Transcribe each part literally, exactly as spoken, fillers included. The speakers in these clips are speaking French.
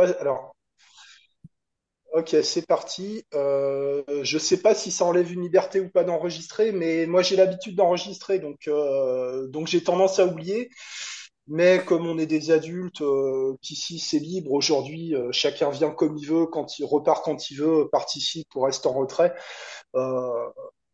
Pas- Alors, ok, c'est parti. Euh, je sais pas si ça enlève une liberté ou pas d'enregistrer, mais moi j'ai l'habitude d'enregistrer, donc euh, donc j'ai tendance à oublier. Mais comme on est des adultes, euh, qu'ici c'est libre, aujourd'hui euh, chacun vient comme il veut, quand il repart quand il veut, participe ou reste en retrait. Euh,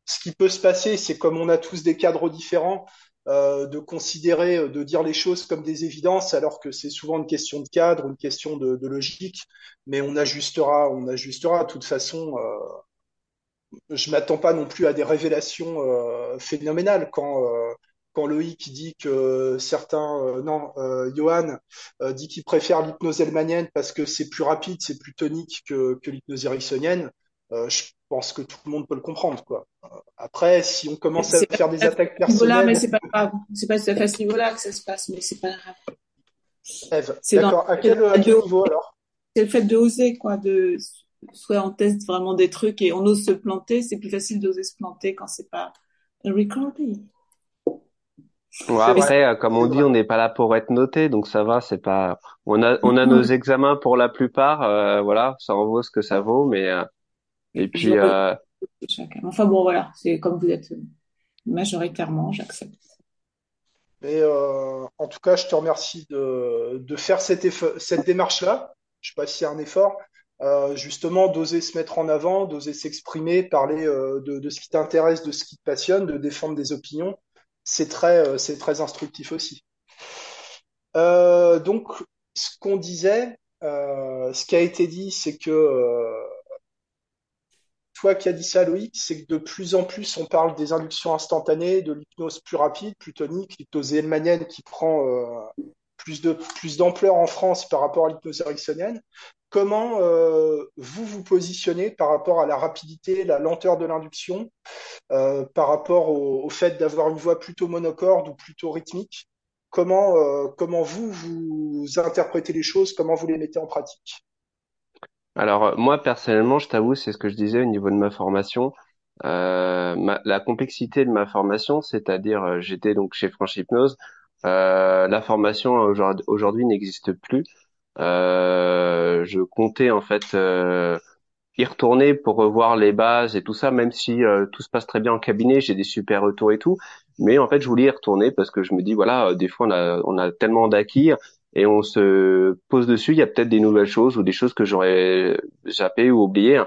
Ce qui peut se passer, c'est comme on a tous des cadres différents, euh, de considérer, euh, de dire les choses comme des évidences, alors que c'est souvent une question de cadre, une question de, de logique. Mais on ajustera, on ajustera. De toute façon, euh, je m'attends pas non plus à des révélations euh, phénoménales quand euh, quand Loïc dit que certains euh, non euh, Johan euh, dit qu'il préfère l'hypnose hellmanienne parce que c'est plus rapide, c'est plus tonique que, que l'hypnose ericksonienne. Euh, je pense que tout le monde peut le comprendre, quoi. Euh, Après, si on commence à C'est pas faire tout des à fait attaques à ce niveau-là, mais personnelles, c'est pas grave. C'est pas tout à fait à ce niveau-là que ça se passe, mais c'est pas grave. Ève, C'est dans d'accord. À c'est quel dans à la quel niveau alors? C'est le fait de oser, quoi, de soit on teste vraiment des trucs et on ose se planter, c'est plus facile d'oser se planter quand c'est pas recordé. Bon, C'est vrai, après, euh, comme on c'est dit, vrai. on n'est pas là pour être noté, donc ça va, c'est pas. On a, on a nos Ouais. examens pour la plupart, euh, voilà, ça en vaut ce que ça vaut, mais euh, et Je puis vois pas euh, chacun. Enfin bon, voilà, c'est comme vous êtes euh, majoritairement, j'accepte. Mais euh, en tout cas, je te remercie de, de faire cette, eff- cette démarche-là. Je sais pas s'il y a un effort, euh, justement, d'oser se mettre en avant, d'oser s'exprimer, parler euh, de, de ce qui t'intéresse, de ce qui te passionne, de défendre des opinions. C'est très, euh, c'est très instructif aussi. Euh, donc, ce qu'on disait, euh, ce qui a été dit, c'est que euh, toi qui as dit ça, Loïc, c'est que de plus en plus, on parle des inductions instantanées, de l'hypnose plus rapide, plus tonique, l'hypnose hellmanienne qui prend euh, plus de plus d'ampleur en France par rapport à l'hypnose ericksonienne. Comment euh, vous vous positionnez par rapport à la rapidité, la lenteur de l'induction, euh, par rapport au, au fait d'avoir une voix plutôt monocorde ou plutôt rythmique? Comment euh, comment vous vous interprétez les choses? Comment vous les mettez en pratique? alors euh, moi personnellement, je t'avoue, c'est ce que je disais au niveau de ma formation, euh, ma- la complexité de ma formation, c'est-à-dire euh, j'étais donc chez Franchi Hypnose, euh, la formation euh, aujourd'hui aujourd'hui n'existe plus. Euh, je comptais en fait euh, y retourner pour revoir les bases et tout ça, même si euh, tout se passe très bien en cabinet, j'ai des super retours et tout. Mais en fait, je voulais y retourner parce que je me dis, voilà, euh, des fois, on a, on a tellement d'acquis et on se pose dessus. Il y a peut-être des nouvelles choses ou des choses que j'aurais zappées ou oubliées.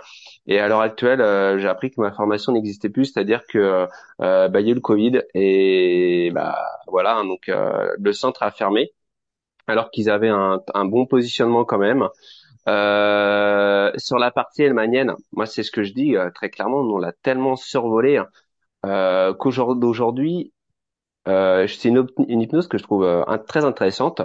Et à l'heure actuelle, euh, j'ai appris que ma formation n'existait plus, c'est-à-dire que euh, bah, il y a eu le Covid et bah voilà, hein, donc euh, le centre a fermé alors qu'ils avaient un, un bon positionnement quand même. Euh, sur la partie hellmanienne, moi c'est ce que je dis euh, très clairement, nous, on l'a tellement survolé hein, euh, qu'aujourd'hui d'aujourd'hui, euh, c'est une, op- une hypnose que je trouve euh, un- très intéressante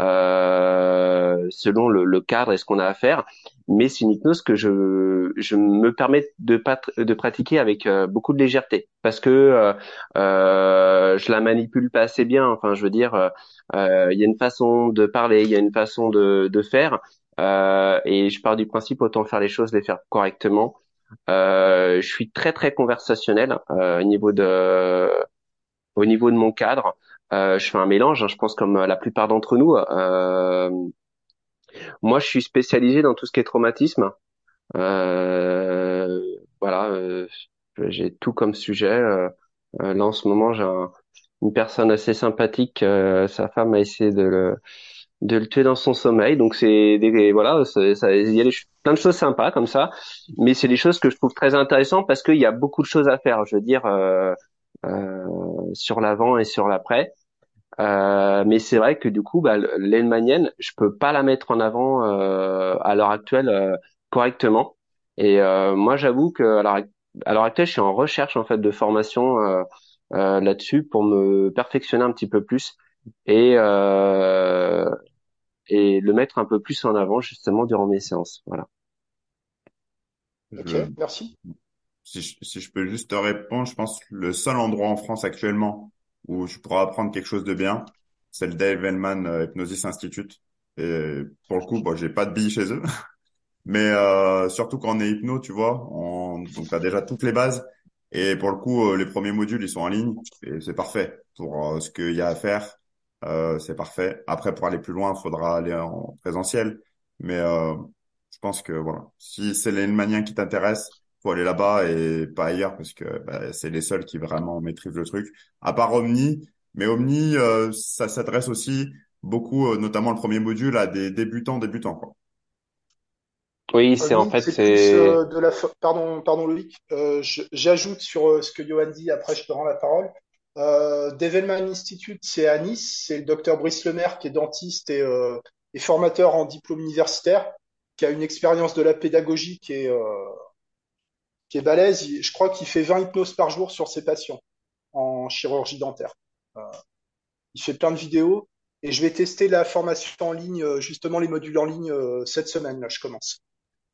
euh, selon le, le cadre et ce qu'on a à faire, mais c'est une hypnose que je, je me permets de, pat- de pratiquer avec euh, beaucoup de légèreté parce que euh, euh, je la manipule pas assez bien. Enfin, je veux dire, euh, euh, il y a une façon de parler, il y a une façon de, de faire, euh, et je pars du principe autant faire les choses, les faire correctement. Euh, je suis très très conversationnel euh, au niveau de au niveau de mon cadre. Euh, je fais un mélange, hein, je pense comme euh, la plupart d'entre nous. Euh, moi, je suis spécialisé dans tout ce qui est traumatisme. Euh, voilà, euh, j'ai tout comme sujet. Euh, euh, là, en ce moment, j'ai un- une personne assez sympathique. Euh, sa femme a essayé de le, de le tuer dans son sommeil. Donc, c'est des, voilà, c'est- ça, il y a des ch- plein de choses sympas comme ça, mais c'est des choses que je trouve très intéressantes parce qu'il y a beaucoup de choses à faire. Je veux dire, euh, euh, sur l'avant et sur l'après. Euh, mais c'est vrai que du coup, bah, le- l'Hellmanienne, je peux pas la mettre en avant euh, à l'heure actuelle euh, correctement. Et euh, moi, j'avoue que à l'heure act- à l'heure actuelle, je suis en recherche en fait de formation euh, euh, là-dessus pour me perfectionner un petit peu plus et euh, et le mettre un peu plus en avant justement durant mes séances. Voilà. Ok, Je, merci. si je, si je peux juste te répondre, je pense que le seul endroit en France actuellement où je pourrais apprendre quelque chose de bien, c'est le Dave Elman euh, Hypnosis Institute. Et pour le coup, bon, j'ai pas de billes chez eux. Mais euh, surtout quand on est hypno, tu vois, on, donc t'as déjà toutes les bases. Et pour le coup, euh, les premiers modules, ils sont en ligne et c'est parfait pour euh, ce qu'il y a à faire. Euh, c'est parfait. Après, pour aller plus loin, il faudra aller en présentiel. Mais euh, je pense que voilà, si c'est l'Hellmanien qui t'intéresse, faut aller là-bas et pas ailleurs, parce que bah, c'est les seuls qui vraiment maîtrisent le truc. À part Omni, mais Omni, euh, ça s'adresse aussi beaucoup, euh, notamment le premier module, à des débutants, débutants quoi. Oui, c'est euh, en fait c'est, c'est... Euh, de la fa... pardon pardon Loïc, euh, je, j'ajoute sur euh, ce que Johan dit, après je te rends la parole. Euh, Dave Elman Institute, c'est à Nice, c'est le docteur Brice Lemaire qui est dentiste et, euh, et formateur en diplôme universitaire, qui a une expérience de la pédagogie qui est euh, qui est balèze. Je crois qu'il fait vingt hypnoses par jour sur ses patients en chirurgie dentaire. Euh, il fait plein de vidéos et je vais tester la formation en ligne, justement les modules en ligne euh, cette semaine. Là, je commence.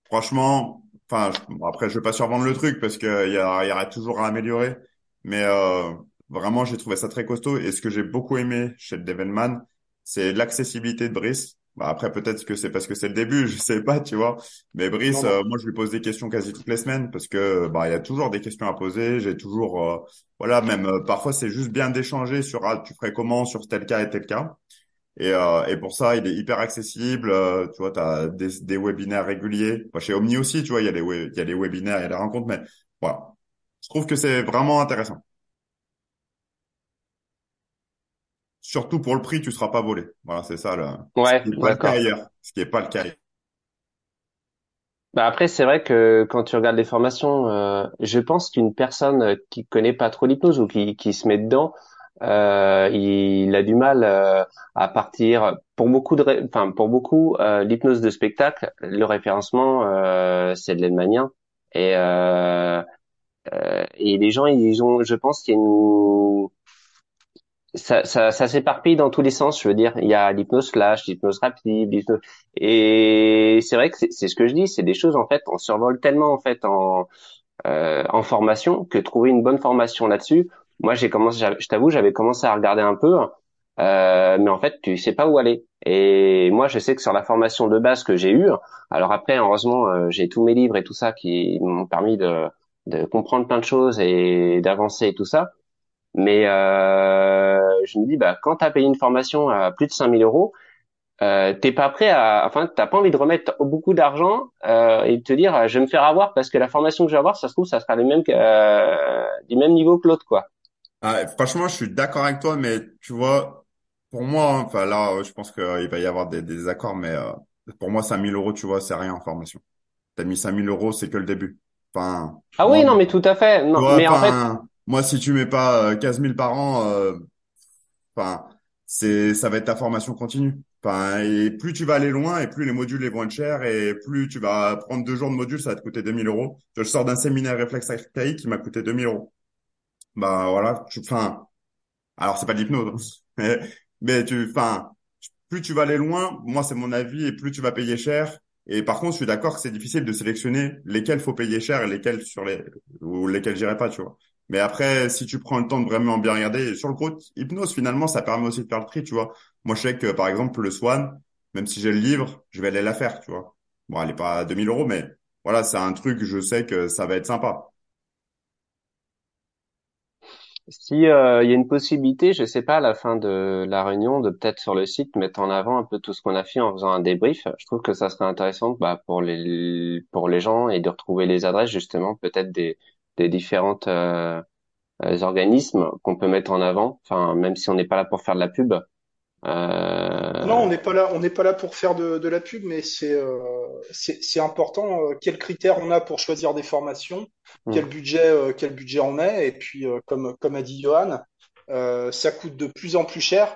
Franchement, enfin bon, après je vais pas survendre le truc parce que il y, y aura toujours à améliorer, mais euh, vraiment j'ai trouvé ça très costaud. Et ce que j'ai beaucoup aimé chez Dave Elman, c'est l'accessibilité de Brice. Bah après peut-être que c'est parce que c'est le début, je sais pas, tu vois. Mais Brice, non, non. Euh, moi je lui pose des questions quasi toutes les semaines parce que bah il y a toujours des questions à poser. J'ai toujours euh, voilà, même euh, parfois c'est juste bien d'échanger sur ah tu ferais comment sur tel cas et tel cas. Et euh, et pour ça il est hyper accessible. Euh, tu vois, t'as des des webinaires réguliers. Enfin, chez Omni aussi, tu vois, il y a les we- il y a les webinaires, il y a les rencontres. Mais voilà, je trouve que c'est vraiment intéressant. Surtout pour le prix, tu seras pas volé. Voilà, c'est ça le. Ouais, ce qui est pas le cas ailleurs. Ce qui est pas le cas ailleurs. Bah après, c'est vrai que quand tu regardes les formations, euh, je pense qu'une personne qui connaît pas trop l'hypnose ou qui qui se met dedans, euh, il a du mal euh, à partir. Pour beaucoup de, ré... enfin pour beaucoup, euh, l'hypnose de spectacle, le référencement, euh, c'est de l'Hellmanien. Et euh, euh, et les gens, ils ont, je pense qu'il y a une Ça, ça, ça s'éparpille dans tous les sens. Je veux dire, il y a l'hypnose flash, l'hypnose rapide, l'hypnose... et c'est vrai que c'est, c'est ce que je dis, c'est des choses en fait, on survole tellement en fait en euh, en formation que trouver une bonne formation là-dessus. Moi, j'ai commencé, je t'avoue, j'avais commencé à regarder un peu, euh, mais en fait, tu sais pas où aller. Et moi, je sais que sur la formation de base que j'ai eue, alors après, heureusement, j'ai tous mes livres et tout ça qui m'ont permis de de comprendre plein de choses et d'avancer et tout ça. Mais euh, je me dis, bah quand t'as payé une formation à plus de cinq mille euros, euh, t'es pas prêt à, enfin t'as pas envie de remettre beaucoup d'argent euh, et de te dire, je vais me faire avoir parce que la formation que je vais avoir, ça se trouve, ça sera les mêmes euh, du même niveau que l'autre, quoi. Ah, franchement, je suis d'accord avec toi, mais tu vois, pour moi, enfin hein, là, je pense qu'il va y avoir des, des désaccords, mais euh, pour moi, cinq mille euros, tu vois, c'est rien en formation. T'as mis cinq mille euros, c'est que le début. Enfin. Ah oui, moi, non, mais tout à fait. Non, vois, mais en fait. Moi, si tu mets pas quinze mille par an, euh, enfin, c'est, ça va être ta formation continue. Enfin, et plus tu vas aller loin, et plus les modules les vont être chers, et plus tu vas prendre deux jours de modules, ça va te coûter deux mille euros. Je sors d'un séminaire réflexe archaïque qui m'a coûté deux mille euros. Bah voilà, tu, enfin, alors c'est pas de l'hypnose, mais, mais tu, enfin, plus tu vas aller loin, moi c'est mon avis, et plus tu vas payer cher. Et par contre, je suis d'accord que c'est difficile de sélectionner lesquels faut payer cher et lesquels sur les, ou lesquels j'irai pas, tu vois. Mais après, si tu prends le temps de vraiment bien regarder, sur le gros hypnose, finalement, ça permet aussi de faire le tri, tu vois. Moi, je sais que, par exemple, le Swan, même si j'ai le livre, je vais aller la faire, tu vois. Bon, elle est pas à deux mille euros, mais voilà, c'est un truc, je sais que ça va être sympa. Si euh, il y a une possibilité, je sais pas, à la fin de la réunion, de peut-être sur le site mettre en avant un peu tout ce qu'on a fait en faisant un débrief, je trouve que ça serait intéressant bah, pour les pour les gens et de retrouver les adresses, justement, peut-être des... des différentes euh, euh, organismes qu'on peut mettre en avant, enfin même si on n'est pas là pour faire de la pub. Euh... Non, on n'est pas là, on n'est pas là pour faire de, de la pub, mais c'est euh, c'est, c'est important. Euh, quels critères on a pour choisir des formations, mmh. quel budget, euh, quel budget on met, et puis euh, comme comme a dit Johan, euh, ça coûte de plus en plus cher.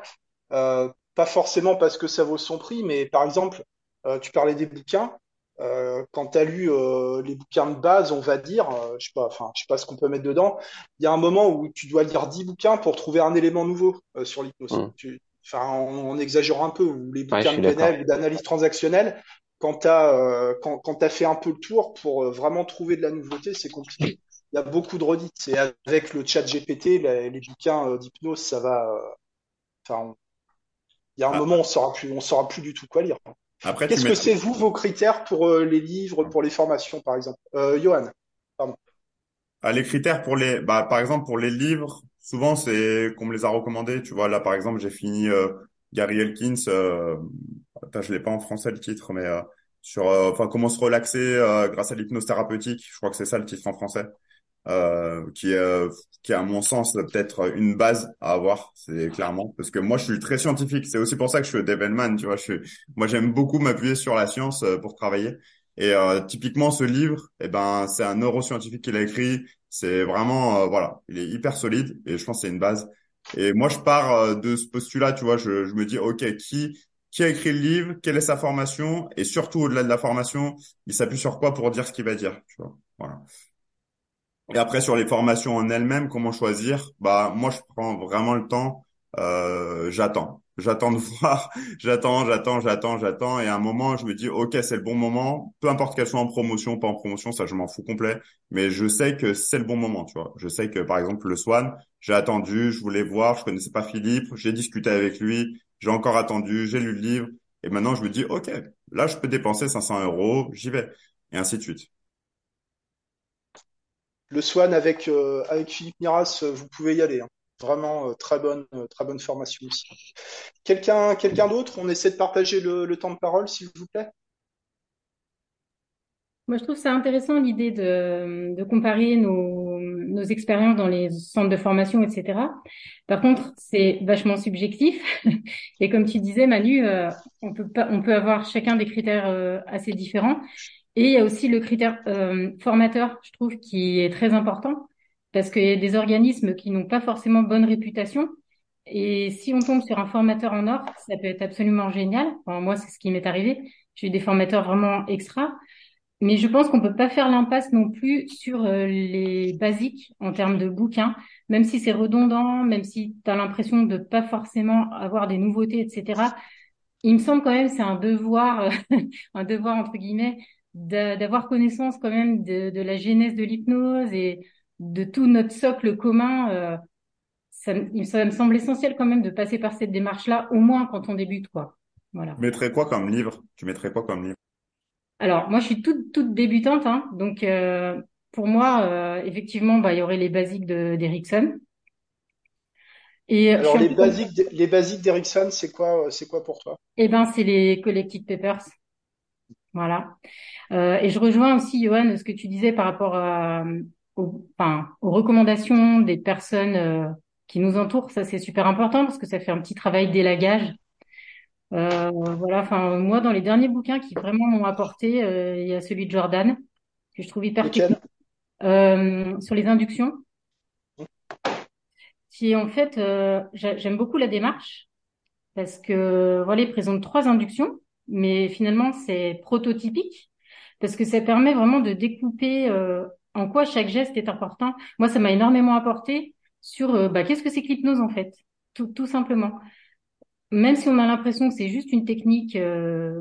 Euh, pas forcément parce que ça vaut son prix, mais par exemple, euh, tu parlais des bouquins. Euh, quand t'as lu euh, les bouquins de base, on va dire, euh, je sais pas, enfin, je sais pas ce qu'on peut mettre dedans. Il y a un moment où tu dois lire dix bouquins pour trouver un élément nouveau euh, sur l'hypnose. Mmh. Tu, enfin, on, on exagère un peu. Ou les bouquins ouais, de P N L, d'analyse transactionnelle, quand t'as, euh, quand, quand t'as fait un peu le tour pour euh, vraiment trouver de la nouveauté, c'est compliqué. Il y a beaucoup de redites. Et avec le chat G P T, les, les bouquins euh, d'hypnose, ça va. Euh, enfin, il y a un ah. moment, on saura plus, on saura plus du tout quoi lire. Après, Qu'est-ce que mets... c'est, vous, vos critères pour euh, les livres, pour les formations, par exemple euh, Johan, pardon. Ah, les critères pour les... Bah, par exemple, pour les livres, souvent, c'est qu'on me les a recommandés. Tu vois, là, par exemple, j'ai fini euh, Gary Elkins. Euh... Attends, je l'ai pas en français, le titre, mais euh, sur euh, enfin comment se relaxer euh, grâce à l'hypnose thérapeutique, je crois que c'est ça le titre en français, euh, qui est euh, qui est à mon sens peut-être une base à avoir, c'est clairement, parce que moi je suis très scientifique, c'est aussi pour ça que je suis Dave Elman, tu vois, je suis, moi j'aime beaucoup m'appuyer sur la science euh, pour travailler. Et euh, typiquement ce livre, eh ben c'est un neuroscientifique qui l'a écrit, c'est vraiment euh, voilà, il est hyper solide et je pense que c'est une base. Et moi je pars euh, de ce postulat, tu vois, je je me dis OK, qui qui a écrit le livre, quelle est sa formation et surtout au-delà de la formation, il s'appuie sur quoi pour dire ce qu'il va dire, tu vois. Voilà. Et après sur les formations en elles-mêmes, comment choisir? Bah moi je prends vraiment le temps, euh j'attends. J'attends de voir, j'attends, j'attends, j'attends, j'attends. Et à un moment, je me dis, OK, c'est le bon moment. Peu importe qu'elle soit en promotion, pas en promotion, ça, je m'en fous complet. Mais je sais que c'est le bon moment, tu vois. Je sais que, par exemple, le Swan, j'ai attendu, je voulais voir, je connaissais pas Philippe, j'ai discuté avec lui, j'ai encore attendu, j'ai lu le livre. Et maintenant, je me dis, OK, là, je peux dépenser cinq cents euros, j'y vais. Et ainsi de suite. Le Swan avec, euh, avec Philippe Mirasse, vous pouvez y aller, hein. Vraiment euh, très bonne, euh, très bonne formation aussi. Quelqu'un, quelqu'un d'autre? On essaie de partager le, le temps de parole, s'il vous plaît. Moi, je trouve ça intéressant l'idée de, de comparer nos, nos expériences dans les centres de formation, et cetera. Par contre, c'est vachement subjectif. Et comme tu disais, Manu, euh, on peut pas, on peut avoir chacun des critères euh, assez différents. Et il y a aussi le critère euh, formateur, je trouve, qui est très important. Parce qu'il y a des organismes qui n'ont pas forcément bonne réputation. Et si on tombe sur un formateur en or, ça peut être absolument génial. Enfin, moi, c'est ce qui m'est arrivé. J'ai eu des formateurs vraiment extra. Mais je pense qu'on peut pas faire l'impasse non plus sur les basiques en termes de bouquins. Même si c'est redondant, même si tu as l'impression de pas forcément avoir des nouveautés, et cetera. Il me semble quand même que c'est un devoir, un devoir entre guillemets, d'avoir connaissance quand même de, de la genèse de l'hypnose et de tout notre socle commun, euh, ça, ça me semble essentiel quand même de passer par cette démarche-là, au moins quand on débute, quoi. Voilà. Tu mettrais quoi comme livre? Tu mettrais quoi comme livre? Alors, moi, je suis toute, toute débutante, hein. Donc, euh, pour moi, euh, effectivement, bah, il y aurait les basiques de, d'Erikson. Et alors, les basiques, de, les basiques d'Erikson, c'est quoi, c'est quoi pour toi? Eh ben, c'est les Collected Papers. Voilà. Euh, et je rejoins aussi, Johan, ce que tu disais par rapport à, Aux, enfin, aux recommandations des personnes euh, qui nous entourent, ça c'est super important parce que ça fait un petit travail d'élagage. Euh, voilà, enfin moi dans les derniers bouquins qui vraiment m'ont apporté, euh, il y a celui de Jordan que je trouve hyper cool, euh, sur les inductions. Qui en fait, euh, j'aime beaucoup la démarche parce que voilà, il présente trois inductions, mais finalement c'est prototypique parce que ça permet vraiment de découper. Euh, En quoi chaque geste est important. Moi, ça m'a énormément apporté sur euh, bah, qu'est-ce que c'est que l'hypnose en fait, tout, tout simplement. Même si on a l'impression que c'est juste une technique euh,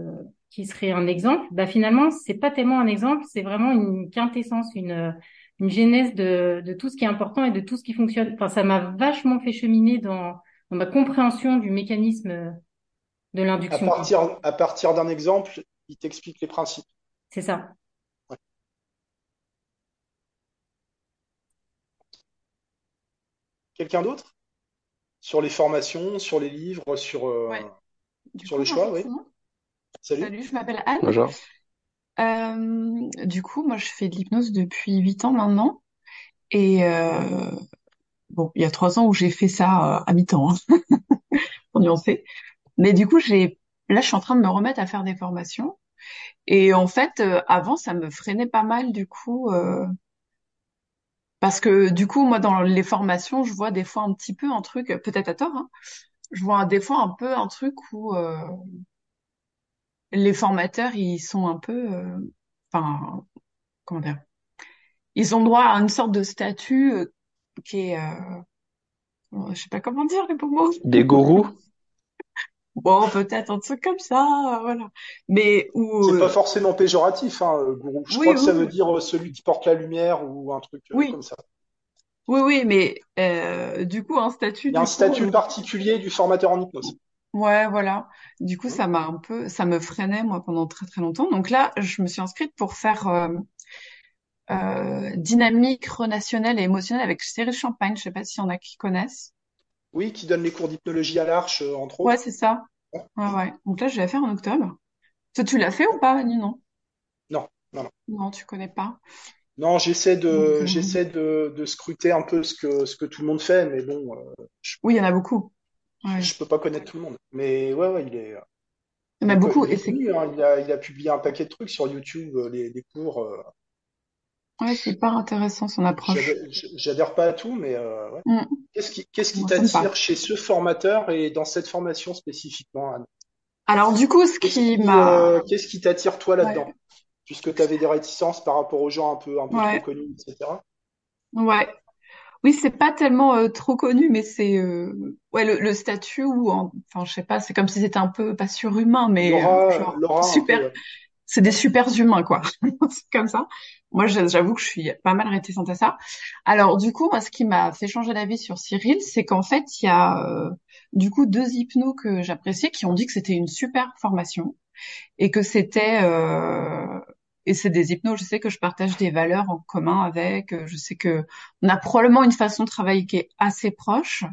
qui serait un exemple, bah finalement, c'est pas tellement un exemple, c'est vraiment une quintessence, une, une genèse de, de tout ce qui est important et de tout ce qui fonctionne. Enfin, ça m'a vachement fait cheminer dans, dans ma compréhension du mécanisme de l'induction. À partir, à partir d'un exemple, il t'explique les principes. C'est ça. Quelqu'un d'autre? Sur les formations, sur les livres, sur, euh, ouais. sur coup, le choix, oui. Salut. Salut, je m'appelle Anne. Bonjour. Euh, du coup, moi, je fais de l'hypnose depuis huit ans maintenant. Et euh, bon, il y a trois ans où j'ai fait ça euh, à mi-temps, hein, pour nuancer. Mais du coup, j'ai là, je suis en train de me remettre à faire des formations. Et en fait, euh, avant, ça me freinait pas mal, du coup... Euh... Parce que du coup, moi, dans les formations, je vois des fois un petit peu un truc, peut-être à tort, hein, je vois des fois un peu un truc où euh, les formateurs, ils sont un peu... Euh, enfin, comment dire... Ils ont droit à une sorte de statut euh, qui est... Euh, je sais pas comment dire les beaux mots. Des gourous. Bon, peut-être un truc comme ça, voilà. Mais où, c'est euh... pas forcément péjoratif, hein, gourou. Je oui, crois oui, que ça oui. veut dire celui qui porte la lumière ou un truc oui. euh, comme ça. Oui, oui, mais euh, du coup, un statut... Il y a un coup, statut euh... particulier du formateur en hypnose. Ouais, voilà. Du coup, oui. ça m'a un peu... Ça me freinait, moi, pendant très, très longtemps. Donc là, je me suis inscrite pour faire euh, euh, dynamique, relationnelle et émotionnelle avec Stéri Champagne. Je sais pas s'il y en a qui connaissent. Oui, qui donne les cours d'hypnologie à l'Arche, entre autres. Ouais, c'est ça. Ouais, ouais. Donc là, je vais la faire en octobre. Toi, tu l'as fait ou pas, Ninon? Non, non, non. Non, tu connais pas. Non, j'essaie de, mmh. j'essaie de, de scruter un peu ce que, ce que tout le monde fait, mais bon. Euh, je, oui, il y en a beaucoup. Ouais. Je ne peux pas connaître tout le monde. Mais ouais, ouais il est. Il y en a beaucoup. Il, est connu, hein, il, a, il a publié un paquet de trucs sur YouTube, les, les cours. Euh... Ouais, c'est hyper intéressant son approche. J'adhère pas à tout, mais euh, ouais. mmh. qu'est-ce qui, qu'est-ce qui t'attire chez ce formateur et dans cette formation spécifiquement, Anne? Alors du coup, ce qu'est-ce qui m'a... Euh, qu'est-ce qui t'attire toi là-dedans? Ouais. Puisque tu avais des réticences par rapport aux gens un peu, un peu ouais. trop connus, et cetera. Ouais. Oui, c'est pas tellement euh, trop connu, mais c'est euh, ouais le, le statut ou enfin je sais pas, c'est comme si c'était un peu pas surhumain, mais Laura, euh, genre, Laura, super. Peu... C'est des super humains quoi, c'est comme ça. Moi, j'avoue que je suis pas mal réticente à ça. Alors du coup, moi, ce qui m'a fait changer d'avis sur Cyril, c'est qu'en fait, il y a euh, du coup deux hypnos que j'appréciais qui ont dit que c'était une super formation et que c'était euh... et c'est des hypnos, je sais que je partage des valeurs en commun avec, je sais que on a probablement une façon de travailler qui est assez proche,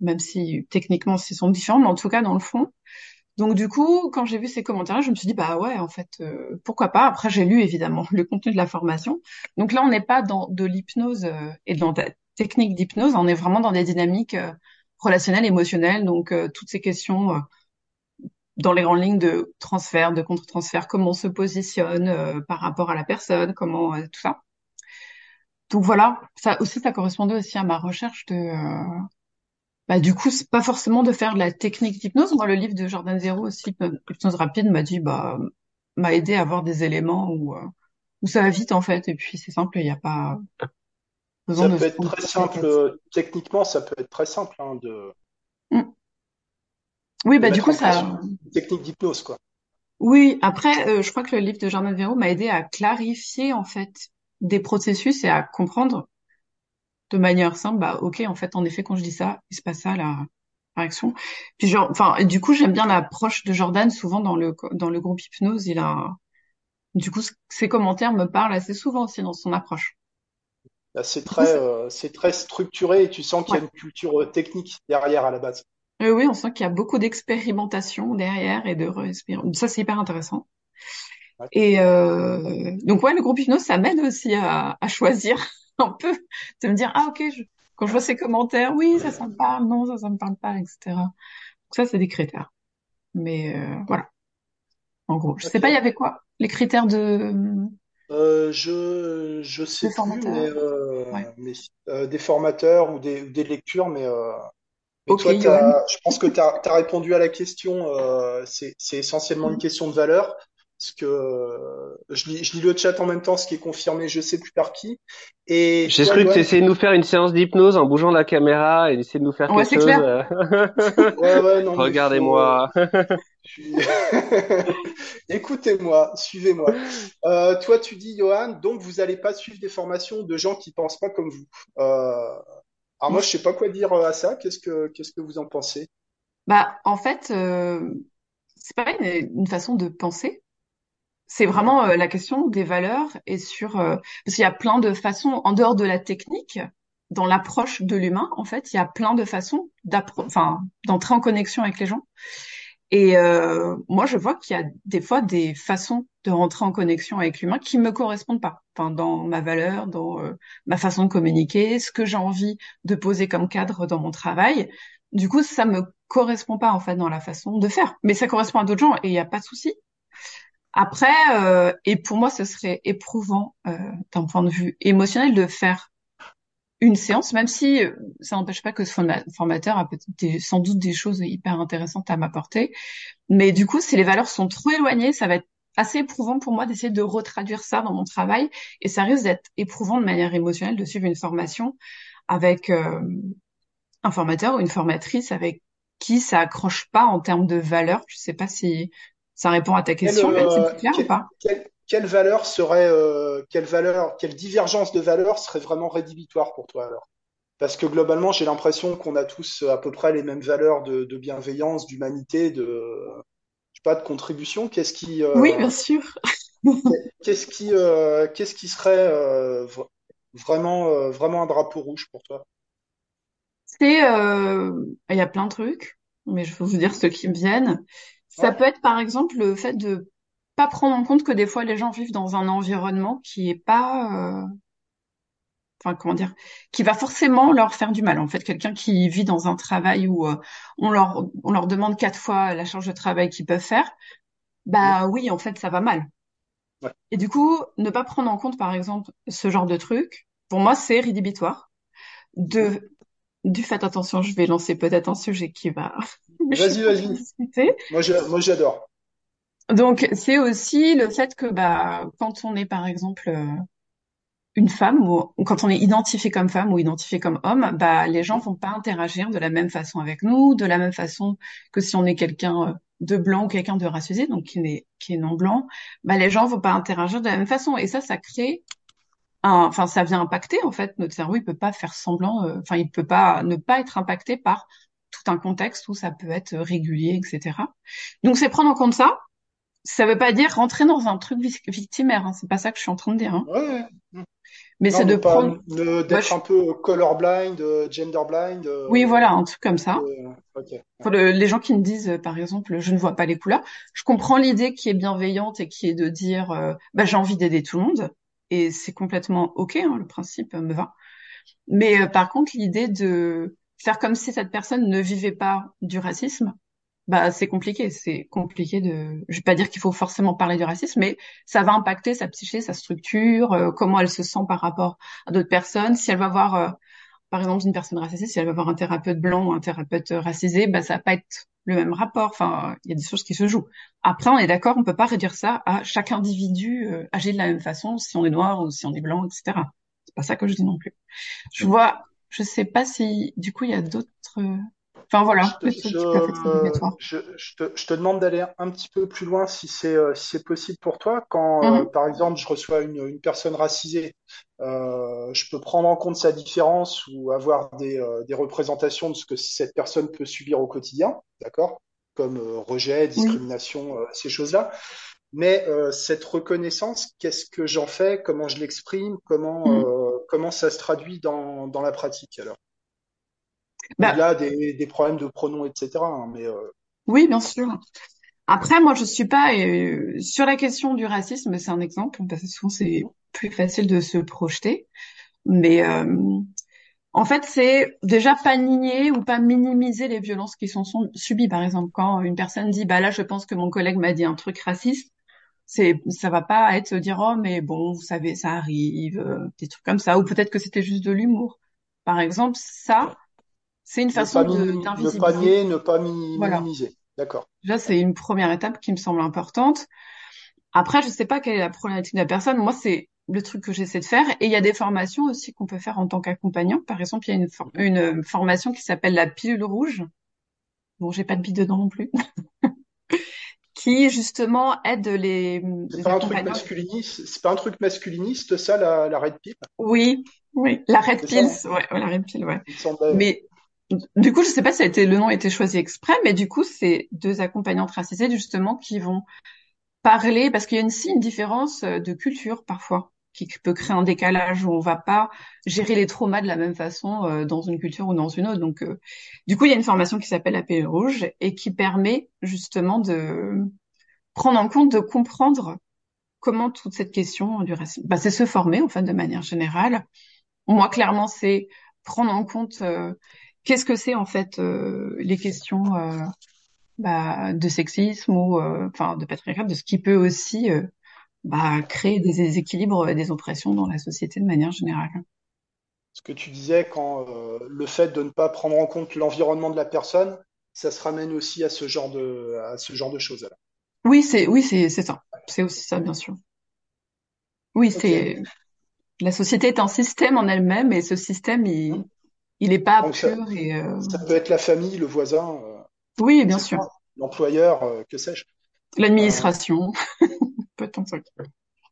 même si techniquement ils sont différents, mais en tout cas dans le fond. Donc du coup, quand j'ai vu ces commentaires, je me suis dit bah ouais, en fait, euh, pourquoi pas. Après, j'ai lu évidemment le contenu de la formation. Donc là, on n'est pas dans de l'hypnose euh, et dans la technique d'hypnose, on est vraiment dans des dynamiques euh, relationnelles, émotionnelles. Donc euh, toutes ces questions. Euh, dans les grandes lignes de transfert, de contre-transfert, comment on se positionne euh, par rapport à la personne, comment euh, tout ça. Donc voilà, ça aussi, ça correspondait aussi à ma recherche de... Euh... Bah, du coup, c'est pas forcément de faire de la technique d'hypnose. Moi, le livre de Jordan Verot aussi, Hypnose rapide, m'a dit, bah, m'a aidé à avoir des éléments où, euh, où ça va vite, en fait, et puis c'est simple, il n'y a pas... besoin de... Ça peut être très simple, techniquement, ça peut être très simple, hein, de... Mm. Oui, bah du coup, ça... Technique d'hypnose, quoi. Oui, après, euh, je crois que le livre de Jordan Verot m'a aidé à clarifier, en fait, des processus et à comprendre de manière simple, bah, ok, en fait, en effet, quand je dis ça, il se passe ça, la réaction. Puis, genre, enfin, du coup, j'aime bien l'approche de Jordan, souvent, dans le, dans le groupe hypnose, il a, du coup, ses commentaires me parlent assez souvent aussi dans son approche. Là, c'est très, c'est... Euh, c'est très structuré et tu sens qu'il ouais. y a une culture technique derrière, à la base. Euh, oui, on sent qu'il y a beaucoup d'expérimentation derrière et de re-expérimentation. Ça, c'est hyper intéressant. Ouais. Et euh, donc, ouais, le groupe hypnose, ça m'aide aussi à, à choisir un peu, de me dire, ah, ok, je... quand je vois ces commentaires, oui, ça, ça me parle, non, ça, ça me parle pas, et cetera. Donc ça, c'est des critères. Mais euh, voilà, en gros. Je okay. sais pas, il y avait quoi? Les critères de... Euh, je je sais des plus, mais, euh, ouais. mais euh, des formateurs ou des, ou des lectures, mais... Euh... Mais okay, toi, t'as, ouais. je pense que tu as répondu à la question. Euh, c'est, c'est essentiellement une question de valeur. Parce que euh, je, lis, je lis le chat en même temps, ce qui est confirmé, je sais plus par qui. Et j'ai toi, cru ouais, que tu essayais de nous faire une séance d'hypnose en bougeant la caméra et d'essayer de nous faire ouais, quelque chose. Clair. ouais, ouais, non, regardez-moi. Puis... Écoutez-moi, suivez-moi. Euh, toi, tu dis, Johan, donc vous n'allez pas suivre des formations de gens qui pensent pas comme vous. Euh... Alors moi, je sais pas quoi dire à ça. Qu'est-ce que qu'est-ce que vous en pensez? Bah, en fait, euh, c'est pas une, une façon de penser. C'est vraiment euh, la question des valeurs et sur euh, parce qu'il y a plein de façons en dehors de la technique, dans l'approche de l'humain. En fait, il y a plein de façons d'appro- enfin, d'entrer en connexion avec les gens. Et euh, moi, je vois qu'il y a des fois des façons de rentrer en connexion avec l'humain qui me correspondent pas. Enfin, dans ma valeur, dans euh, ma façon de communiquer, ce que j'ai envie de poser comme cadre dans mon travail. Du coup, ça me correspond pas en fait dans la façon de faire. Mais ça correspond à d'autres gens et il y a pas de souci. Après, euh, et pour moi, ce serait éprouvant euh, d'un point de vue émotionnel de faire une séance, même si ça n'empêche pas que ce formateur a des, sans doute des choses hyper intéressantes à m'apporter. Mais du coup, si les valeurs sont trop éloignées, ça va être assez éprouvant pour moi d'essayer de retraduire ça dans mon travail. Et ça risque d'être éprouvant de manière émotionnelle de suivre une formation avec euh, un formateur ou une formatrice avec qui ça accroche pas en termes de valeurs. Je sais pas si ça répond à ta question, quelle, euh, c'est clair quel, ou pas quel... Quelle valeur serait, euh, quelle valeur, quelle divergence de valeurs serait vraiment rédhibitoire pour toi alors? Parce que globalement, j'ai l'impression qu'on a tous à peu près les mêmes valeurs de, de bienveillance, d'humanité, de, je sais pas, de contribution. Qu'est-ce qui, euh, oui, bien sûr. qu'est-ce qui, euh, qu'est-ce qui serait euh, vraiment, euh, vraiment un drapeau rouge pour toi? C'est, euh, il y a plein de trucs, mais je vais vous dire ceux qui me viennent. Ça ouais. peut être par exemple le fait de pas prendre en compte que des fois les gens vivent dans un environnement qui est pas, euh... enfin comment dire, qui va forcément leur faire du mal. En fait, quelqu'un qui vit dans un travail où euh, on leur on leur demande quatre fois la charge de travail qu'ils peuvent faire, bah ouais. oui, en fait, ça va mal. Ouais. Et du coup, ne pas prendre en compte, par exemple, ce genre de truc, pour moi, c'est rédhibitoire. De Du fait, attention, je vais lancer peut-être un sujet qui va... Vas-y, vas-y. Discuter. Moi, je, moi, j'adore. Donc, c'est aussi le fait que bah, quand on est, par exemple, euh, une femme, ou, ou quand on est identifié comme femme ou identifié comme homme, bah, les gens vont pas interagir de la même façon avec nous, de la même façon que si on est quelqu'un de blanc ou quelqu'un de racisé, donc qui est, qui est non blanc, bah, les gens vont pas interagir de la même façon. Et ça, ça crée... Enfin, ça vient impacter, en fait, notre cerveau, il peut pas faire semblant, euh, enfin, il peut pas ne pas être impacté par tout un contexte où ça peut être régulier, et cetera. Donc, c'est prendre en compte ça. Ça veut pas dire rentrer dans un truc victimaire, hein. C'est pas ça que je suis en train de dire, hein. Ouais. Mais non, c'est de pas, prendre... Ne, d'être ouais, je... un peu colorblind, genderblind. Euh... Oui, voilà, un truc comme ça. Euh... Okay. Pour le, les gens qui me disent, par exemple, je ne vois pas les couleurs, je comprends l'idée qui est bienveillante et qui est de dire, euh, bah, j'ai envie d'aider tout le monde. Et c'est complètement OK, hein, le principe me va. Mais euh, par contre, l'idée de faire comme si cette personne ne vivait pas du racisme, bah c'est compliqué. C'est compliqué de... Je vais pas dire qu'il faut forcément parler du racisme, mais ça va impacter sa psyché, sa structure, euh, comment elle se sent par rapport à d'autres personnes. Si elle va voir, euh, par exemple, une personne racisée, si elle va voir un thérapeute blanc ou un thérapeute racisé, bah ça va pas être le même rapport. Enfin, il y a des choses qui se jouent. Après, on est d'accord, on peut pas réduire ça à chaque individu euh, agit de la même façon, si on est noir ou si on est blanc, et cetera. C'est pas ça que je dis non plus. Je vois, je sais pas si, du coup, il y a d'autres. Enfin voilà. Je, je, je, je, te, je te demande d'aller un petit peu plus loin si c'est euh, si c'est possible pour toi. Quand mm-hmm. euh, par exemple je reçois une, une personne racisée, euh, je peux prendre en compte sa différence ou avoir des, euh, des représentations de ce que cette personne peut subir au quotidien, d'accord, comme euh, rejet, discrimination, oui. euh, ces choses-là. Mais euh, cette reconnaissance, qu'est-ce que j'en fais, comment je l'exprime, comment mm-hmm. euh, comment ça se traduit dans dans la pratique alors? Bah, là, des, des problèmes de pronoms, et cetera. Hein, mais euh... Oui, bien sûr. Après, moi, je suis pas euh, sur la question du racisme. C'est un exemple parce que souvent c'est plus facile de se projeter. Mais euh, en fait, c'est déjà pas nier ou pas minimiser les violences qui sont, sont subies. Par exemple, quand une personne dit, bah là, je pense que mon collègue m'a dit un truc raciste. C'est, ça va pas être dire, oh, mais bon, vous savez, ça arrive, euh, des trucs comme ça. Ou peut-être que c'était juste de l'humour. Par exemple, ça. C'est une façon de, d'invisibiliser. Ne pas nier, ne pas minimiser. Voilà. D'accord. Déjà, c'est une première étape qui me semble importante. Après, je sais pas quelle est la problématique de la personne. Moi, c'est le truc que j'essaie de faire. Et il y a des formations aussi qu'on peut faire en tant qu'accompagnant. Par exemple, il y a une, for- une formation qui s'appelle la pilule rouge. Bon, j'ai pas de bille dedans non plus. Qui, justement, aide les, c'est les pas accompagnants. Un truc masculiniste, c'est pas un truc masculiniste, ça, la, la red pill? Oui, oui. La red pill, ouais, ouais, la red pill, ouais. Mais, du coup, je sais pas si le nom a été choisi exprès, mais du coup, c'est deux accompagnantes racisées, justement, qui vont parler, parce qu'il y a aussi une, une différence de culture, parfois, qui peut créer un décalage où on va pas gérer les traumas de la même façon euh, dans une culture ou dans une autre. Donc, euh, du coup, il y a une formation qui s'appelle la pilule rouge et qui permet, justement, de prendre en compte, de comprendre comment toute cette question du racisme... Bah, c'est se former, en fait, de manière générale. Moi, clairement, c'est prendre en compte... Euh, Qu'est-ce que c'est en fait euh, les questions euh, bah, de sexisme ou enfin euh, de patriarcat, de ce qui peut aussi euh, bah, créer des déséquilibres et des oppressions dans la société de manière générale. Ce que tu disais quand euh, le fait de ne pas prendre en compte l'environnement de la personne, ça se ramène aussi à ce genre de à ce genre de choses là. Oui, c'est oui c'est c'est ça. C'est aussi ça bien sûr. Oui, okay. C'est la société est un système en elle-même et ce système il mmh. Il n'est pas donc pur. Ça, et euh... ça peut être la famille, le voisin. Euh, oui, bien sûr. L'employeur, euh, que sais-je. L'administration. Euh... Peut-on s'occuper.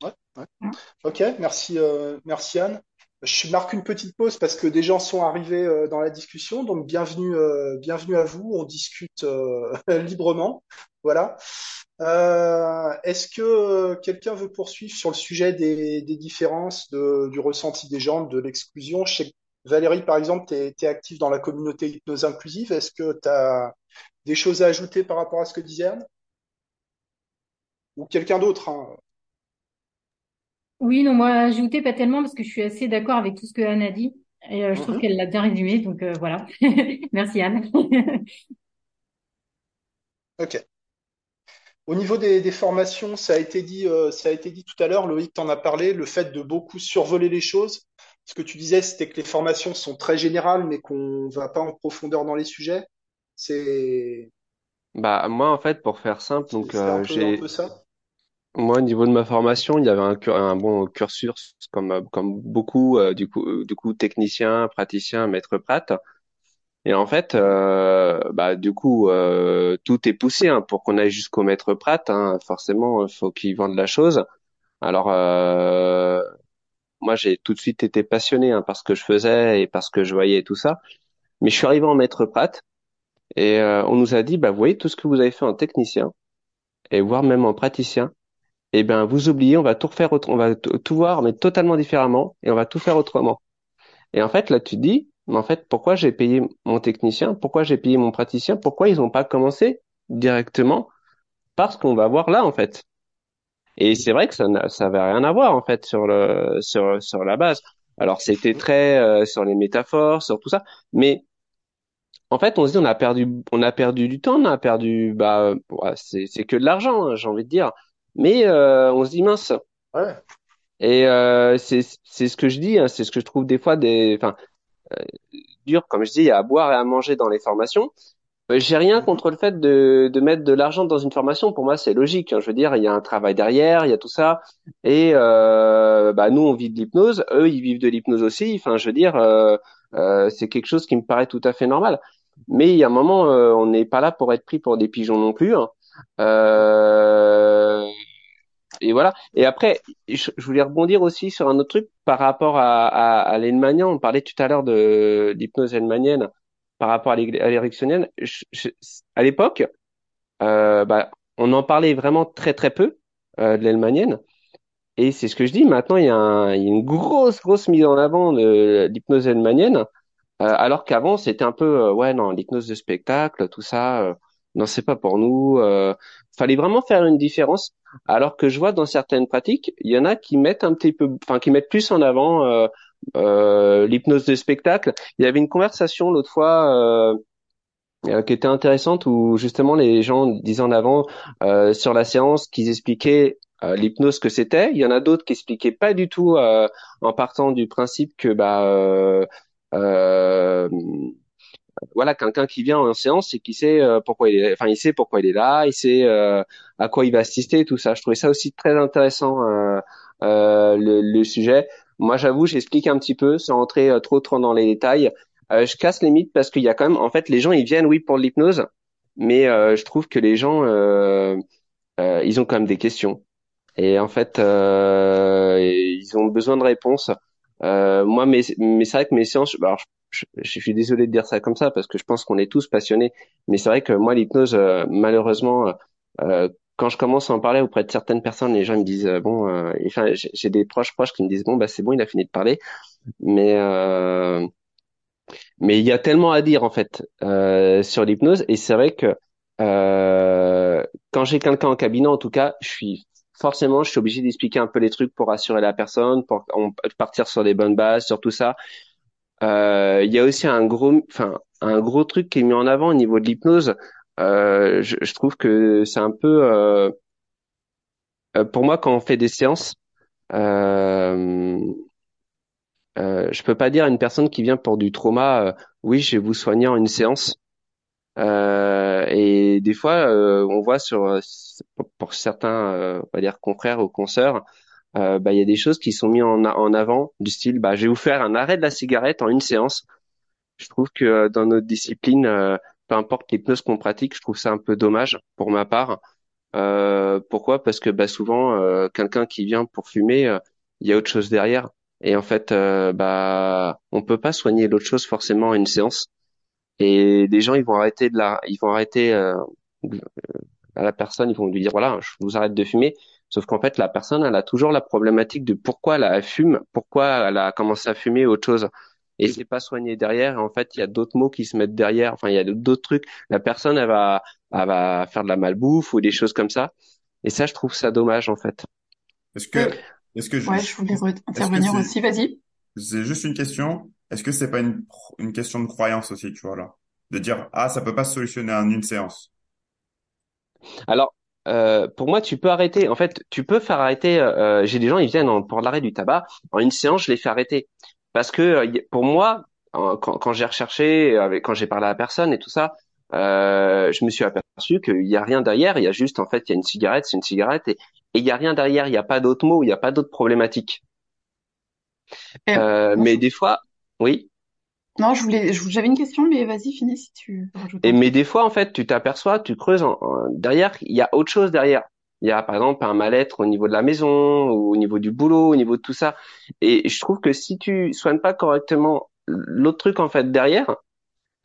Ouais, ouais. Ouais. Ok, merci, euh, merci Anne. Je marque une petite pause parce que des gens sont arrivés euh, dans la discussion. Donc, bienvenue, euh, bienvenue à vous. On discute euh, librement. Voilà. Euh, est-ce que euh, quelqu'un veut poursuivre sur le sujet des, des différences, de, du ressenti des gens, de l'exclusion? Je sais Valérie, par exemple, t'es, t'es active dans la communauté hypnose inclusive. Est-ce que t'as des choses à ajouter par rapport à ce que disait Anne? ou quelqu'un d'autre, hein. Oui, non, moi, ajouter pas tellement parce que je suis assez d'accord avec tout ce que Anne a dit. Et euh, je mm-hmm. trouve qu'elle l'a bien résumé, donc euh, voilà. Merci, Anne. Ok. Au niveau des, des formations, ça a été dit, euh, ça a été dit tout à l'heure, Loïc t'en a parlé, le fait de beaucoup survoler les choses. Ce que tu disais, c'était que les formations sont très générales, mais qu'on va pas en profondeur dans les sujets. C'est... Bah, moi, en fait, pour faire simple, donc, euh, un peu, j'ai... un peu ça. Moi, au niveau de ma formation, il y avait un, cur- un bon cursus, comme, comme beaucoup, euh, du coup, euh, du coup, technicien, praticien, maître prate. Et en fait, euh, bah, du coup, euh, tout est poussé hein, pour qu'on aille jusqu'au maître prate. Hein, forcément, il faut qu'ils vendent la chose. Alors, euh, moi, j'ai tout de suite été passionné hein, par ce que je faisais et par ce que je voyais et tout ça. Mais je suis arrivé en maître prate et euh, on nous a dit, bah, vous voyez tout ce que vous avez fait en technicien et voire même en praticien. Eh ben, vous oubliez, on va tout refaire, autre- on va t- tout voir, mais totalement différemment, et on va tout faire autrement. Et en fait, là, tu te dis, mais en fait, pourquoi j'ai payé mon technicien? Pourquoi j'ai payé mon praticien? Pourquoi ils n'ont pas commencé directement? Parce qu'on va voir là, en fait. Et c'est vrai que ça n'a- ça avait rien à voir, en fait, sur le, sur, sur la base. Alors, c'était très, euh, sur les métaphores, sur tout ça. Mais, en fait, on se dit, on a perdu, on a perdu du temps, on a perdu, bah, euh, ouais, c'est, c'est que de l'argent, hein, j'ai envie de dire. Mais, euh, on se dit, mince. Ouais. Et euh, c'est c'est ce que je dis, hein, c'est ce que je trouve des fois des, enfin, euh, dur comme je dis, il y a à boire et à manger dans les formations. Euh, J'ai rien Mhm. contre le fait de de mettre de l'argent dans une formation. Pour moi, c'est logique, hein. Je veux dire, il y a un travail derrière, il y a tout ça. Et euh, bah nous, on vit de l'hypnose, eux, ils vivent de l'hypnose aussi. Enfin, je veux dire, euh, euh, c'est quelque chose qui me paraît tout à fait normal. Mais il y a un moment, euh, on n'est pas là pour être pris pour des pigeons non plus, hein. Euh, et voilà. Et après, je, je voulais rebondir aussi sur un autre truc par rapport à, à, à l'Hellmanien. On parlait tout à l'heure de l'hypnose hellmanienne par rapport à l'é- à l'éricksonienne. Je- je- À l'époque, euh, bah, on en parlait vraiment très très peu euh, de l'hellmanienne. Et c'est ce que je dis. Maintenant, il y a, un- il y a une grosse grosse mise en avant de l'hypnose hellmanienne, euh, alors qu'avant c'était un peu euh, ouais non l'hypnose de spectacle, tout ça, euh, non c'est pas pour nous. Euh, fallait vraiment faire une différence. Alors que je vois dans certaines pratiques, il y en a qui mettent un petit peu, enfin qui mettent plus en avant euh, euh, l'hypnose de spectacle. Il y avait une conversation l'autre fois. Euh, euh, qui était intéressante où justement les gens disaient en avant euh, sur la séance qu'ils expliquaient euh, l'hypnose que c'était. Il y en a d'autres qui expliquaient pas du tout euh, en partant du principe que bah euh, euh, voilà quelqu'un qui vient en séance et qui sait euh, pourquoi il est, enfin il sait pourquoi il est là, il sait euh, à quoi il va assister, tout ça. Je trouvais ça aussi très intéressant euh, euh, le, le sujet. Moi, j'avoue, j'explique un petit peu sans rentrer euh, trop trop dans les détails. Euh, je casse les mythes parce qu'il y a quand même, en fait, les gens ils viennent oui pour l'hypnose, mais euh, je trouve que les gens euh, euh, ils ont quand même des questions. Et en fait, euh, ils ont besoin de réponses. Euh, moi, mais, mais c'est vrai que mes séances, alors, je, je- je suis désolé de dire ça comme ça parce que je pense qu'on est tous passionnés. Mais c'est vrai que moi, l'hypnose, euh, malheureusement, euh, quand je commence à en parler auprès de certaines personnes, les gens me disent euh, bon, euh, et enfin, j'ai j'ai des proches proches qui me disent bon, bah c'est bon, il a fini de parler. Mais euh, mais il y a tellement à dire en fait euh, sur l'hypnose et c'est vrai que euh, quand j'ai quelqu'un en cabinet, en tout cas, je suis forcément, je suis obligé d'expliquer un peu les trucs pour rassurer la personne, pour on, partir sur des bonnes bases, sur tout ça. Euh, il y a aussi un gros, enfin un gros truc qui est mis en avant au niveau de l'hypnose. Euh, je, je trouve que c'est un peu, euh, euh, pour moi, quand on fait des séances. Euh, euh, Je peux pas dire à une personne qui vient pour du trauma, euh, oui, je vais vous soigner en une séance. Euh, et des fois, euh, on voit sur euh, pour certains, euh, on va dire confrères ou consoeurs, euh, bah il y a des choses qui sont mises en, a- en avant du style, bah je vais vous faire un arrêt de la cigarette en une séance. Je trouve que euh, dans notre discipline, euh, peu importe l'hypnose qu'on pratique, je trouve ça un peu dommage pour ma part. Euh, pourquoi? Parce que bah souvent, euh, quelqu'un qui vient pour fumer, euh, il y a autre chose derrière. Et en fait, euh, bah on peut pas soigner l'autre chose forcément en une séance. Et les gens, ils vont arrêter de la, ils vont arrêter euh, à la personne, ils vont lui dire voilà, je vous arrête de fumer. Sauf qu'en fait, la personne, elle a toujours la problématique de pourquoi elle, a- elle fume, pourquoi elle a commencé à fumer autre chose. Et c'est pas soigné derrière. Et en fait, il y a d'autres mots qui se mettent derrière. Enfin, il y a d'autres trucs. La personne, elle va, elle va faire de la malbouffe ou des choses comme ça. Et ça, je trouve ça dommage, en fait. Est-ce que, est-ce que je, ouais, je voulais intervenir aussi, vas-y. C'est juste une question. Est-ce que c'est pas une, une question de croyance aussi, tu vois, là? De dire, ah, ça peut pas se solutionner en une séance. Alors, euh, pour moi, tu peux arrêter. En fait, tu peux faire arrêter, euh, j'ai des gens, ils viennent en, pour l'arrêt du tabac. En une séance, je les fais arrêter. Parce que, pour moi, quand, quand j'ai recherché, avec, quand j'ai parlé à la personne et tout ça, euh, je me suis aperçu qu'il y a rien derrière. Il y a juste, en fait, il y a une cigarette, c'est une cigarette et, et il y a rien derrière. Il n'y a pas d'autres mots, il n'y a pas d'autres problématiques. Et... Euh, mais des fois, oui. Non, je voulais, j'avais une question, mais vas-y, finis si tu veux rajouter. Et mais des fois, en fait, tu t'aperçois, tu creuses en, en, derrière, il y a autre chose derrière. Il y a, par exemple, un mal-être au niveau de la maison, ou au niveau du boulot, au niveau de tout ça. Et je trouve que si tu soignes pas correctement l'autre truc, en fait, derrière,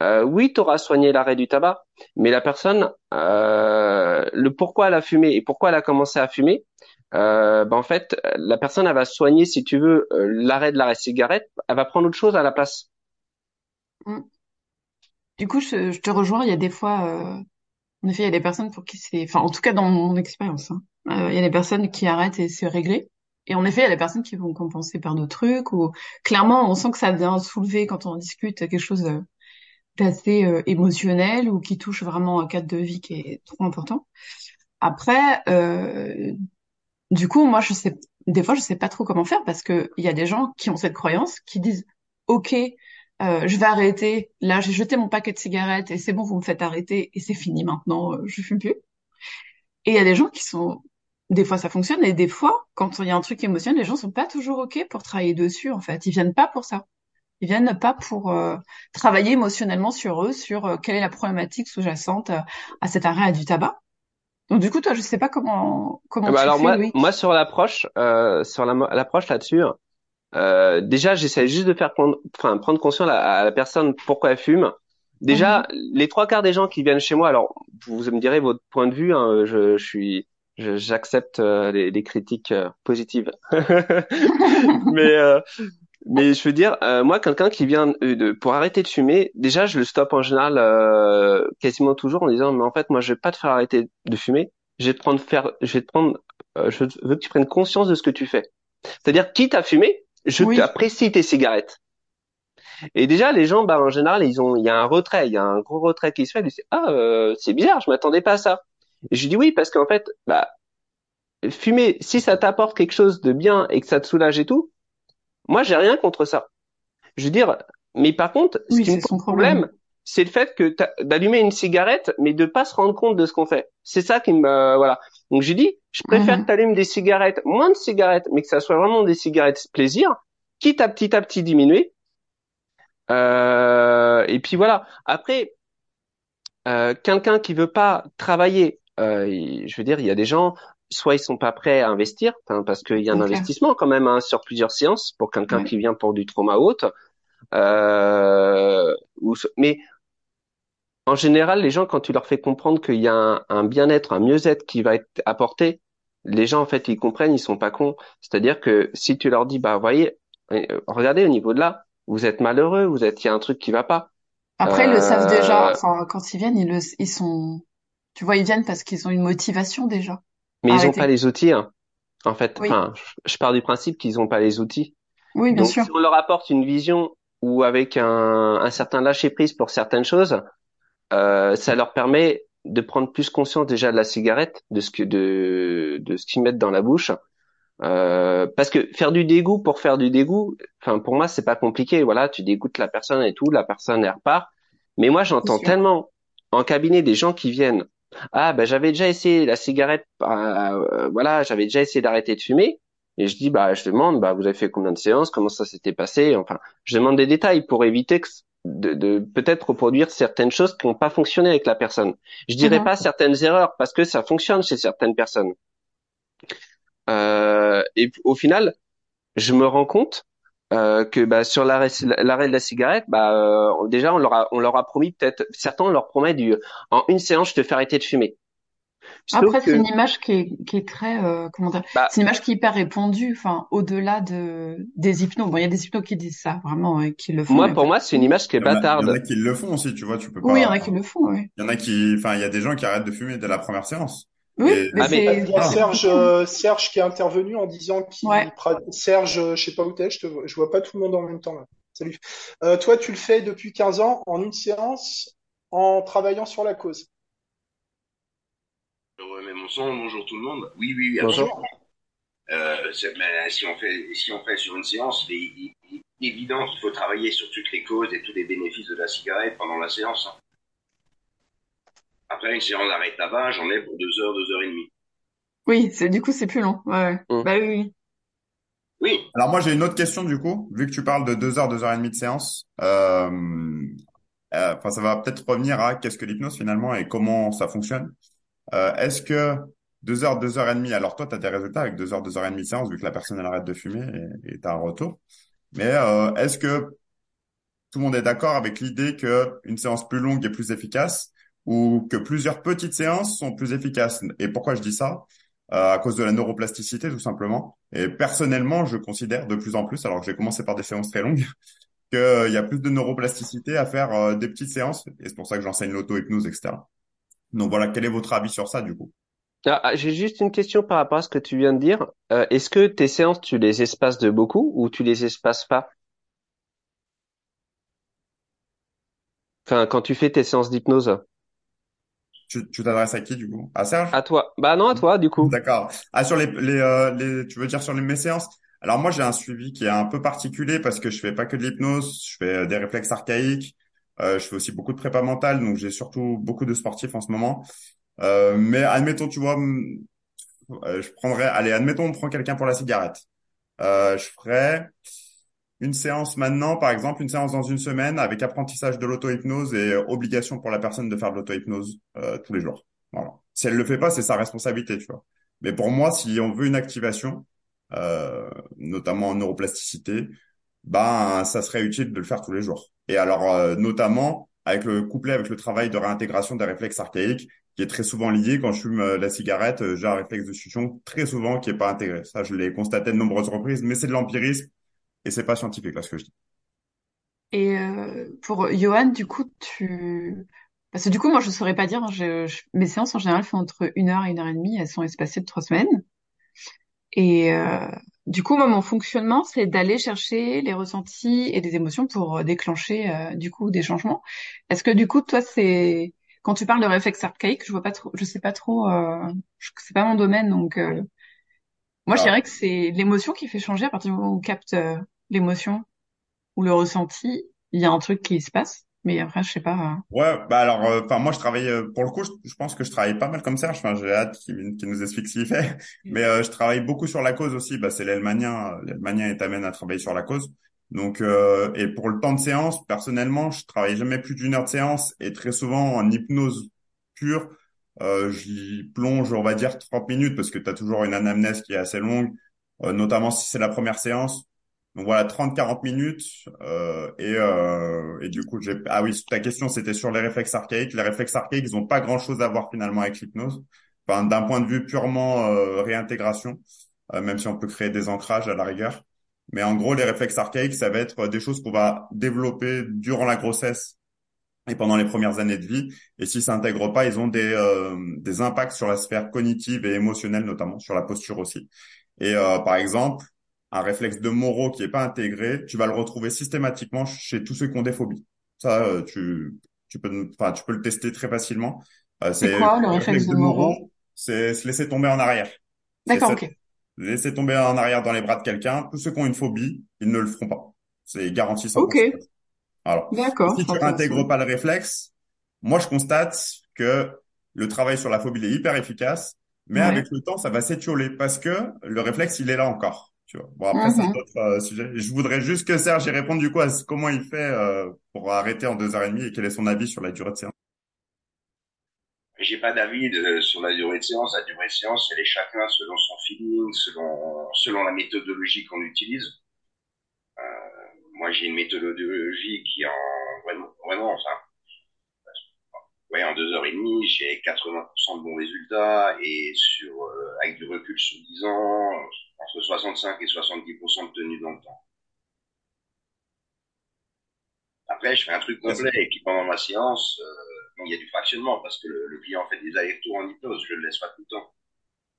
euh, oui, t'auras soigné l'arrêt du tabac, mais la personne, euh, le pourquoi elle a fumé et pourquoi elle a commencé à fumer, euh, ben, en fait, la personne, elle va soigner, si tu veux, l'arrêt de la cigarette, elle va prendre autre chose à la place. Du coup, je, je te rejoins. Il y a des fois, euh, en effet, il y a des personnes pour qui c'est, enfin, en tout cas dans mon expérience, hein, euh, il y a des personnes qui arrêtent et c'est réglé. Et en effet, il y a des personnes qui vont compenser par d'autres trucs. Ou clairement, on sent que ça vient soulever quand on en discute quelque chose d'assez euh, émotionnel ou qui touche vraiment un cadre de vie qui est trop important. Après, euh, du coup, moi, je sais, des fois, je sais pas trop comment faire parce que il y a des gens qui ont cette croyance, qui disent, ok. Euh, je vais arrêter, là j'ai jeté mon paquet de cigarettes et c'est bon, vous me faites arrêter et c'est fini maintenant, euh, je fume plus. Et il y a des gens qui sont, des fois ça fonctionne et des fois, quand il y a un truc qui émotionne, les gens sont pas toujours ok pour travailler dessus en fait, ils viennent pas pour ça. Ils viennent pas pour euh, travailler émotionnellement sur eux, sur euh, quelle est la problématique sous-jacente euh, à cet arrêt du tabac. Donc du coup, toi, je sais pas comment comment eh ben tu alors fais, moi, Louis. Moi sur l'approche, euh, sur la, l'approche là-dessus, Euh, déjà, j'essaie juste de faire prendre, enfin, prendre conscience à, à la personne pourquoi elle fume. Déjà, mmh. les trois quarts des gens qui viennent chez moi, alors, vous me direz votre point de vue, hein, je, je suis, je, j'accepte euh, les, les critiques euh, positives. mais, euh, mais je veux dire, euh, moi, quelqu'un qui vient euh, de, pour arrêter de fumer, déjà, je le stoppe en général, euh, quasiment toujours en disant, mais en fait, moi, je vais pas te faire arrêter de fumer, je vais te prendre, faire, je vais te prendre, euh, je veux que tu prennes conscience de ce que tu fais. C'est-à-dire, quitte à fumer, je oui. t'apprécie tes cigarettes. Et déjà, les gens, bah, en général, ils ont, il y a un retrait, il y a un gros retrait qui se fait. Ils disent, ah, euh, c'est bizarre, je m'attendais pas à ça. Et je dis oui, parce qu'en fait, bah, fumer, si ça t'apporte quelque chose de bien et que ça te soulage et tout, moi, j'ai rien contre ça. Je veux dire, mais par contre, oui, ce qui me pose problème, problème, c'est le fait que t'as, d'allumer une cigarette, mais de pas se rendre compte de ce qu'on fait. C'est ça qui me, euh, voilà. Donc, je dis, je préfère mmh. que t'allumes des cigarettes, moins de cigarettes, mais que ça soit vraiment des cigarettes plaisir, quitte à petit à petit diminuer. Euh, et puis voilà. Après, euh, quelqu'un qui veut pas travailler, euh, je veux dire, il y a des gens, soit ils sont pas prêts à investir, parce qu'il y a un okay. investissement quand même hein, sur plusieurs séances pour quelqu'un ouais. qui vient pour du trauma ou autre. Euh, ou, mais en général, les gens, quand tu leur fais comprendre qu'il y a un, un bien-être, un mieux-être qui va être apporté, les gens, en fait, ils comprennent, ils sont pas cons. C'est-à-dire que si tu leur dis, bah, voyez, regardez au niveau de là, vous êtes malheureux, vous êtes, il y a un truc qui va pas. Après, euh... ils le savent déjà. Enfin, quand ils viennent, ils le, ils sont, tu vois, ils viennent parce qu'ils ont une motivation déjà. Mais Arrêtez. Ils ont pas les outils, hein. En fait, oui. enfin, je pars du principe qu'ils ont pas les outils. Oui, bien Donc, sûr. Si on leur apporte une vision ou avec un, un certain lâcher-prise pour certaines choses, Euh, ça leur permet de prendre plus conscience déjà de la cigarette, de ce que de de ce qu'ils mettent dans la bouche, euh, parce que faire du dégoût pour faire du dégoût, enfin pour moi c'est pas compliqué. Voilà, tu dégoûtes la personne et tout, la personne elle repart. Mais moi j'entends tellement en cabinet des gens qui viennent. Ah ben j'avais déjà essayé la cigarette, euh, voilà, j'avais déjà essayé d'arrêter de fumer. Et je dis bah je demande bah vous avez fait combien de séances, comment ça s'était passé, enfin je demande des détails pour éviter que De, de peut-être reproduire certaines choses qui n'ont pas fonctionné avec la personne. Je dirais mmh. pas certaines erreurs parce que ça fonctionne chez certaines personnes. Euh, et au final, je me rends compte euh, que bah, sur l'arrêt, l'arrêt de la cigarette, bah, euh, déjà on leur a, on leur a promis peut-être certains on leur promet du en une séance je te fais arrêter de fumer. Sauf Après que... c'est une image qui est, qui est très euh, comment dire, bah, c'est une image qui est hyper répandue, enfin au-delà de des hypnos. Bon, il y a des hypnos qui disent ça vraiment et qui le font. Moi, pour pas... moi, c'est une image qui est bâtarde. Il y en a qui le font aussi, tu vois, tu peux pas. Oui, il y en a qui le font. Oui. Il y en a qui, enfin, il y a des gens qui arrêtent de fumer dès la première séance. Oui, mais ah, mais... Il y a Serge, euh, Serge qui est intervenu en disant qu'il ouais. Serge, euh, je sais pas où t'es, je te vois, je vois pas tout le monde en même temps là. Salut. Euh, toi, tu le fais depuis quinze ans en une séance, en travaillant sur la cause. Ouais, mais mon sang, bonjour tout le monde. Oui, oui, oui absolument. Euh, ben, si on fait, si on fait sur une séance, c'est évident qu'il faut travailler sur toutes les causes et tous les bénéfices de la cigarette pendant la séance. Hein. Après une séance d'arrêt de tabac, j'en ai pour deux heures, deux heures et demie. Oui, c'est, du coup, c'est plus long. Ouais. Mmh. Bah oui, oui. Oui. Alors moi, j'ai une autre question du coup. Vu que tu parles de deux heures, deux heures et demie de séance, euh, euh, enfin, ça va peut-être revenir à qu'est-ce que l'hypnose finalement et comment ça fonctionne. Euh, est-ce que deux heures, deux heures et demie, alors toi, tu as des résultats avec deux heures, deux heures et demie de séance vu que la personne elle arrête de fumer et tu as un retour. Mais euh, est-ce que tout le monde est d'accord avec l'idée qu'une séance plus longue est plus efficace ou que plusieurs petites séances sont plus efficaces? Et pourquoi je dis ça? Euh, à cause de la neuroplasticité, tout simplement. Et personnellement, je considère de plus en plus, alors que j'ai commencé par des séances très longues, qu'il euh, y a plus de neuroplasticité à faire euh, des petites séances. Et c'est pour ça que j'enseigne l'auto-hypnose, et cetera. Donc voilà, quel est votre avis sur ça, du coup? Ah, j'ai juste une question par rapport à ce que tu viens de dire. Euh, est-ce que tes séances, tu les espaces de beaucoup ou tu les espaces pas? Enfin, quand tu fais tes séances d'hypnose. Tu, tu t'adresses à qui, du coup? À Serge? À toi. Bah non, à toi, du coup. D'accord. Ah, sur les, les, euh, les, tu veux dire sur les, mes séances? Alors moi, j'ai un suivi qui est un peu particulier parce que je fais pas que de l'hypnose, je fais des réflexes archaïques, euh, je fais aussi beaucoup de prépa mentale, donc j'ai surtout beaucoup de sportifs en ce moment. Euh, mais admettons, tu vois, euh, je prendrais, allez, admettons, on prend quelqu'un pour la cigarette. Euh, je ferais une séance maintenant, par exemple, une séance dans une semaine avec apprentissage de l'auto-hypnose et obligation pour la personne de faire de l'auto-hypnose euh, tous les jours. Voilà. Si elle le fait pas, c'est sa responsabilité, tu vois. Mais pour moi, si on veut une activation, euh, notamment en neuroplasticité, ben ça serait utile de le faire tous les jours. Et alors, euh, notamment avec le couplé avec le travail de réintégration des réflexes archaïques, qui est très souvent lié. Quand je fume euh, la cigarette, euh, j'ai un réflexe de succion très souvent qui est pas intégré. Ça, je l'ai constaté de nombreuses reprises, mais c'est de l'empirisme. Et c'est pas scientifique, là, ce que je dis. Et euh, pour Johan, du coup, tu... Parce que du coup, moi, je saurais pas dire. Hein, je, je... Mes séances, en général, font entre une heure et une heure et demie. Elles sont espacées de trois semaines. Et euh, du coup, moi, mon fonctionnement, c'est d'aller chercher les ressentis et les émotions pour déclencher, euh, du coup, des changements. Est-ce que, du coup, toi, c'est... Quand tu parles de réflexe archaïque, je vois pas trop... Je sais pas trop... Euh... C'est pas mon domaine, donc... Euh... Moi, ah. Je dirais que c'est l'émotion qui fait changer à partir du moment où on capte... Euh... l'émotion ou le ressenti, il y a un truc qui se passe, mais après, je sais pas. Ouais, bah alors, enfin, euh, moi, je travaille, euh, pour le coup, je, je pense que je travaille pas mal comme Serge, enfin, j'ai hâte qu'il, qu'il nous explique ce qu'il fait, mais euh, je travaille beaucoup sur la cause aussi, bah, c'est l'Elmanien, l'Elmanien est amené à travailler sur la cause, donc, euh, et pour le temps de séance, personnellement, je travaille jamais plus d'une heure de séance, et très souvent, en hypnose pure, euh, j'y plonge, on va dire, trente minutes, parce que t'as toujours une anamnèse qui est assez longue, euh, notamment si c'est la première séance. Donc voilà, trente à quarante minutes, euh, et, euh, et du coup, j'ai, ah oui, ta question, c'était sur les réflexes archaïques. Les réflexes archaïques, ils ont pas grand chose à voir finalement avec l'hypnose. Enfin, d'un point de vue purement, euh, réintégration, euh, même si on peut créer des ancrages à la rigueur. Mais en gros, les réflexes archaïques, ça va être des choses qu'on va développer durant la grossesse et pendant les premières années de vie. Et s'ils s'intègrent pas, ils ont des, euh, des impacts sur la sphère cognitive et émotionnelle, notamment, sur la posture aussi. Et, euh, par exemple, un réflexe de Moro qui est pas intégré, tu vas le retrouver systématiquement chez tous ceux qui ont des phobies. Ça, tu, tu peux, enfin, tu peux le tester très facilement. Euh, c'est, c'est quoi le réflexe, réflexe de Moro, Moro c'est se laisser tomber en arrière. D'accord, c'est, ok. Laisser tomber en arrière dans les bras de quelqu'un. Tous ceux qui ont une phobie, ils ne le feront pas. C'est garanti cent pour cent. Ok. Alors, d'accord. Si tu n'intègres pas le réflexe, moi je constate que le travail sur la phobie il est hyper efficace, mais ouais. Avec le temps, ça va s'étioler parce que le réflexe il est là encore. Tu vois. Bon, après, mm-hmm. C'est un autre euh, sujet. Je voudrais juste que Serge y réponde du coup à comment il fait euh, pour arrêter en deux heures et demie et quel est son avis sur la durée de séance. J'ai pas d'avis de, sur la durée de séance. La durée de séance, elle est chacun selon son feeling, selon, selon la méthodologie qu'on utilise. Euh, moi, j'ai une méthodologie qui en, vraiment, vraiment, enfin, ouais, en deux heures et demie, j'ai quatre-vingts pour cent de bons résultats et sur, euh, avec du recul sur dix ans, entre soixante-cinq et soixante-dix pour cent de tenue dans le temps. Après, je fais un truc complet et puis pendant ma séance, euh, il y a du fractionnement parce que le, le client fait des allers-retours en hypnose, je ne le laisse pas tout le temps.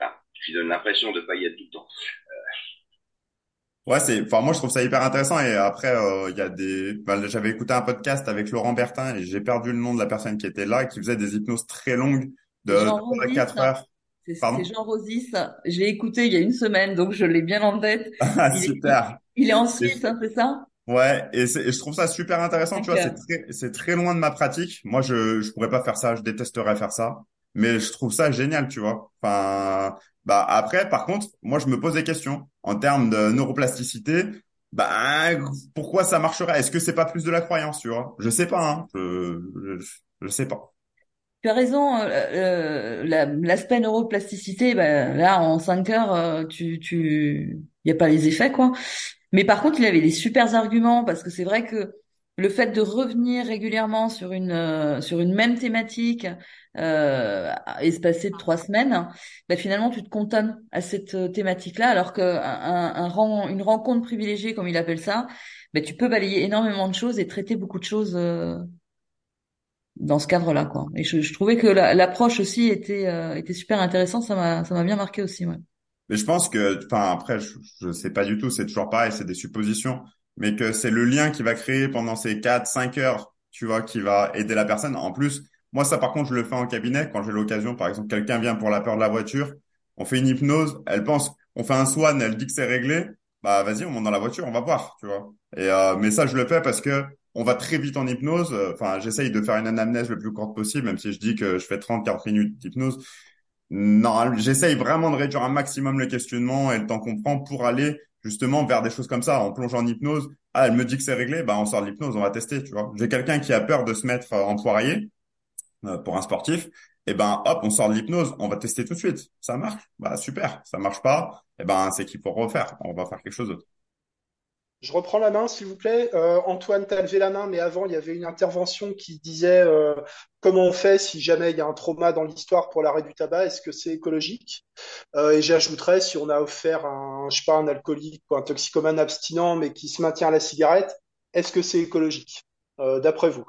Enfin, je lui donne l'impression de ne pas y être tout le temps. Euh... Ouais, c'est, enfin, moi, je trouve ça hyper intéressant. Et après, il euh, y a des. Ben, j'avais écouté un podcast avec Laurent Bertin et j'ai perdu le nom de la personne qui était là et qui faisait des hypnoses très longues de trois à quatre heures. C'est, c'est Jean Rosie, ça. Je l'ai écouté il y a une semaine, donc je l'ai bien en tête. Ah, il super. Est, il est en Suisse, c'est, hein, c'est ça? Ouais, et, c'est, et je trouve ça super intéressant, okay. Tu vois, c'est très, c'est très loin de ma pratique. Moi, je, je pourrais pas faire ça, je détesterais faire ça. Mais je trouve ça génial, tu vois. Enfin, bah, après, par contre, moi, je me pose des questions. En termes de neuroplasticité, bah, pourquoi ça marcherait? Est-ce que c'est pas plus de la croyance, tu vois? Je sais pas, hein. Je, je, je sais pas. Tu as raison, euh, la, l'aspect neuroplasticité, ben, là, en cinq heures, euh, tu, tu, y a pas les effets, quoi. Mais par contre, il avait des super arguments parce que c'est vrai que le fait de revenir régulièrement sur une, euh, sur une même thématique, euh, espacée de trois semaines, ben, finalement, tu te cantonnes à cette thématique-là, alors que un, un, un, une rencontre privilégiée, comme il appelle ça, ben, tu peux balayer énormément de choses et traiter beaucoup de choses, euh, dans ce cadre-là, quoi. Et je, je trouvais que la, l'approche aussi était euh, était super intéressante. Ça m'a ça m'a bien marqué aussi, ouais. Mais je pense que, enfin après, je, je sais pas du tout. C'est toujours pareil, c'est des suppositions, mais que c'est le lien qui va créer pendant ces quatre cinq heures, tu vois, qui va aider la personne. En plus, moi ça par contre, je le fais en cabinet quand j'ai l'occasion. Par exemple, quelqu'un vient pour la peur de la voiture, on fait une hypnose, elle pense, on fait un swan, elle dit que c'est réglé. Bah vas-y, on monte dans la voiture, on va voir, tu vois. Et euh, mais ça je le fais parce que on va très vite en hypnose. Enfin, j'essaye de faire une anamnèse le plus courte possible, même si je dis que je fais trente à quarante minutes d'hypnose. Non, j'essaye vraiment de réduire un maximum le questionnement et le temps qu'on prend pour aller justement vers des choses comme ça. On plonge en hypnose. Ah, elle me dit que c'est réglé. Bah, on sort de l'hypnose, on va tester, tu vois. J'ai quelqu'un qui a peur de se mettre en poirier euh, pour un sportif. Et ben, hop, on sort de l'hypnose, on va tester tout de suite. Ça marche? Bah, super. Ça marche pas? Et ben, c'est qu'il faut refaire. On va faire quelque chose d'autre. Je reprends la main, s'il vous plaît. Euh, Antoine, t'as levé la main, mais avant, il y avait une intervention qui disait euh, comment on fait si jamais il y a un trauma dans l'histoire pour l'arrêt du tabac, est-ce que c'est écologique? euh, Et j'ajouterais, si on a offert un, je sais pas, un alcoolique ou un toxicomane abstinent, mais qui se maintient à la cigarette, est-ce que c'est écologique, euh, d'après vous?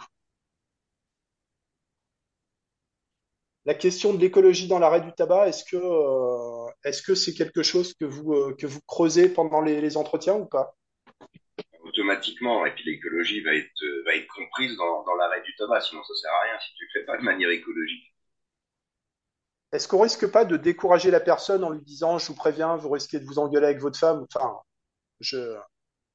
La question de l'écologie dans l'arrêt du tabac, est-ce que, euh, est-ce que c'est quelque chose que vous, euh, que vous creusez pendant les, les entretiens ou pas? Automatiquement, et puis l'écologie va être va être comprise dans, dans l'arrêt du tabac, sinon ça sert à rien si tu le fais pas de manière écologique. Est-ce qu'on risque pas de décourager la personne en lui disant je vous préviens, vous risquez de vous engueuler avec votre femme? Enfin, je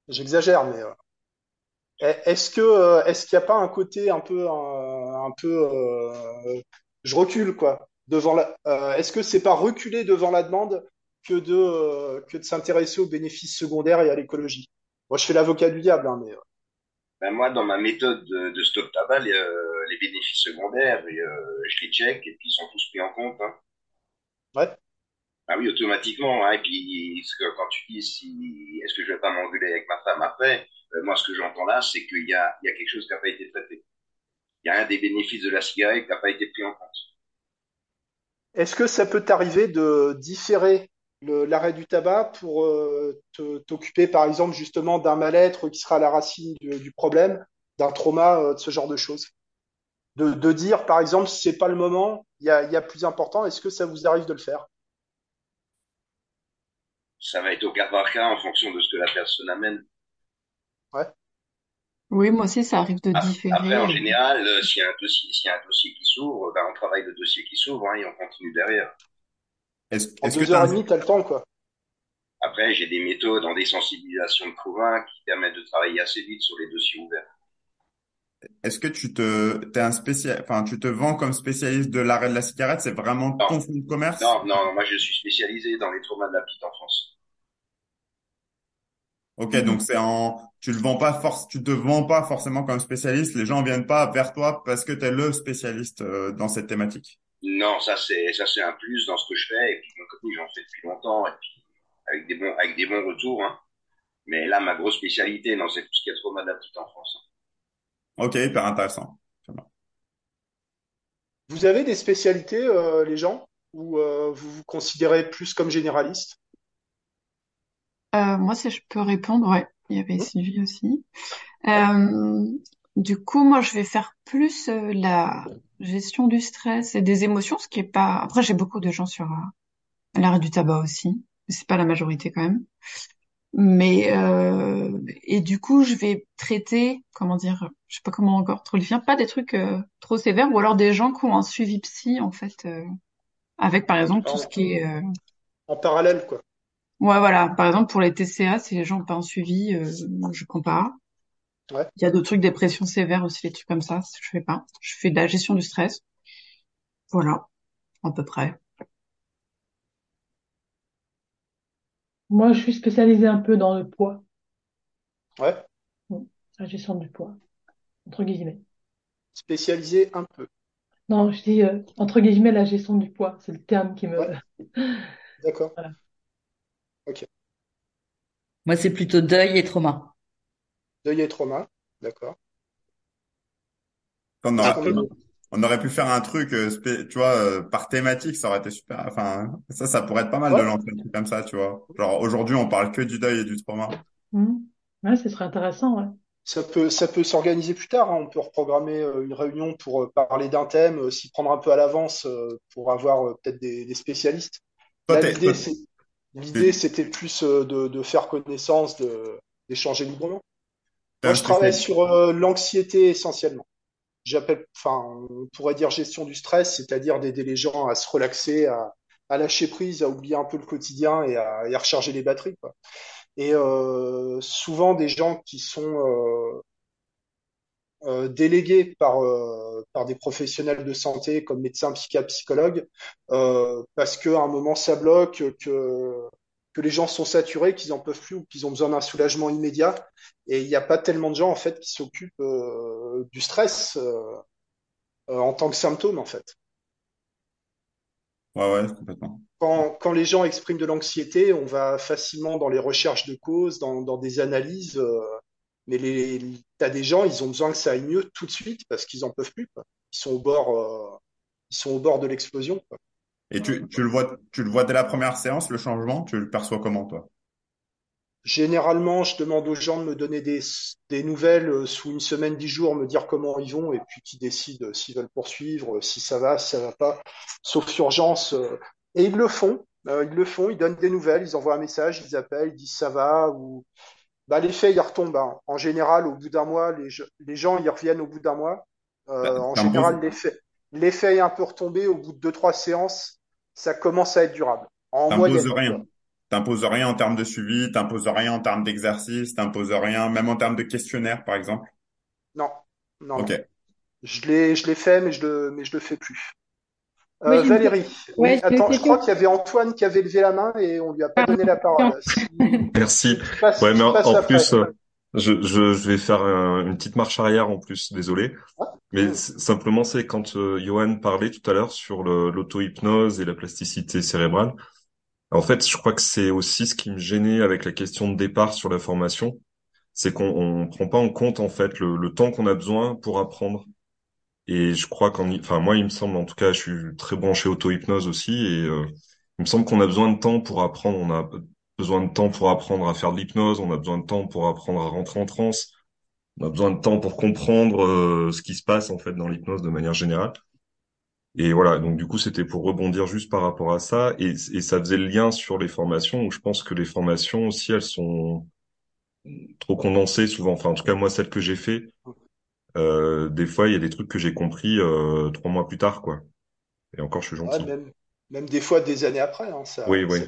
j'exagère, mais euh, est-ce que est-ce qu'il n'y a pas un côté un peu un, un peu euh, je recule quoi devant la euh, est-ce que c'est pas reculer devant la demande que de euh, que de s'intéresser aux bénéfices secondaires et à l'écologie? Moi, je fais l'avocat du diable, hein, mais. Ben moi, dans ma méthode de, de stop tabac, les, euh, les bénéfices secondaires, et, euh, je les check et puis ils sont tous pris en compte. Hein. Ouais. Ah oui, automatiquement. Hein, et puis, ce que, quand tu dis si est-ce que je vais pas m'engueuler avec ma femme après, euh, moi, ce que j'entends là, c'est qu'il y a, il y a quelque chose qui n'a pas été traité. Il y a un des bénéfices de la cigarette qui n'a pas été pris en compte. Est-ce que ça peut t'arriver de différer Le, l'arrêt du tabac pour euh, te, t'occuper par exemple justement d'un mal-être qui sera à la racine du, du problème, d'un trauma, euh, de ce genre de choses, de, de dire par exemple c'est pas le moment, il y a, y a plus important? Est-ce que ça vous arrive de le faire? Ça va être au cas par cas en fonction de ce que la personne amène. Ouais. Oui, moi aussi ça arrive de différer. Après, en général, euh, s'il y a un dossier, s'il y a un dossier qui s'ouvre, ben, on travaille le dossier qui s'ouvre, hein, et on continue derrière. Est-ce, en est-ce deux que heures et demie, t'as le temps, quoi. Après, j'ai des méthodes en désensibilisation de Provins qui permettent de travailler assez vite sur les dossiers ouverts. Est-ce que tu te, t'es un spécial, enfin, tu te vends comme spécialiste de l'arrêt de la cigarette? C'est vraiment non. Ton fonds de commerce? Non, non, moi, je suis spécialisé dans les traumas de la petite enfance. Ok, mmh. Donc c'est en, tu le vends pas force, tu te vends pas forcément comme spécialiste. Les gens viennent pas vers toi parce que t'es le spécialiste euh, dans cette thématique. Non, ça c'est ça c'est un plus dans ce que je fais, et puis mon contenu j'en fais depuis longtemps, et puis avec des bons avec des bons retours, hein. Mais là ma grosse spécialité dans c'est tout ce qui est trauma de la petite enfance. Ok, hyper intéressant. Vous avez des spécialités euh, les gens, ou euh, vous vous considérez plus comme généraliste? Euh, moi si je peux répondre, ouais, il y avait Sylvie aussi. Euh, Du coup, moi, je vais faire plus euh, la gestion du stress et des émotions, ce qui est pas... Après, j'ai beaucoup de gens sur euh, l'arrêt du tabac aussi. C'est pas la majorité quand même. Mais euh... et du coup, je vais traiter, comment dire, je sais pas comment encore trop les faire, pas des trucs euh, trop sévères, ou alors des gens qui ont un suivi psy, en fait, euh, avec, par exemple, tout en, ce qui est... Euh... En parallèle, quoi. Ouais, voilà. Par exemple, pour les T C A, si les gens n'ont pas un suivi, euh, je compare. Ouais. Il y a d'autres trucs, dépression sévère aussi, des trucs comme ça, je fais pas. Je fais de la gestion du stress. Voilà, à peu près. Moi, je suis spécialisée un peu dans le poids. Ouais. Bon, la gestion du poids, entre guillemets. Spécialisée un peu. Non, je dis euh, entre guillemets la gestion du poids, c'est le terme qui me... Ouais. D'accord. Voilà. Ok. Moi, c'est plutôt deuil et trauma. Deuil et trauma, d'accord. On aurait, ah, pu, on aurait pu faire un truc, tu vois, par thématique, ça aurait été super. Enfin, ça, ça pourrait être pas mal, ouais, de lancer un truc comme ça, tu vois. Genre, aujourd'hui, on parle que du deuil et du trauma. Mmh. Ouais, ce serait intéressant, ouais. Ça peut, ça peut s'organiser plus tard, hein. On peut reprogrammer une réunion pour parler d'un thème, s'y prendre un peu à l'avance pour avoir peut-être des, des spécialistes. Toi, Là, l'idée, toi, c'est, l'idée c'était plus de, de faire connaissance, de, d'échanger librement. Moi, je travaille sur euh, l'anxiété essentiellement. J'appelle, enfin, on pourrait dire gestion du stress, c'est-à-dire d'aider les gens à se relaxer, à, à lâcher prise, à oublier un peu le quotidien et à, et à recharger les batteries, quoi. Et euh, souvent, des gens qui sont euh, euh, délégués par euh, par des professionnels de santé comme médecins, psychiatres, psychologues, euh, parce qu'à un moment, ça bloque, que que les gens sont saturés, qu'ils en peuvent plus ou qu'ils ont besoin d'un soulagement immédiat. Et il n'y a pas tellement de gens, en fait, qui s'occupent euh, du stress euh, euh, en tant que symptôme, en fait. Ouais, ouais, complètement. Quand, quand les gens expriment de l'anxiété, on va facilement dans les recherches de causes, dans, dans des analyses. Euh, mais les, les, t'as des gens, ils ont besoin que ça aille mieux tout de suite parce qu'ils en peuvent plus, quoi. Ils sont au bord, euh, ils sont au bord de l'explosion, quoi. Et tu, tu le vois, tu le vois dès la première séance, le changement, tu le perçois comment, toi? Généralement, je demande aux gens de me donner des, des nouvelles sous une semaine, dix jours, me dire comment ils vont, et puis qu'ils décident s'ils veulent poursuivre, si ça va, si ça va pas, sauf urgence. Et ils le font, ils le font, ils donnent des nouvelles, ils envoient un message, ils appellent, ils disent ça va, ou, bah, l'effet, il retombe. En général, au bout d'un mois, les, les gens, ils reviennent au bout d'un mois. Euh, en général, l'effet, l'effet est un peu retombé au bout de deux, trois séances. Ça commence à être durable. En t'imposes rien. T'imposes rien en termes de suivi, t'imposes rien en termes d'exercice, t'imposes rien, même en termes de questionnaire, par exemple. Non, non. Ok. Non. Je l'ai, je l'ai fait, mais je le, mais je le fais plus. Euh, oui, Valérie. Je... Ouais, oui, je attends, je crois qu'il y avait Antoine qui avait levé la main et on lui a pas donné la parole. Merci. Je passe, ouais, mais en, en plus, euh, je, je, je vais faire un, une petite marche arrière en plus. Désolé. Ouais. Mais c'est, simplement, c'est quand euh, Johan parlait tout à l'heure sur le, l'auto-hypnose et la plasticité cérébrale. En fait, je crois que c'est aussi ce qui me gênait avec la question de départ sur la formation, c'est qu'on on prend pas en compte en fait le, le temps qu'on a besoin pour apprendre. Et je crois qu'en, enfin moi, il me semble, en tout cas, je suis très branché auto-hypnose aussi, et euh, il me semble qu'on a besoin de temps pour apprendre. On a besoin de temps pour apprendre à faire de l'hypnose, on a besoin de temps pour apprendre à rentrer en transe. On a besoin de temps pour comprendre euh, ce qui se passe en fait dans l'hypnose de manière générale. Et voilà, donc du coup, c'était pour rebondir juste par rapport à ça. Et, et ça faisait le lien sur les formations, où je pense que les formations aussi, elles sont trop condensées souvent. Enfin, en tout cas, moi, celles que j'ai fait, euh, des fois, il y a des trucs que j'ai compris euh, trois mois plus tard, quoi. Et encore, je suis gentil. Ouais, même, même des fois, des années après, hein, ça. Oui, oui. Ça...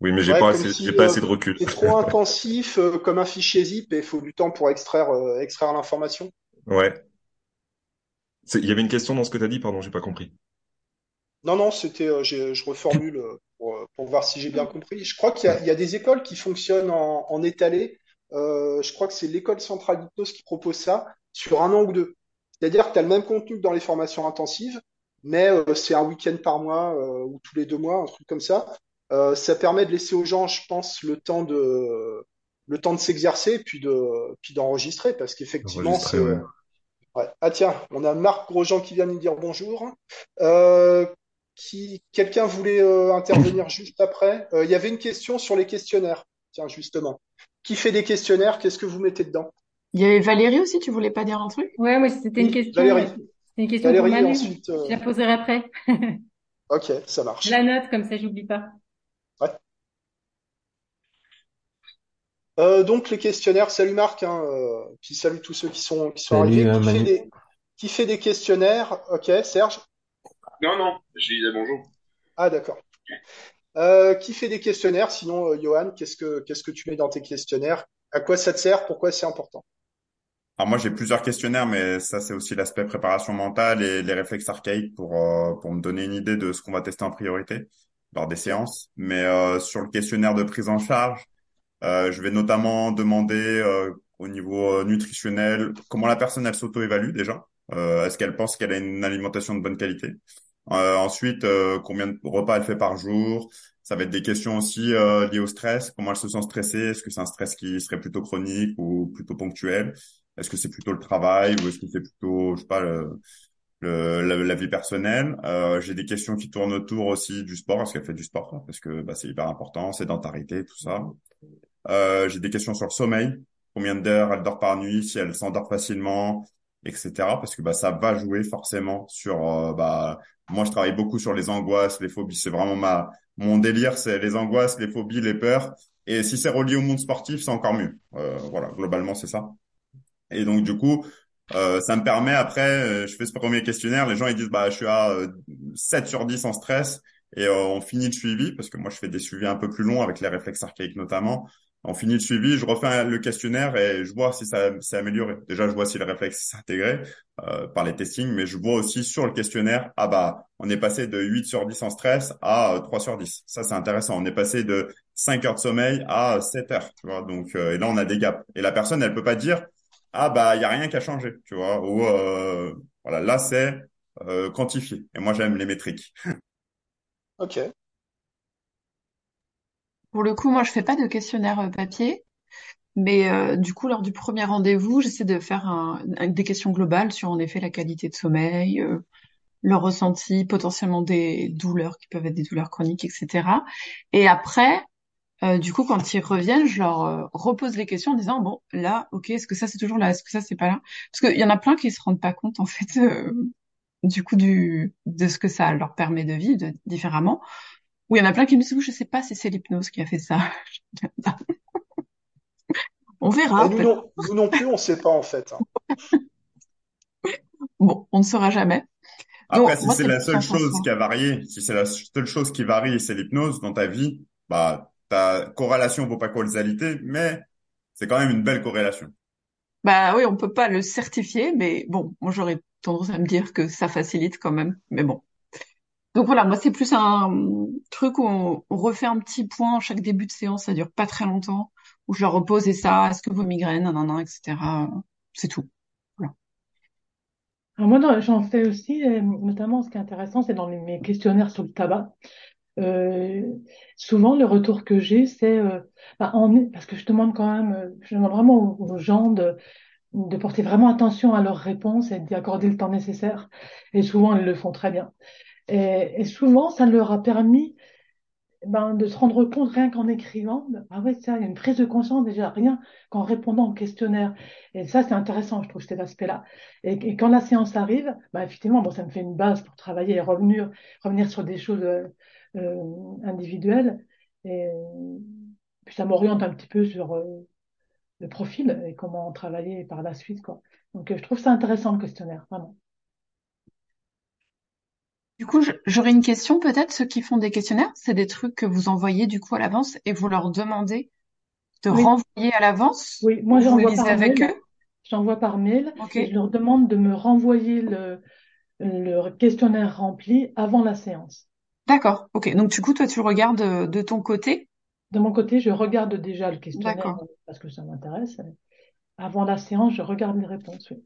Oui, mais j'ai ouais, pas assez, si, j'ai pas euh, assez de recul. C'est trop intensif, euh, comme un fichier zip, et il faut du temps pour extraire, euh, extraire l'information. Ouais. C'est, il y avait une question dans ce que tu as dit, pardon, j'ai pas compris. Non, non, c'était, euh, j'ai, je reformule pour, pour voir si j'ai bien compris. Je crois qu'il y a, il y a des écoles qui fonctionnent en, en étalé. Euh, je crois que c'est l'école centrale d'hypnose qui propose ça sur un an ou deux. C'est-à-dire que tu as le même contenu que dans les formations intensives, mais euh, c'est un week-end par mois euh, ou tous les deux mois, un truc comme ça. Euh, ça permet de laisser aux gens, je pense, le temps de, le temps de s'exercer et puis de, puis d'enregistrer, parce qu'effectivement, c'est... Ouais. Ouais. Ah tiens, on a Marc Grosjean qui vient nous dire bonjour. Euh, qui, quelqu'un voulait euh, intervenir juste après. Il euh, y avait une question sur les questionnaires. Tiens, justement. Qui fait des questionnaires? Qu'est-ce que vous mettez dedans? Il y avait Valérie aussi, tu voulais pas dire un truc? Ouais, oui, c'était une question. Valérie. C'est une question Valérie, pour Manu. Ensuite, euh... je la poserai après. Ok, ça marche. La note, comme ça, j'oublie pas. Ouais. Euh, donc, les questionnaires, salut Marc, hein, euh, puis salut tous ceux qui sont, qui sont salut, arrivés. Euh, qui, fait des, qui fait des questionnaires? Ok, Serge? Non, non, je disais bonjour. Ah, d'accord. Euh, qui fait des questionnaires? Sinon, euh, Johan, qu'est-ce que, qu'est-ce que tu mets dans tes questionnaires? À quoi ça te sert? Pourquoi c'est important? Alors moi j'ai plusieurs questionnaires, mais ça c'est aussi l'aspect préparation mentale et les réflexes archaïques pour euh, pour me donner une idée de ce qu'on va tester en priorité lors des séances. Mais euh, sur le questionnaire de prise en charge, euh, je vais notamment demander euh, au niveau nutritionnel comment la personne elle s'auto-évalue déjà. Euh, est-ce qu'elle pense qu'elle a une alimentation de bonne qualité? Euh, ensuite, euh, combien de repas elle fait par jour? Ça va être des questions aussi euh, liées au stress. Comment elle se sent stressée? Est-ce que c'est un stress qui serait plutôt chronique ou plutôt ponctuel? Est-ce que c'est plutôt le travail ou est-ce que c'est plutôt, je sais pas, le, le, la, la vie personnelle? Euh, j'ai des questions qui tournent autour aussi du sport. Est-ce qu'elle fait du sport? Parce que bah, c'est hyper important, sédentarité, tout ça. Euh, j'ai des questions sur le sommeil. Combien d'heures elle dort par nuit? Si elle s'endort facilement, et cetera. Parce que bah, ça va jouer forcément sur... Euh, bah, moi, je travaille beaucoup sur les angoisses, les phobies. C'est vraiment ma mon délire, c'est les angoisses, les phobies, les peurs. Et si c'est relié au monde sportif, c'est encore mieux. Euh, voilà, globalement, c'est ça. Et donc, du coup, euh, ça me permet, après, euh, je fais ce premier questionnaire, les gens, ils disent, bah, je suis à euh, sept sur dix en stress, et euh, on finit le suivi, parce que moi, je fais des suivis un peu plus longs, avec les réflexes archaïques notamment. On finit le suivi, je refais le questionnaire, et je vois si ça s'est amélioré. Déjà, je vois si le réflexe s'est intégré euh, par les testings, mais je vois aussi sur le questionnaire, ah bah, on est passé de huit sur dix en stress à euh, trois sur dix. Ça, c'est intéressant. On est passé de cinq heures de sommeil à sept heures, tu vois. Donc, euh, et là, on a des gaps. Et la personne, elle peut pas dire... ah bah il y a rien qu'à changer, tu vois, ou euh, voilà, là c'est euh, quantifié. Et moi j'aime les métriques. Ok. Pour le coup, moi je fais pas de questionnaire papier, mais euh, du coup lors du premier rendez-vous, j'essaie de faire un, des questions globales sur en effet la qualité de sommeil, euh, le ressenti, potentiellement des douleurs qui peuvent être des douleurs chroniques, et cetera. Et après Euh, du coup, quand ils reviennent, je leur euh, repose les questions en disant bon, là, ok, est-ce que ça c'est toujours là, est-ce que ça c'est pas là, parce qu'il y en a plein qui se rendent pas compte en fait euh, du coup du de ce que ça leur permet de vivre de, différemment. Ou il y en a plein qui me disent je sais pas si c'est l'hypnose qui a fait ça. On verra. Nous non, nous non plus, on sait pas en fait. Hein. Bon, on ne saura jamais. Après, donc, si moi, c'est, c'est la seule chose qui a varié, si c'est la seule chose qui varie, c'est l'hypnose dans ta vie, bah ta corrélation vaut pas causalité, mais c'est quand même une belle corrélation. Bah oui, on peut pas le certifier, mais bon, moi j'aurais tendance à me dire que ça facilite quand même, mais bon. Donc voilà, moi c'est plus un truc où on, on refait un petit point chaque début de séance, ça dure pas très longtemps, où je leur repose et ça, est-ce que vos migraines, nanana, et cetera. C'est tout. Voilà. Alors moi non, j'en fais aussi, notamment ce qui est intéressant, c'est dans mes questionnaires sur le tabac. Euh, souvent le retour que j'ai c'est euh, bah, en, parce que je demande quand même je demande vraiment aux, aux gens de, de porter vraiment attention à leurs réponses et d'y accorder le temps nécessaire, et souvent ils le font très bien, et, et souvent ça leur a permis ben, de se rendre compte rien qu'en écrivant, ah ouais ça, il y a une prise de conscience déjà rien qu'en répondant au questionnaire, et ça c'est intéressant, je trouve cet aspect là et, et quand la séance arrive, bah, effectivement bon, ça me fait une base pour travailler et revenir, revenir sur des choses euh, Euh, individuelle, et puis ça m'oriente un petit peu sur euh, le profil et comment travailler par la suite quoi. Donc euh, je trouve ça intéressant le questionnaire vraiment. Du coup je, j'aurais une question peut-être, ceux qui font des questionnaires c'est des trucs que vous envoyez du coup à l'avance et vous leur demandez de oui. renvoyer à l'avance? Oui, moi j'envoie par avec mail. Eux j'envoie par mail okay. Et je leur demande de me renvoyer le, le questionnaire rempli avant la séance. D'accord, ok. Donc, du coup, toi, tu regardes de, de ton côté? De mon côté, je regarde déjà le questionnaire. D'accord. Parce que ça m'intéresse. Avant la séance, je regarde les réponses. Oui.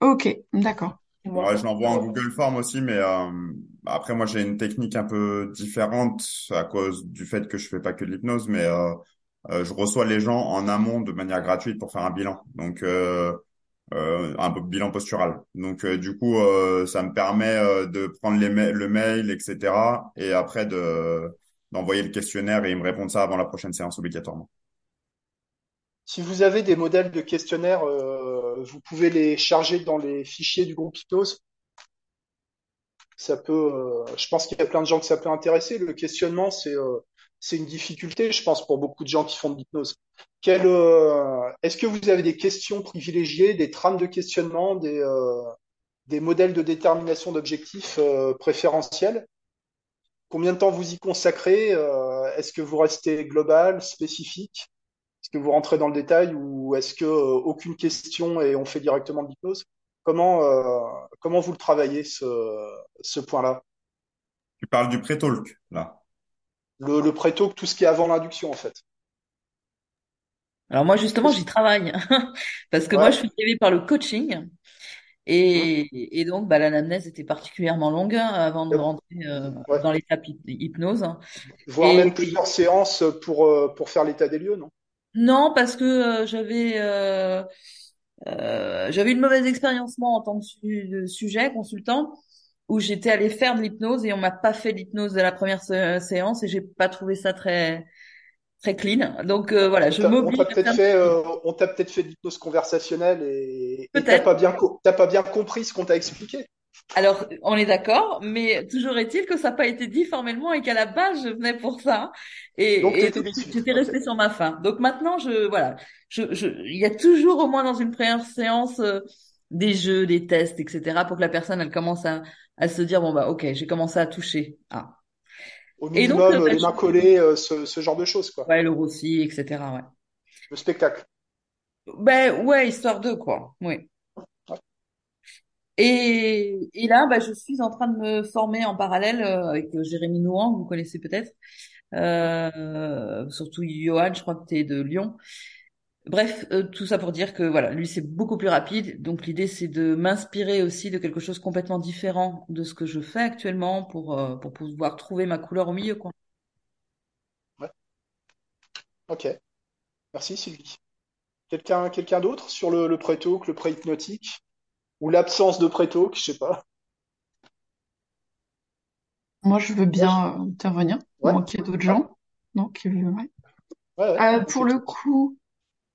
Ok, d'accord. Moi, ouais, je l'envoie en Google Form aussi, mais euh, après, moi, j'ai une technique un peu différente à cause du fait que je fais pas que de l'hypnose, mais euh, euh, je reçois les gens en amont de manière gratuite pour faire un bilan. Donc, euh, Euh, un bilan postural. Donc euh, du coup, euh, ça me permet euh, de prendre les ma- le mail, et cetera. Et après de euh, d'envoyer le questionnaire et ils me répondent ça avant la prochaine séance obligatoirement. Si vous avez des modèles de questionnaires, euh, vous pouvez les charger dans les fichiers du groupe Hypnose. Ça peut, euh, je pense qu'il y a plein de gens que ça peut intéresser. Le questionnement, c'est euh, c'est une difficulté, je pense, pour beaucoup de gens qui font de l'hypnose. Quel, euh, est-ce que vous avez des questions privilégiées, des trames de questionnement, des, euh, des modèles de détermination d'objectifs euh, préférentiels? Combien de temps vous y consacrez? euh, Est-ce que vous restez global, spécifique? Est-ce que vous rentrez dans le détail ou est-ce que euh, aucune question et on fait directement de l'hypnose? Comment, euh, comment vous le travaillez, ce, ce point-là? Tu parles du pré-talk, là. Le, le pré-talk, tout ce qui est avant l'induction, en fait. Alors moi, justement, j'y travaille parce que ouais. moi, je suis suivie par le coaching et, ouais. et donc bah, l'anamnèse était particulièrement longue avant de ouais. rentrer euh, ouais. dans l'étape hypnose. Voire et... même plusieurs séances pour, pour faire l'état des lieux, non? Non, parce que euh, j'avais... Euh... Euh, j'avais une mauvaise expérience moi en tant que su- sujet, consultant, où j'étais allée faire de l'hypnose et on m'a pas fait de l'hypnose dès la première sé- séance et j'ai pas trouvé ça très très clean. Donc euh, voilà, on je m'oblige. On t'a peut-être fait, euh, on t'a peut-être fait de l'hypnose conversationnelle et, et t'as pas bien co- t'as pas bien compris ce qu'on t'a expliqué. Alors, on est d'accord, mais toujours est-il que ça n'a pas été dit formellement et qu'à la base, je venais pour ça. Et, donc, et donc, j'étais restée sur ma faim. Donc maintenant, je, voilà, je, je, il y a toujours au moins dans une première séance euh, des jeux, des tests, et cetera, pour que la personne, elle commence à, à se dire bon bah, ok, j'ai commencé à toucher. Ah. Au minimum, et donc, euh, les mains collées, euh, ce, ce genre de choses, quoi. Ouais, le Rossi, et cetera. Ouais. Le spectacle. Ben ouais, histoire de quoi. Oui. Et, et là, bah, je suis en train de me former en parallèle avec Jérémy Nohan, vous connaissez peut-être, euh, surtout Johan, je crois que tu es de Lyon. Bref, euh, tout ça pour dire que voilà, lui c'est beaucoup plus rapide, donc l'idée c'est de m'inspirer aussi de quelque chose complètement différent de ce que je fais actuellement pour euh, pour pouvoir trouver ma couleur au milieu, quoi. Ouais. Ok. Merci Sylvie. Quelqu'un, quelqu'un d'autre sur le, le pré-talk, le pré-hypnotique? Ou l'absence de pré-talk, je sais pas. Moi, je veux bien ouais. intervenir. Ouais. Moi, qu'il y a d'autres ouais. gens. Donc, ouais. ouais, ouais. Euh, pour le coup,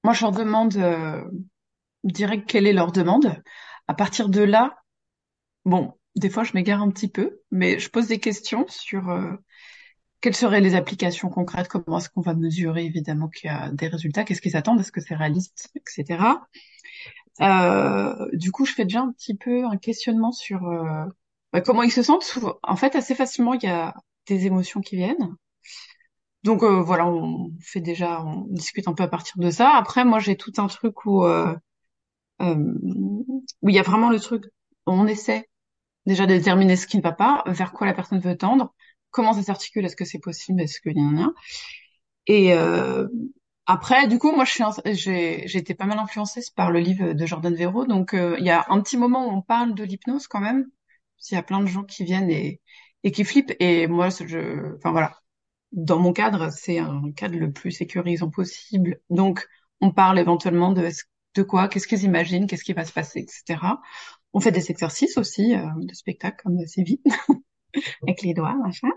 moi, je leur demande euh, direct quelle est leur demande. À partir de là, bon, des fois, je m'égare un petit peu, mais je pose des questions sur euh, quelles seraient les applications concrètes, comment est-ce qu'on va mesurer, évidemment, qu'il y a des résultats, qu'est-ce qu'ils attendent, est-ce que c'est réaliste, et cetera. Euh, du coup, je fais déjà un petit peu un questionnement sur euh, bah, comment ils se sentent. Souvent, en fait, assez facilement, il y a des émotions qui viennent. Donc euh, voilà, on fait déjà, on discute un peu à partir de ça. Après, moi, j'ai tout un truc où euh, euh, où il y a vraiment le truc, on essaie déjà de déterminer ce qui ne va pas, vers quoi la personne veut tendre, comment ça s'articule, est-ce que c'est possible, est-ce que il y en a. Et euh, Après, du coup, moi, je suis, j'ai, j'ai été pas mal influencée par le livre de Jordan Verot. Donc, il euh, y a un petit moment où on parle de l'hypnose quand même. Il y a plein de gens qui viennent et, et qui flippent. Et moi, je, enfin voilà, dans mon cadre, c'est un cadre le plus sécurisant possible. Donc, on parle éventuellement de, de quoi, qu'est-ce qu'ils imaginent, qu'est-ce qui va se passer, et cetera. On fait des exercices aussi euh, de spectacle, comme c'est vite, avec les doigts, machin.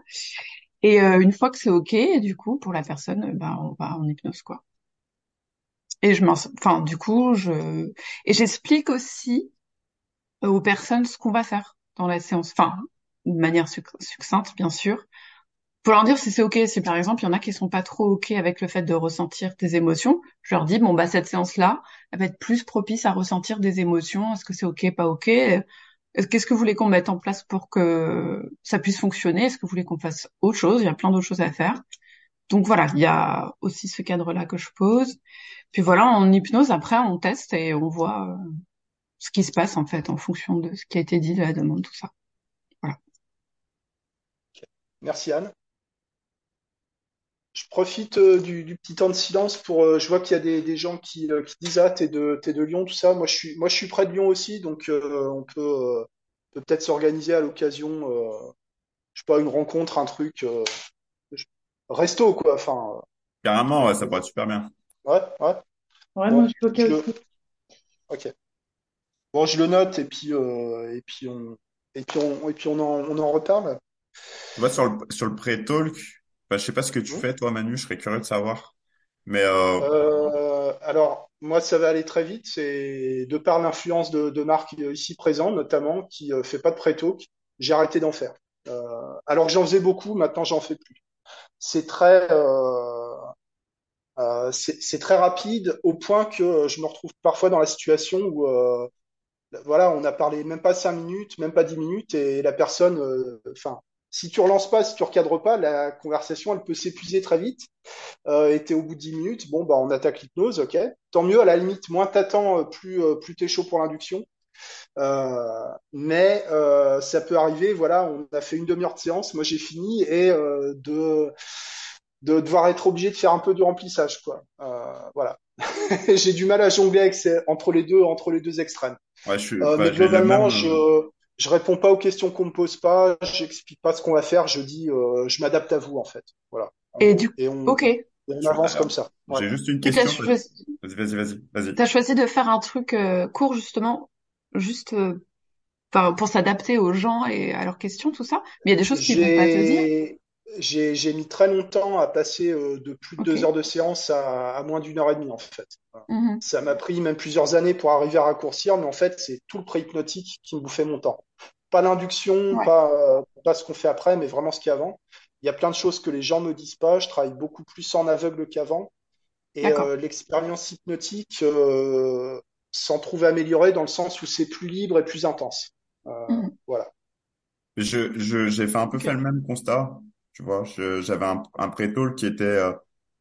Et euh, une fois que c'est ok, du coup, pour la personne, ben on va en hypnose, quoi. Et je m'en, enfin, du coup, je et j'explique aussi aux personnes ce qu'on va faire dans la séance, enfin, de manière succincte, bien sûr, pour leur dire si c'est ok. Si par exemple il y en a qui sont pas trop ok avec le fait de ressentir des émotions, je leur dis bon bah cette séance-là, elle va être plus propice à ressentir des émotions. Est-ce que c'est ok, pas ok? Qu'est-ce que vous voulez qu'on mette en place pour que ça puisse fonctionner? Est-ce que vous voulez qu'on fasse autre chose? Il y a plein d'autres choses à faire. Donc voilà, il y a aussi ce cadre-là que je pose. Puis voilà, en hypnose, après, on teste et on voit ce qui se passe, en fait, en fonction de ce qui a été dit, de la demande, tout ça. Voilà. Merci, Anne. Je profite du, du petit temps de silence pour... Je vois qu'il y a des, des gens qui, qui disent « Ah, t'es de, t'es de Lyon, tout ça ». Moi, je suis, moi, je suis près de Lyon aussi, donc euh, on peut, euh, peut peut-être s'organiser à l'occasion, euh, je sais pas, une rencontre, un truc. Euh, resto, quoi. Enfin, euh... Carrément, ouais, ça pourrait être super bien. Ouais, ouais. Ouais, moi, bon, je le... Ok. Bon, je le note et puis, euh, et puis, on... Et puis, on... Et puis on, en, on en reparle. On va sur le, sur le pré-talk. Bah, je sais pas ce que tu mmh. fais, toi, Manu, je serais curieux de savoir. Mais euh... Euh, alors, moi, ça va aller très vite. C'est de par l'influence de, de Marc ici présent, notamment, qui ne fait pas de pré-talk, j'ai arrêté d'en faire. Euh, alors que j'en faisais beaucoup, maintenant, j'en fais plus. C'est très... Euh, euh, c'est, c'est très rapide, au point que je me retrouve parfois dans la situation où... Euh, voilà, on a parlé même pas cinq minutes, même pas dix minutes, et la personne, euh, enfin, si tu relances pas, si tu recadres pas, la conversation, elle peut s'épuiser très vite. Euh, et t'es au bout de dix minutes, bon, bah, on attaque l'hypnose, ok. Tant mieux, à la limite, moins t'attends, plus, plus t'es chaud pour l'induction. Euh, mais euh, ça peut arriver, voilà, on a fait une demi-heure de séance, moi j'ai fini, et euh, de, de devoir être obligé de faire un peu de remplissage, quoi. Euh, voilà. J'ai du mal à jongler avec ces, entre les deux, entre les deux extrêmes. Ouais, je suis, euh, bah, mais globalement, même... je je réponds pas aux questions qu'on me pose pas, j'explique pas ce qu'on va faire, je dis, euh, je m'adapte à vous en fait, voilà. Et on, du et on, ok. Et on avance comme ça. Ouais. J'ai juste une question. T'as choisi... Vas-y, vas-y, vas-y, vas-y. T'as choisi de faire un truc euh, court justement, juste, enfin euh, pour s'adapter aux gens et à leurs questions, tout ça. Mais il y a des choses qu'ils vont pas te dire. J'ai, j'ai mis très longtemps à passer euh, de plus de okay. deux heures de séance à, à moins d'une heure et demie en fait. Mm-hmm. Ça m'a pris même plusieurs années pour arriver à raccourcir, mais en fait c'est tout le pré-hypnotique qui me bouffait mon temps. Pas l'induction, ouais. pas, euh, pas ce qu'on fait après, mais vraiment ce qu'il y a avant. Il y a plein de choses que les gens me disent pas, je travaille beaucoup plus en aveugle qu'avant. Et euh, l'expérience hypnotique euh, s'en trouve améliorée dans le sens où c'est plus libre et plus intense. Euh, mm-hmm. Voilà. Je, je, j'ai fait un peu okay. fait le même constat. Tu vois, je, j'avais un, un pré-talk qui était euh,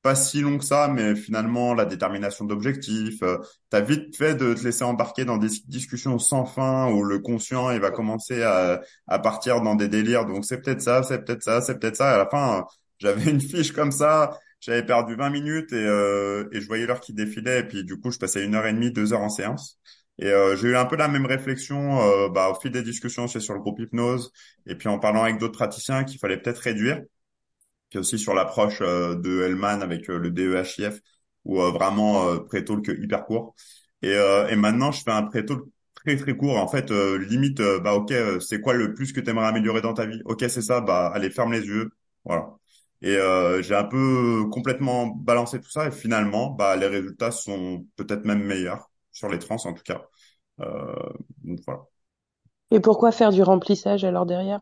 pas si long que ça, mais finalement, la détermination d'objectifs, euh, t'as vite fait de te laisser embarquer dans des discussions sans fin où le conscient, il va commencer à, à partir dans des délires. Donc, c'est peut-être ça, c'est peut-être ça, c'est peut-être ça. À la fin, euh, j'avais une fiche comme ça, j'avais perdu vingt minutes et, euh, et je voyais l'heure qui défilait. Et puis, du coup, je passais une heure et demie, deux heures en séance. Et euh, j'ai eu un peu la même réflexion euh, bah, au fil des discussions c'est sur le groupe hypnose et puis en parlant avec d'autres praticiens qu'il fallait peut-être réduire. Puis aussi sur l'approche euh, de Hellman avec euh, le D E H I F où euh, vraiment euh, pré-talk hyper court. Et, euh, et maintenant, je fais un pré-talk très très court. En fait, euh, limite, euh, bah ok, euh, c'est quoi le plus que tu aimerais améliorer dans ta vie? Ok, c'est ça, bah allez, ferme les yeux. Voilà. Et euh, j'ai un peu complètement balancé tout ça et finalement, bah les résultats sont peut-être même meilleurs. Sur les trans, en tout cas. Euh, donc, voilà. Et pourquoi faire du remplissage, alors, derrière ?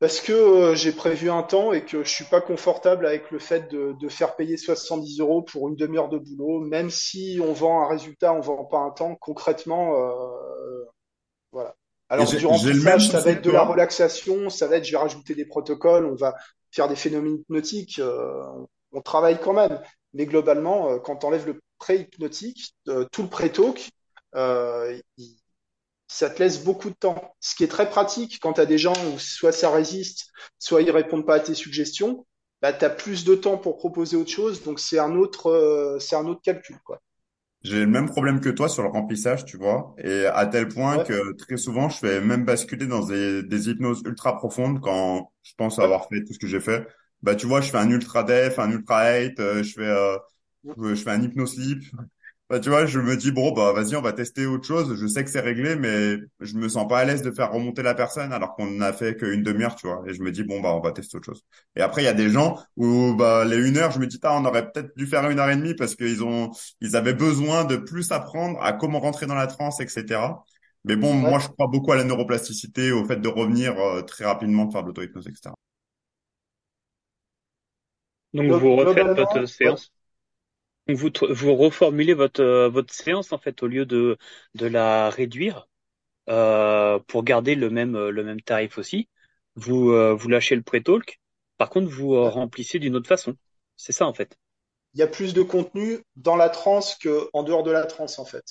Parce que euh, j'ai prévu un temps et que je suis pas confortable avec le fait de, de faire payer soixante-dix euros pour une demi-heure de boulot, même si on vend un résultat, on vend pas un temps. Concrètement, euh, voilà. Alors, du remplissage, ça va être de la relaxation, ça va être, je vais rajouter des protocoles, on va faire des phénomènes hypnotiques, euh, on travaille quand même. Mais globalement, quand t'enlèves le pré-hypnotique, euh, tout le pré-talk, euh, il, ça te laisse beaucoup de temps. Ce qui est très pratique quand tu as des gens où soit ça résiste, soit ils répondent pas à tes suggestions, bah tu as plus de temps pour proposer autre chose, donc c'est un autre euh, c'est un autre calcul quoi. J'ai le même problème que toi sur le remplissage, tu vois, et à tel point ouais. que très souvent je fais même basculer dans des, des hypnoses ultra profondes quand je pense avoir fait tout ce que j'ai fait. Bah tu vois, je fais un ultra def, un ultra hate, euh, je fais euh, Je fais un hypnosleep. Bah, tu vois, je me dis, bon, bah, vas-y, on va tester autre chose. Je sais que c'est réglé, mais je me sens pas à l'aise de faire remonter la personne alors qu'on n'a fait qu'une demi-heure, tu vois. Et je me dis, bon, bah, on va tester autre chose. Et après, il y a des gens où, bah, les une heure, je me dis, ah, on aurait peut-être dû faire une heure et demie parce qu'ils ont, ils avaient besoin de plus apprendre à comment rentrer dans la transe, et cetera. Mais bon, ouais. moi, je crois beaucoup à la neuroplasticité, au fait de revenir euh, très rapidement, de faire de l'auto-hypnose, et cetera. Donc, Donc vous refaites votre séance? Vous, vous reformulez votre, euh, votre séance en fait au lieu de, de la réduire euh, pour garder le même, le même tarif aussi. Vous, euh, vous lâchez le pré-talk. Par contre, vous euh, remplissez d'une autre façon. C'est ça en fait. Il y a plus de contenu dans la transe qu'en dehors de la transe en fait.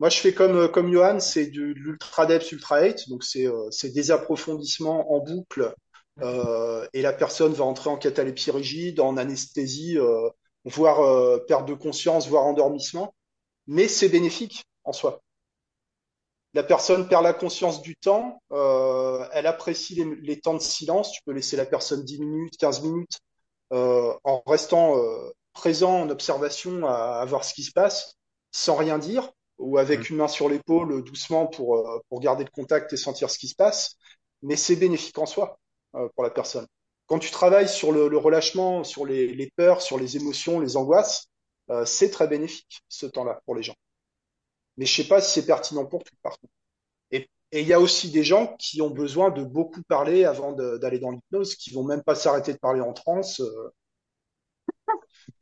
Moi, je fais comme, comme Johan, c'est de l'ultra depth, ultra hate, donc c'est, euh, c'est des approfondissements en boucle euh, et la personne va entrer en catalepsie rigide, en anesthésie. Euh, voire euh, perte de conscience, voire endormissement, mais c'est bénéfique en soi. La personne perd la conscience du temps, euh, elle apprécie les, les temps de silence, tu peux laisser la personne dix minutes, quinze minutes, euh, en restant euh, présent en observation à, à voir ce qui se passe, sans rien dire, ou avec mmh. une main sur l'épaule, doucement pour, euh, pour garder le contact et sentir ce qui se passe, mais c'est bénéfique en soi euh, pour la personne. Quand tu travailles sur le, le relâchement, sur les, les peurs, sur les émotions, les angoisses, euh, c'est très bénéfique, ce temps-là, pour les gens. Mais je ne sais pas si c'est pertinent pour tout, par contre. Et il y a aussi des gens qui ont besoin de beaucoup parler avant d'aller dans l'hypnose, qui ne vont même pas s'arrêter de parler en transe. Euh...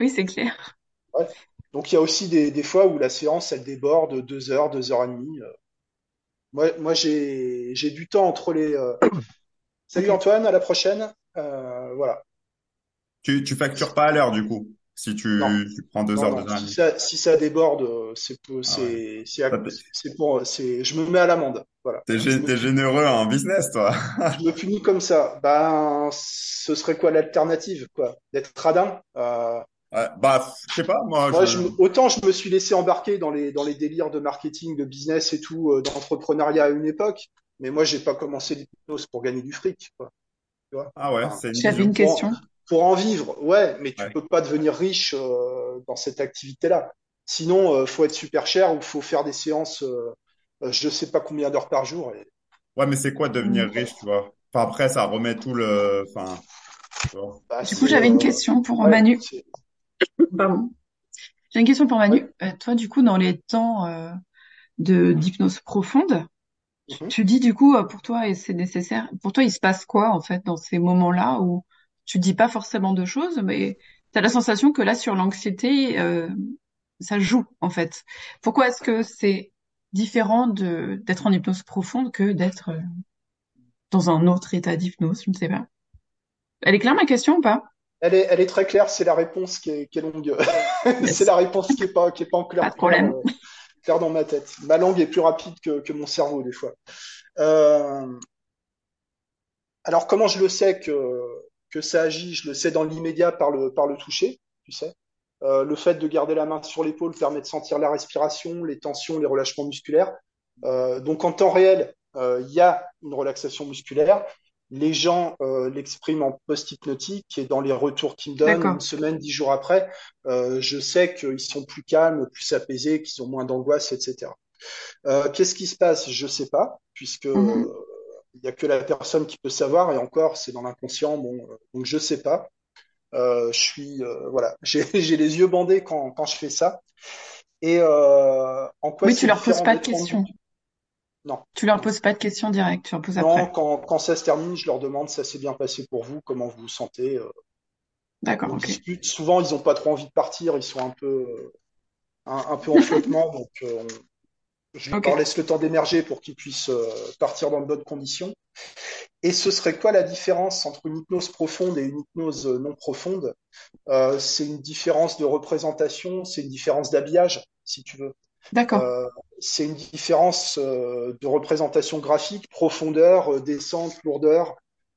Oui, c'est clair. Ouais. Donc, il y a aussi des, des fois où la séance, elle déborde deux heures, deux heures et demie. Euh... Moi, moi j'ai du temps entre les... Euh... Salut Antoine, à la prochaine. Euh, voilà. Tu ne factures pas à l'heure, du coup, si tu, tu prends deux non, heures, non. deux heures. Si ça, si ça déborde, c'est pour, ah ouais. pour, je me mets à l'amende. Voilà. T'es gé me... généreux en business, toi. Je me punis comme ça. Ben, ce serait quoi l'alternative, quoi? D'être radin? Euh... Ouais, bah, je sais pas, moi. moi je... Je, autant je me suis laissé embarquer dans les, dans les délires de marketing, de business et tout, euh, d'entrepreneuriat à une époque. Mais moi, j'ai pas commencé l'hypnose pour gagner du fric, quoi. Tu vois? Ah ouais, c'est une, une question. Pour, pour en vivre, ouais, mais tu ouais. peux pas devenir riche euh, dans cette activité-là. Sinon, euh, faut être super cher ou faut faire des séances, euh, je sais pas combien d'heures par jour. Et... Ouais, mais c'est quoi devenir mmh. riche, tu vois? Enfin, après, ça remet tout le. Enfin. Bah, du coup, j'avais une question pour ouais, Manu. Pardon. J'ai une question pour Manu. Ouais. Euh, toi, du coup, dans les temps euh, de d'hypnose profonde. Tu dis du coup, pour toi, et c'est nécessaire, pour toi, il se passe quoi, en fait, dans ces moments-là où tu dis pas forcément de choses, mais tu as la sensation que là, sur l'anxiété, euh, ça joue, en fait. Pourquoi est-ce que c'est différent de d'être en hypnose profonde que d'être dans un autre état d'hypnose? Je ne sais pas. Elle est claire, ma question, ou pas? Elle est, elle est très claire, c'est la réponse qui est, qui est longue. C'est la réponse qui est pas, qui est pas en clair. Pas de problème. Euh... clair dans ma tête. Ma langue est plus rapide que, que mon cerveau, des fois. Euh... Alors, comment je le sais que, que ça agit? Je le sais dans l'immédiat par le, par le toucher, tu sais. Euh, le fait de garder la main sur l'épaule permet de sentir la respiration, les tensions, les relâchements musculaires. Euh, donc, en temps réel, il euh, y a une relaxation musculaire. Les gens euh, l'expriment en post-hypnotique et dans les retours qu'ils me donnent une semaine, dix jours après, euh, je sais qu'ils sont plus calmes, plus apaisés, qu'ils ont moins d'angoisse, et cetera. Euh, Qu'est-ce qui se passe? Je sais pas, puisque il mm-hmm. euh, y a que la personne qui peut savoir, et encore, c'est dans l'inconscient. Bon, euh, donc je sais pas. Euh, je suis euh, voilà, j'ai les yeux bandés quand quand je fais ça. Et euh, en quoi? Oui, tu leur poses pas de questions. Non. Tu leur poses pas de questions directes, tu leur poses après. Non, quand, quand ça se termine, je leur demande ça s'est bien passé pour vous, comment vous vous sentez. Euh, D'accord. Okay. Souvent, ils n'ont pas trop envie de partir, ils sont un peu, euh, un, un peu en flottement, donc euh, je okay. leur laisse le temps d'émerger pour qu'ils puissent euh, partir dans de bonnes conditions. Et ce serait quoi la différence entre une hypnose profonde et une hypnose non profonde? euh, C'est une différence de représentation, c'est une différence d'habillage, si tu veux. D'accord. Euh, c'est une différence euh, de représentation graphique, profondeur, euh, descente, lourdeur,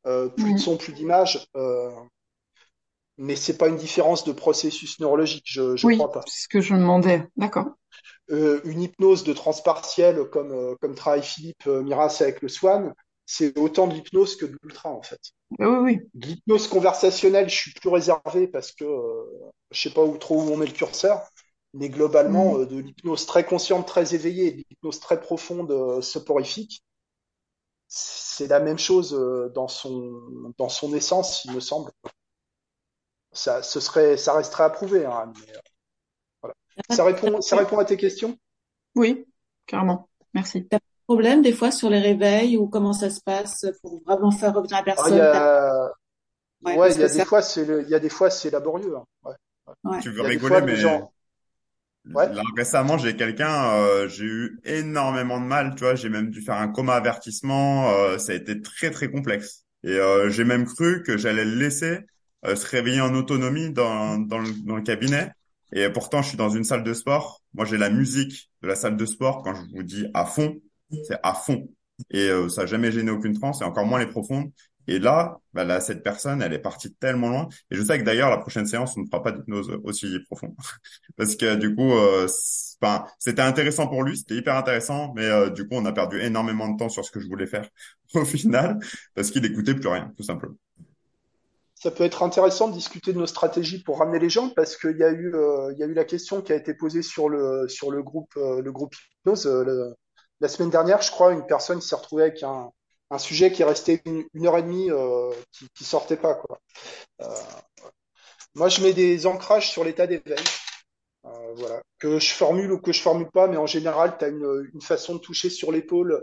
euh, plus mmh. de son, plus d'image. Euh, mais c'est pas une différence de processus neurologique, je, je oui, crois pas. Oui, c'est ce que je demandais. D'accord. Euh, une hypnose de transpartielle comme euh, comme travaille Philippe Mirasse avec le Swan, c'est autant de l'hypnose que de l'ultra en fait. Oui, oui. L'hypnose conversationnelle, je suis plus réservé parce que euh, je sais pas où trop où on met le curseur. Mais globalement, mmh. euh, de l'hypnose très consciente, très éveillée, et de l'hypnose très profonde, euh, soporifique, c'est la même chose euh, dans son dans son essence, il me semble. Ça, ce serait, ça resterait à prouver. Hein, mais, euh, voilà. Ça répond, ça répond à tes questions? Oui, carrément. Merci. T'as pas de problème des fois sur les réveils ou comment ça se passe pour vraiment faire revenir la personne? Ah, il y a, ouais, ouais, il y a des ça... fois, c'est il y a des fois, c'est laborieux. Hein. Ouais, ouais. Tu veux rigoler, fois, mais genre... Ouais. Là, récemment, j'ai quelqu'un, euh, j'ai eu énormément de mal, tu vois, j'ai même dû faire un coma avertissement, euh, ça a été très très complexe. Et euh, j'ai même cru que j'allais le laisser euh, se réveiller en autonomie dans dans le, dans le cabinet. Et pourtant, je suis dans une salle de sport. Moi, j'ai la musique de la salle de sport quand je vous dis à fond, c'est à fond. Et euh, ça n'a jamais gêné aucune transe, et encore moins les profondes. Et là, bah là, cette personne, elle est partie tellement loin. Et je sais que d'ailleurs, la prochaine séance, on ne fera pas d'hypnose aussi profonde. Parce que du coup, euh, enfin, c'était intéressant pour lui, c'était hyper intéressant. Mais euh, du coup, on a perdu énormément de temps sur ce que je voulais faire au final. Parce qu'il n'écoutait plus rien, tout simplement. Ça peut être intéressant de discuter de nos stratégies pour ramener les gens. Parce qu'il y a eu, euh, il y a eu la question qui a été posée sur le, sur le groupe, euh, le groupe hypnose. Euh, le, la semaine dernière, je crois, une personne s'est retrouvée avec un... un sujet qui est resté une, une heure et demie, euh, qui, qui sortait pas, quoi. Euh, moi, je mets des ancrages sur l'état d'éveil. Euh, voilà. Que je formule ou que je formule pas, mais en général, tu as une, une façon de toucher sur l'épaule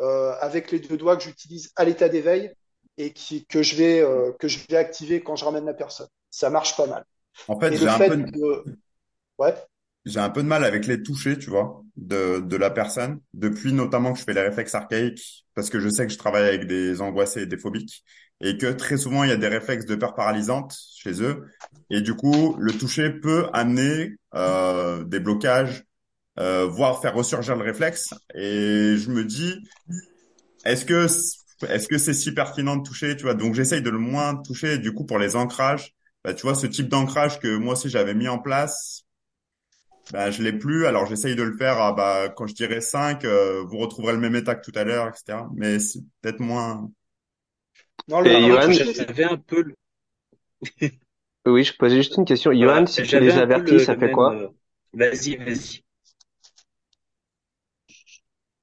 euh, avec les deux doigts que j'utilise à l'état d'éveil et qui, que, je vais, euh, que je vais activer quand je ramène la personne. Ça marche pas mal. En fait, j'ai un, fait peu de... que... ouais. j'ai un peu de mal avec les toucher, tu vois, de, de la personne. Depuis notamment que je fais les réflexes archaïques, parce que je sais que je travaille avec des angoissés et des phobiques, et que très souvent, il y a des réflexes de peur paralysante chez eux. Et du coup, le toucher peut amener euh, des blocages, euh, voire faire ressurgir le réflexe. Et je me dis, est-ce que est-ce que c'est si pertinent de toucher, tu vois? Donc, j'essaye de le moins toucher. Et du coup, pour les ancrages, bah, tu vois, ce type d'ancrage que moi aussi, j'avais mis en place, bah, je l'ai plus. Alors, j'essaye de le faire à, bah, quand je dirais cinq, euh, vous retrouverez le même état que tout à l'heure, et cetera. Mais c'est peut-être moins... Non, et Johan, j'avais un peu le... Oui, je posais juste une question. Johan, ouais, si tu les avertis, le, ça le fait même... quoi? Vas-y, vas-y.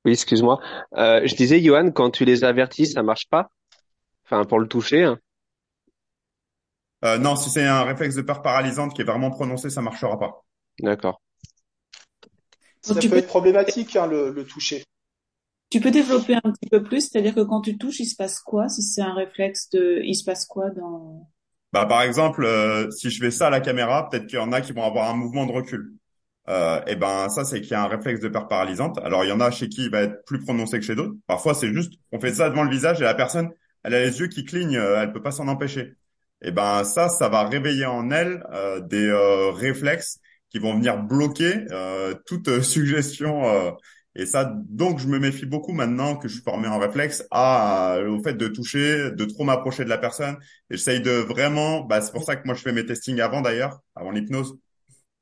Oui, excuse-moi. Euh, je disais, Johan, quand tu les avertis, ça marche pas? Enfin, pour le toucher. Hein. Euh, non, si c'est un réflexe de peur paralysante qui est vraiment prononcé, ça marchera pas. D'accord. Ça Donc, peut, peut être problématique, hein, le, le toucher. Tu peux développer un petit peu plus, c'est-à-dire que quand tu touches, il se passe quoi? Si c'est un réflexe de, il se passe quoi dans... Bah, par exemple, euh, si je fais ça à la caméra, peut-être qu'il y en a qui vont avoir un mouvement de recul. Euh, et ben, ça, c'est qu'il y a un réflexe de peur paralysante. Alors, il y en a chez qui il va être plus prononcé que chez d'autres. Parfois, c'est juste, on fait ça devant le visage et la personne, elle a les yeux qui clignent, euh, elle peut pas s'en empêcher. Et ben, ça, ça va réveiller en elle, euh, des, euh, réflexes qui vont venir bloquer, euh, toute suggestion, euh, Et ça, donc, je me méfie beaucoup maintenant que je suis formé en réflexe à, au fait de toucher, de trop m'approcher de la personne. Et j'essaye de vraiment, bah, c'est pour ça que moi, je fais mes testings avant d'ailleurs, avant l'hypnose,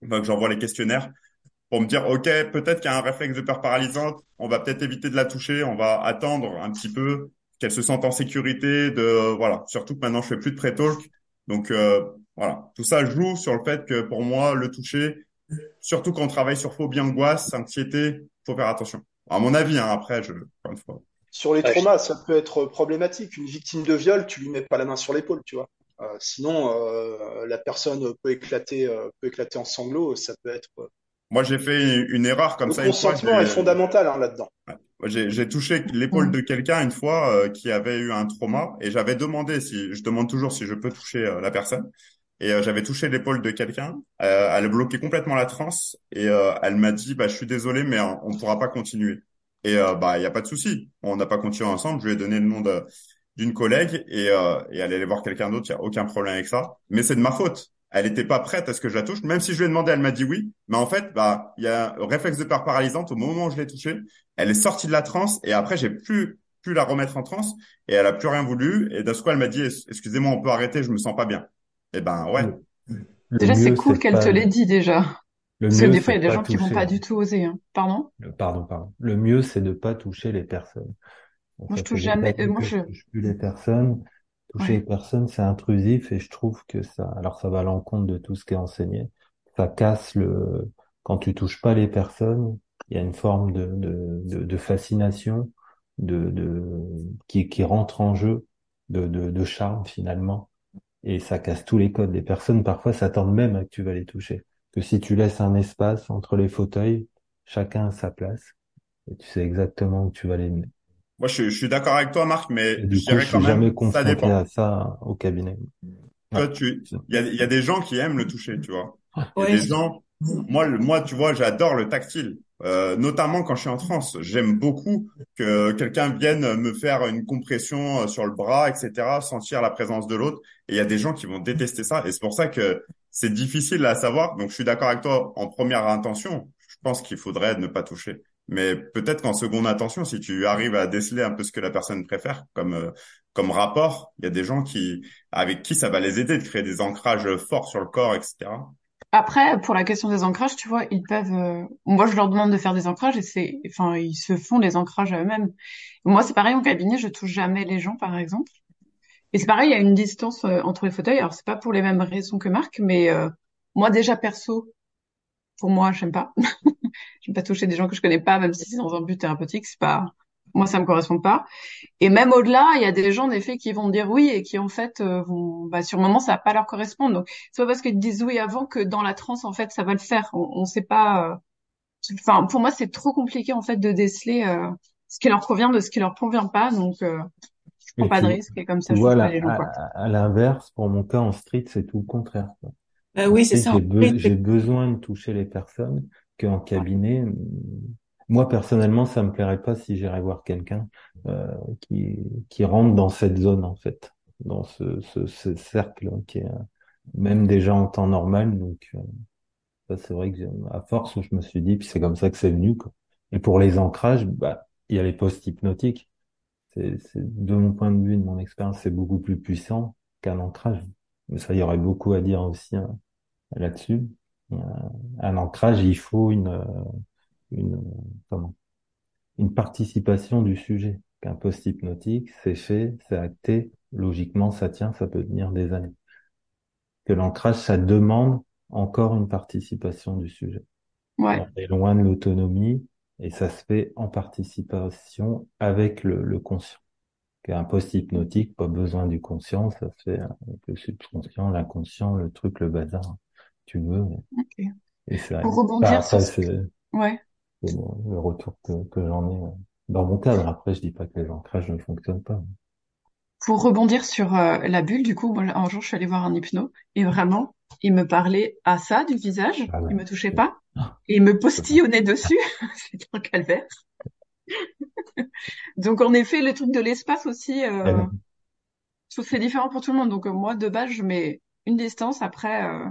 enfin, que j'envoie les questionnaires pour me dire, OK, peut-être qu'il y a un réflexe de peur paralysante. On va peut-être éviter de la toucher. On va attendre un petit peu qu'elle se sente en sécurité de, voilà. Surtout que maintenant, je fais plus de pré-talk. Donc, euh, voilà. Tout ça joue sur le fait que pour moi, le toucher, surtout quand on travaille sur phobie, angoisse, anxiété, faut faire attention. À mon avis, hein, après, je... Sur les traumas, ça peut être problématique. Une victime de viol, tu lui mets pas la main sur l'épaule, tu vois. Euh, sinon, euh, la personne peut éclater, euh, peut éclater en sanglots. Ça peut être. Euh... Moi, j'ai fait une erreur comme Le ça. Le consentement fois, est fondamental hein, là-dedans. Ouais. J'ai, j'ai touché l'épaule de quelqu'un une fois euh, qui avait eu un trauma, et j'avais demandé si, je demande toujours si je peux toucher euh, la personne. Et euh, j'avais touché l'épaule de quelqu'un, euh, elle bloquait complètement la transe et euh, elle m'a dit bah je suis désolé mais euh, on ne pourra pas continuer. Et euh, bah il y a pas de souci, on n'a pas continué ensemble. Je lui ai donné le nom de, d'une collègue et euh, et elle allait voir quelqu'un d'autre. Il y a aucun problème avec ça. Mais c'est de ma faute. Elle était pas prête à ce que je la touche. Même si je lui ai demandé, elle m'a dit oui. Mais en fait bah il y a un réflexe de peur paralysante au moment où je l'ai touchée. Elle est sortie de la transe et après j'ai pu pu la remettre en transe et elle a plus rien voulu. Et d'un coup elle m'a dit excusez-moi on peut arrêter, je me sens pas bien. Eh ben, ouais. Le déjà, mieux, c'est cool c'est qu'elle pas... te l'ait dit, déjà. Le Parce mieux, que des fois, il y a des gens toucher. qui vont pas du tout oser. Hein. Pardon? Pardon, pardon. Le mieux, c'est de pas toucher les personnes. En moi, fait, je touche jamais, moi, je... je touche plus les personnes. Toucher ouais. les personnes, c'est intrusif et je trouve que ça, alors ça va à l'encontre de tout ce qui est enseigné. Ça casse le, quand tu touches pas les personnes, il y a une forme de, de, de, de fascination, de, de, qui, qui rentre en jeu, de, de, de charme, finalement. Et ça casse tous les codes. Les personnes, parfois, s'attendent même à que tu vas les toucher. Que si tu laisses un espace entre les fauteuils, chacun à sa place, et tu sais exactement où tu vas les mener. Moi, je, je suis d'accord avec toi, Marc, mais je dirais quand même, ça dépend. À ça au cabinet. Toi, tu, il y a, il y a des gens qui aiment le toucher, tu vois. Il y a des gens, moi, le, moi, tu vois, j'adore le tactile. Euh, notamment quand je suis en transe, j'aime beaucoup que quelqu'un vienne me faire une compression sur le bras, et cetera, sentir la présence de l'autre. Et il y a des gens qui vont détester ça. Et c'est pour ça que c'est difficile à savoir. Donc, je suis d'accord avec toi en première intention. Je pense qu'il faudrait ne pas toucher. Mais peut-être qu'en seconde intention, si tu arrives à déceler un peu ce que la personne préfère comme euh, comme rapport, il y a des gens qui avec qui ça va les aider de créer des ancrages forts sur le corps, et cetera. Après, pour la question des ancrages, tu vois, ils peuvent. Euh... Moi, je leur demande de faire des ancrages et c'est, enfin, ils se font des ancrages à eux-mêmes. Moi, c'est pareil en cabinet, je touche jamais les gens, par exemple. Et c'est pareil, il y a une distance euh, entre les fauteuils. Alors, c'est pas pour les mêmes raisons que Marc, mais euh, moi déjà perso, pour moi, j'aime pas. J'aime pas toucher des gens que je connais pas, même si c'est dans un but thérapeutique, c'est pas. moi ça me correspond pas. Et même au-delà, il y a des gens en effet qui vont me dire oui et qui en fait vont, bah sur le moment ça va pas leur correspondre. Donc c'est pas parce qu'ils disent oui avant que dans la transe en fait ça va le faire. On, on sait pas. Enfin euh, pour moi c'est trop compliqué en fait de déceler euh, ce qui leur convient de ce qui leur convient pas. Donc euh, je prends et pas tu... de risque et comme ça je voilà. Pas les gens, à, à l'inverse, pour mon cas en street c'est tout le contraire. Quoi. Euh, oui c'est, c'est ça. J'ai, be- j'ai besoin de toucher les personnes qu'en cabinet. Moi, personnellement, ça me plairait pas si j'irais voir quelqu'un euh, qui, qui rentre dans cette zone, en fait, dans ce, ce, ce cercle qui est même déjà en temps normal. Donc, euh, ça, c'est vrai que à force, je me suis dit, puis c'est comme ça que c'est venu, quoi. Et pour les ancrages, bah, il y a les post-hypnotiques. C'est, c'est, de mon point de vue, de mon expérience, c'est beaucoup plus puissant qu'un ancrage. Mais ça, il y aurait beaucoup à dire aussi hein, là-dessus. Euh, un ancrage, il faut une... Euh, une comment une participation du sujet. Qu'un post-hypnotique, c'est fait, c'est acté, logiquement ça tient, ça peut tenir des années. Que l'ancrage, ça demande encore une participation du sujet. Ouais. On est loin de l'autonomie et ça se fait en participation avec le, le conscient. Qu'un post-hypnotique, pas besoin du conscient, ça se fait avec le subconscient, l'inconscient, le truc, le bazar, tu veux. Okay. Et ça, pour rebondir sur ça, ouais. C'est le retour que, que j'en ai dans mon cadre. Après, je dis pas que les ancrages ne fonctionnent pas. Pour rebondir sur euh, la bulle, du coup, moi, un jour, je suis allée voir un hypno et vraiment, il me parlait à ça du visage, ah ouais. Il me touchait pas et il me postillonnait dessus. C'était un calvaire. Donc, en effet, le truc de l'espace aussi, euh, ah ouais. Je trouve que c'est différent pour tout le monde. Donc, euh, moi, de base, je mets une distance après... Euh...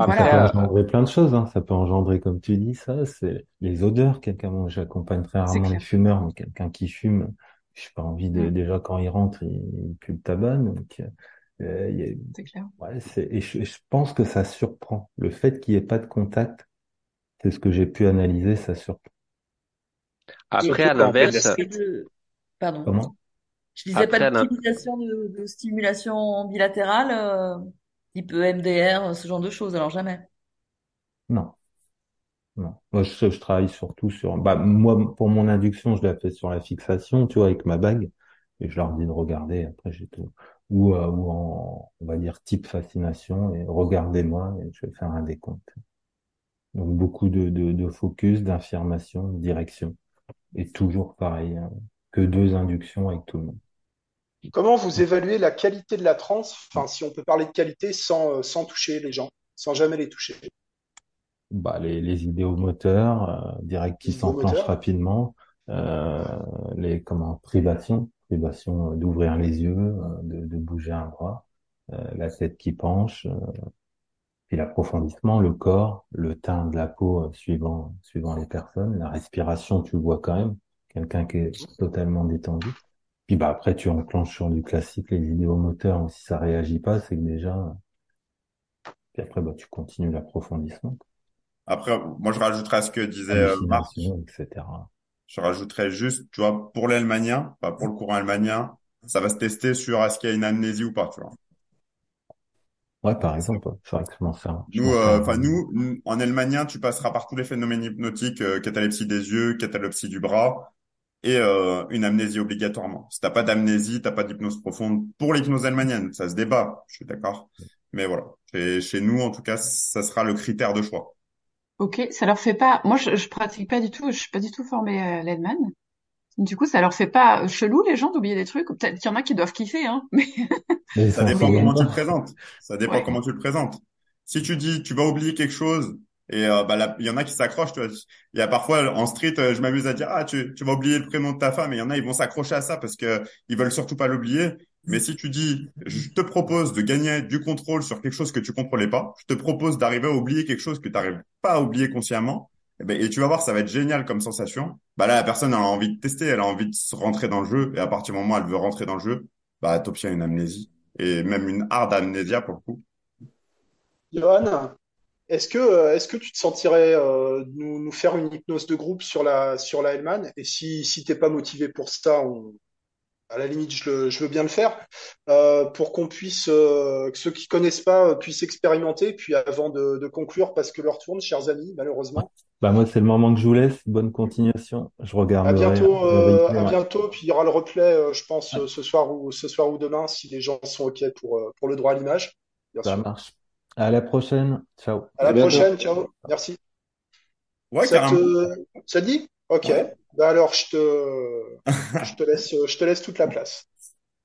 Ah, voilà. Ça peut engendrer plein de choses, hein. Ça peut engendrer, comme tu dis, ça, c'est les odeurs. Quelqu'un, moi, j'accompagne très rarement les fumeurs, mais quelqu'un qui fume, j'ai pas envie de, mmh. déjà, quand il rentre, il, il pue le tabac, donc, euh, il y a... C'est clair. Ouais, c'est, et je, je pense que ça surprend. Le fait qu'il n'y ait pas de contact, c'est ce que j'ai pu analyser, ça surprend. Après, à l'inverse. Pardon. Comment? Je disais Après, pas d'utilisation de, de stimulation bilatérale, euh... type E M D R, ce genre de choses, alors jamais. Non. Non. Moi, je, je travaille surtout sur, bah, moi, pour mon induction, je la fais sur la fixation, tu vois, avec ma bague, et je leur dis de regarder, après, j'ai tout, ou, euh, ou en, on va dire, type fascination, et regardez-moi, et je vais faire un décompte. Donc, beaucoup de, de, de focus, d'affirmation, de direction. Et toujours pareil, hein, que deux inductions avec tout le monde. Comment vous évaluez la qualité de la transe, enfin, si on peut parler de qualité sans, sans toucher les gens, sans jamais les toucher? Bah, les, les idéaux moteurs, euh, direct qui s'enclenchent rapidement, euh, les, comment, privations, privations d'ouvrir les yeux, de, de bouger un bras, euh, la tête qui penche, euh, puis l'approfondissement, le corps, le teint de la peau, euh, suivant, suivant les personnes, la respiration, tu vois quand même, quelqu'un qui est totalement détendu. Puis bah après tu enclenches sur du classique les idéomoteurs, si ça réagit pas, c'est que déjà. Puis après bah tu continues l'approfondissement. Après, moi je rajouterais à ce que disait Marc, et cetera. Je rajouterais juste, tu vois, pour l'Allemagnien, bah pour le courant allemagnien, ça va se tester sur est-ce qu'il y a une amnésie ou pas, tu vois. Ouais, par exemple, c'est vrai que je m'en fais un. Nous, enfin euh, nous, nous, en allemagnien, tu passeras par tous les phénomènes hypnotiques, euh, catalepsie des yeux, catalepsie du bras. Et euh, une amnésie obligatoirement. Si t'as pas d'amnésie, t'as pas d'hypnose profonde. Pour l'hypnose allemandienne, ça se débat, je suis d'accord. Mais voilà, chez, chez nous, en tout cas, ça sera le critère de choix. Ok, ça leur fait pas. Moi, je, je pratique pas du tout. Je suis pas du tout formée à l'Allemagne. Du coup, ça leur fait pas chelou les gens d'oublier des trucs. Peut-être qu'il y en a qui doivent kiffer, hein. Mais ça dépend comment tu le présentes. Ça dépend ouais. comment tu le présentes. Si tu dis, tu vas oublier quelque chose. Et euh, bah il y en a qui s'accrochent, tu vois. Il y a parfois en street, euh, je m'amuse à dire ah tu tu vas oublier le prénom de ta femme, et il y en a ils vont s'accrocher à ça parce que ils veulent surtout pas l'oublier. Mais si tu dis je te propose de gagner du contrôle sur quelque chose que tu contrôlais pas, je te propose d'arriver à oublier quelque chose que tu n'arrives pas à oublier consciemment, et ben et tu vas voir ça va être génial comme sensation. Bah là la personne elle a envie de tester, elle a envie de se rentrer dans le jeu et à partir du moment où elle veut rentrer dans le jeu, bah t'obtiens une amnésie et même une hard amnésia pour le coup. Johan. Est-ce que, est-ce que tu te sentirais euh, nous, nous faire une hypnose de groupe sur la sur la Hellman ? Et si si t'es pas motivé pour ça, on à la limite, je, le, je veux bien le faire, euh, pour qu'on puisse, euh, que ceux qui connaissent pas puissent expérimenter. Puis avant de, de conclure, parce que l'heure tourne, chers amis, malheureusement. Bah moi, c'est le moment que je vous laisse. Bonne continuation. Je regarderai. À bientôt. Euh, à bientôt. Puis il y aura le replay, euh, je pense, ah. ce soir ou ce soir ou demain, si les gens sont ok pour pour le droit à l'image. Bien sûr. Ça marche. À la prochaine. Ciao. À la à prochaine. Ciao. Merci. Ouais, ça, te... ça te dit? Ok. Ouais. Bah alors, je te... je te laisse, je te laisse toute la place.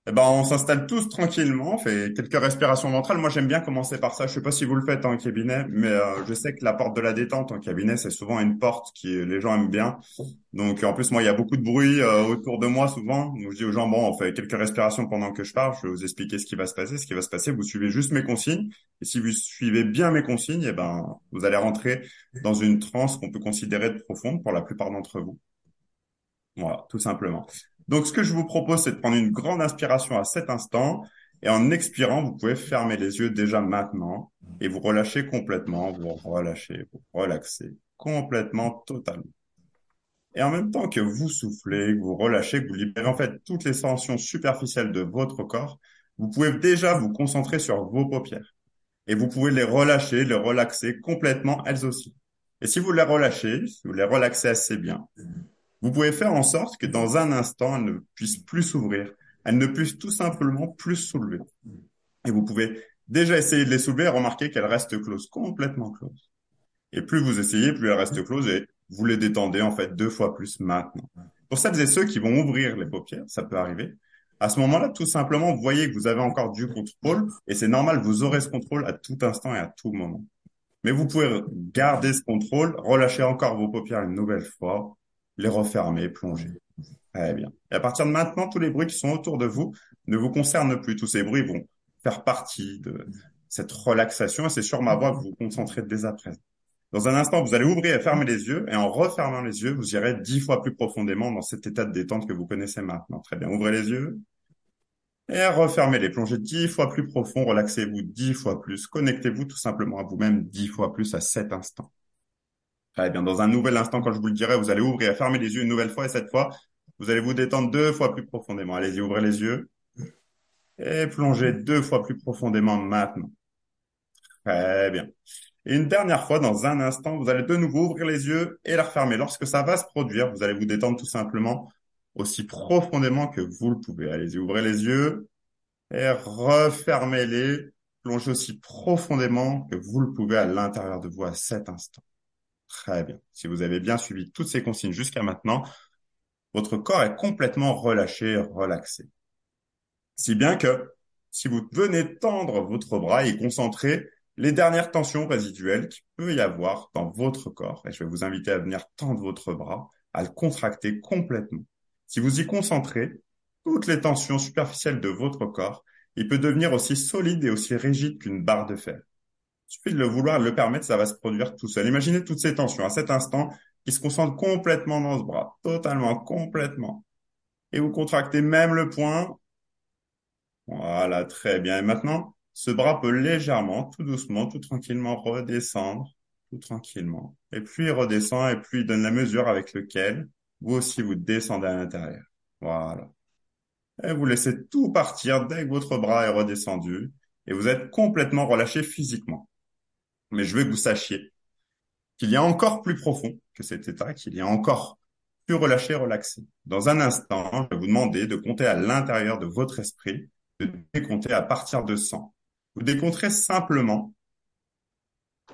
Eh ben, on s'installe tous tranquillement, on fait quelques respirations ventrales. Moi, j'aime bien commencer par ça. Je sais pas si vous le faites en cabinet, mais euh, je sais que la porte de la détente en cabinet, c'est souvent une porte qui les gens aiment bien. Donc, en plus, moi, il y a beaucoup de bruit euh, autour de moi souvent. Donc, je dis aux gens, bon, on fait quelques respirations pendant que je parle. Je vais vous expliquer ce qui va se passer, ce qui va se passer. Vous suivez juste mes consignes. Et si vous suivez bien mes consignes, eh ben, vous allez rentrer dans une transe qu'on peut considérer de profonde pour la plupart d'entre vous. Voilà, tout simplement. Donc, ce que je vous propose, c'est de prendre une grande inspiration à cet instant. Et en expirant, vous pouvez fermer les yeux déjà maintenant et vous relâcher complètement, vous relâchez, vous relaxez complètement, totalement. Et en même temps que vous soufflez, que vous relâchez, que vous libérez en fait toutes les tensions superficielles de votre corps, vous pouvez déjà vous concentrer sur vos paupières. Et vous pouvez les relâcher, les relaxer complètement elles aussi. Et si vous les relâchez, si vous les relaxez assez bien, vous pouvez faire en sorte que dans un instant, elles ne puissent plus s'ouvrir. Elles ne puissent tout simplement plus soulever. Et vous pouvez déjà essayer de les soulever et remarquer qu'elles restent closes, complètement closes. Et plus vous essayez, plus elles restent closes et vous les détendez en fait deux fois plus maintenant. Pour celles et ceux qui vont ouvrir les paupières, ça peut arriver. À ce moment-là, tout simplement, vous voyez que vous avez encore du contrôle et c'est normal, vous aurez ce contrôle à tout instant et à tout moment. Mais vous pouvez garder ce contrôle, relâcher encore vos paupières une nouvelle fois, les refermer, plonger. Très bien. Et à partir de maintenant, tous les bruits qui sont autour de vous ne vous concernent plus. Tous ces bruits vont faire partie de cette relaxation et c'est sur ma voix que vous vous concentrez dès à présent. Dans un instant, vous allez ouvrir et fermer les yeux et en refermant les yeux, vous irez dix fois plus profondément dans cet état de détente que vous connaissez maintenant. Très bien. Ouvrez les yeux et refermez-les. Plongez dix fois plus profond, relaxez-vous dix fois plus. Connectez-vous tout simplement à vous-même dix fois plus à cet instant. Très bien. Dans un nouvel instant, quand je vous le dirai, vous allez ouvrir et fermer les yeux une nouvelle fois. Et cette fois, vous allez vous détendre deux fois plus profondément. Allez-y, ouvrez les yeux. Et plongez deux fois plus profondément maintenant. Très bien. Et une dernière fois, dans un instant, vous allez de nouveau ouvrir les yeux et les refermer. Lorsque ça va se produire, vous allez vous détendre tout simplement aussi profondément que vous le pouvez. Allez-y, ouvrez les yeux et refermez-les. Plongez aussi profondément que vous le pouvez à l'intérieur de vous à cet instant. Très bien. Si vous avez bien suivi toutes ces consignes jusqu'à maintenant, votre corps est complètement relâché, relaxé. Si bien que, si vous venez tendre votre bras et concentrer les dernières tensions résiduelles qu'il peut y avoir dans votre corps, et je vais vous inviter à venir tendre votre bras, à le contracter complètement. Si vous y concentrez toutes les tensions superficielles de votre corps, il peut devenir aussi solide et aussi rigide qu'une barre de fer. Il suffit de le vouloir, de le permettre, ça va se produire tout seul. Imaginez toutes ces tensions à cet instant qui se concentrent complètement dans ce bras, totalement, complètement. Et vous contractez même le poing. Voilà, très bien. Et maintenant, ce bras peut légèrement, tout doucement, tout tranquillement redescendre, tout tranquillement. Et puis il redescend et puis il donne la mesure avec laquelle vous aussi vous descendez à l'intérieur. Voilà. Et vous laissez tout partir dès que votre bras est redescendu et vous êtes complètement relâché physiquement. Mais je veux que vous sachiez qu'il y a encore plus profond que cet état, qu'il y a encore plus relâché, relaxé. Dans un instant, je vais vous demander de compter à l'intérieur de votre esprit, de décompter à partir de cent. Vous décompterez simplement,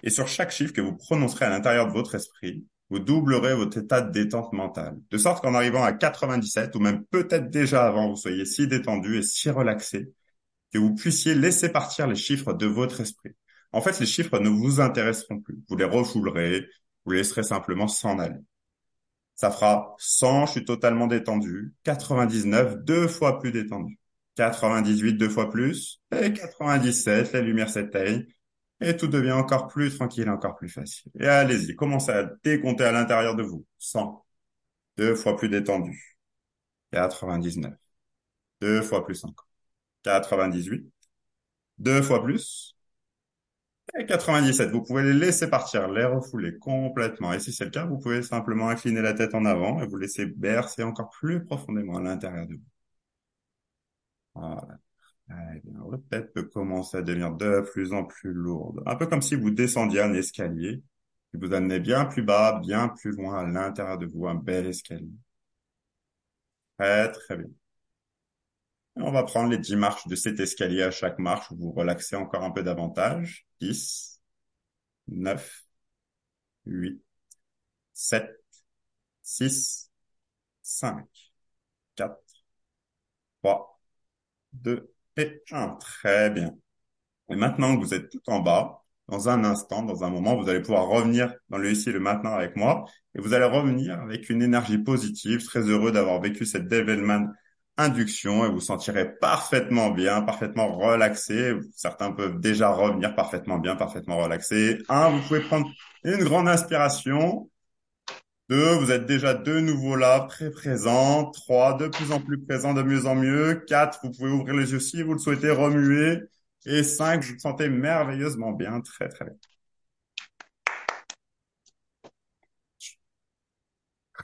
et sur chaque chiffre que vous prononcerez à l'intérieur de votre esprit, vous doublerez votre état de détente mentale. De sorte qu'en arrivant à quatre-vingt-dix-sept, ou même peut-être déjà avant, vous soyez si détendu et si relaxé, que vous puissiez laisser partir les chiffres de votre esprit. En fait, les chiffres ne vous intéresseront plus. Vous les refoulerez, vous les laisserez simplement s'en aller. Ça fera cent, je suis totalement détendu. quatre-vingt-dix-neuf, deux fois plus détendu. quatre-vingt-dix-huit, deux fois plus. Et quatre-vingt-dix-sept, la lumière s'éteigne. Et tout devient encore plus tranquille, encore plus facile. Et allez-y, commencez à décompter à l'intérieur de vous. cent, deux fois plus détendu. quatre-vingt-dix-neuf, deux fois plus encore. quatre-vingt-dix-huit, deux fois plus. Et quatre-vingt-dix-sept, vous pouvez les laisser partir, les refouler complètement. Et si c'est le cas, vous pouvez simplement incliner la tête en avant et vous laisser bercer encore plus profondément à l'intérieur de vous. Voilà. Alors, la tête peut commencer à devenir de plus en plus lourde. Un peu comme si vous descendiez un escalier. Vous vous amenez bien plus bas, bien plus loin à l'intérieur de vous. Un bel escalier. Très, très bien. Et on va prendre les dix marches de cet escalier. À chaque marche, vous relaxez encore un peu davantage. dix, neuf, huit, sept, six, cinq, quatre, trois, deux et un. Très bien. Et maintenant que vous êtes tout en bas, dans un instant, dans un moment, vous allez pouvoir revenir dans le ici et le maintenant avec moi. Et vous allez revenir avec une énergie positive, très heureux d'avoir vécu cette Dave Elman induction. Et vous sentirez parfaitement bien, parfaitement relaxé. Certains peuvent déjà revenir parfaitement bien, parfaitement relaxé. Un, vous pouvez prendre une grande inspiration. Deux, vous êtes déjà de nouveau là, très présent. Trois, de plus en plus présent, de mieux en mieux. Quatre, vous pouvez ouvrir les yeux si vous le souhaitez, remuer. Et cinq, je me sentais merveilleusement bien, très très bien.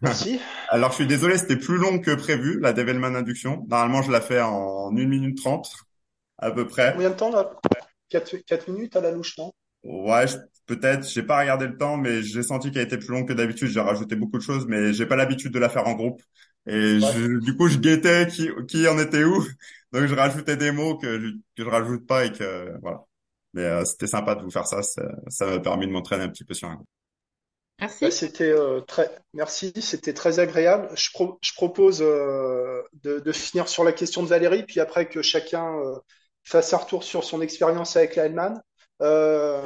Merci. Alors je suis désolé, c'était plus long que prévu, la Dave Elman induction. Normalement je la fais en une minute trente, à peu près. Combien de temps là ? quatre minutes à la louche, non ? Ouais, je, peut-être, j'ai pas regardé le temps, mais j'ai senti qu'elle était plus longue que d'habitude. J'ai rajouté beaucoup de choses, mais j'ai pas l'habitude de la faire en groupe. Et ouais. je, du coup, je guettais qui, qui en était où. Donc, je rajoutais des mots que je, que je rajoute pas et que, voilà. Mais euh, c'était sympa de vous faire ça. Ça, ça m'a permis de m'entraîner un petit peu sur un groupe. Merci. C'était euh, très, merci. C'était très agréable. Je, pro, je propose euh, de, de finir sur la question de Valérie, puis après que chacun euh, fasse un retour sur son expérience avec la Elman. Euh,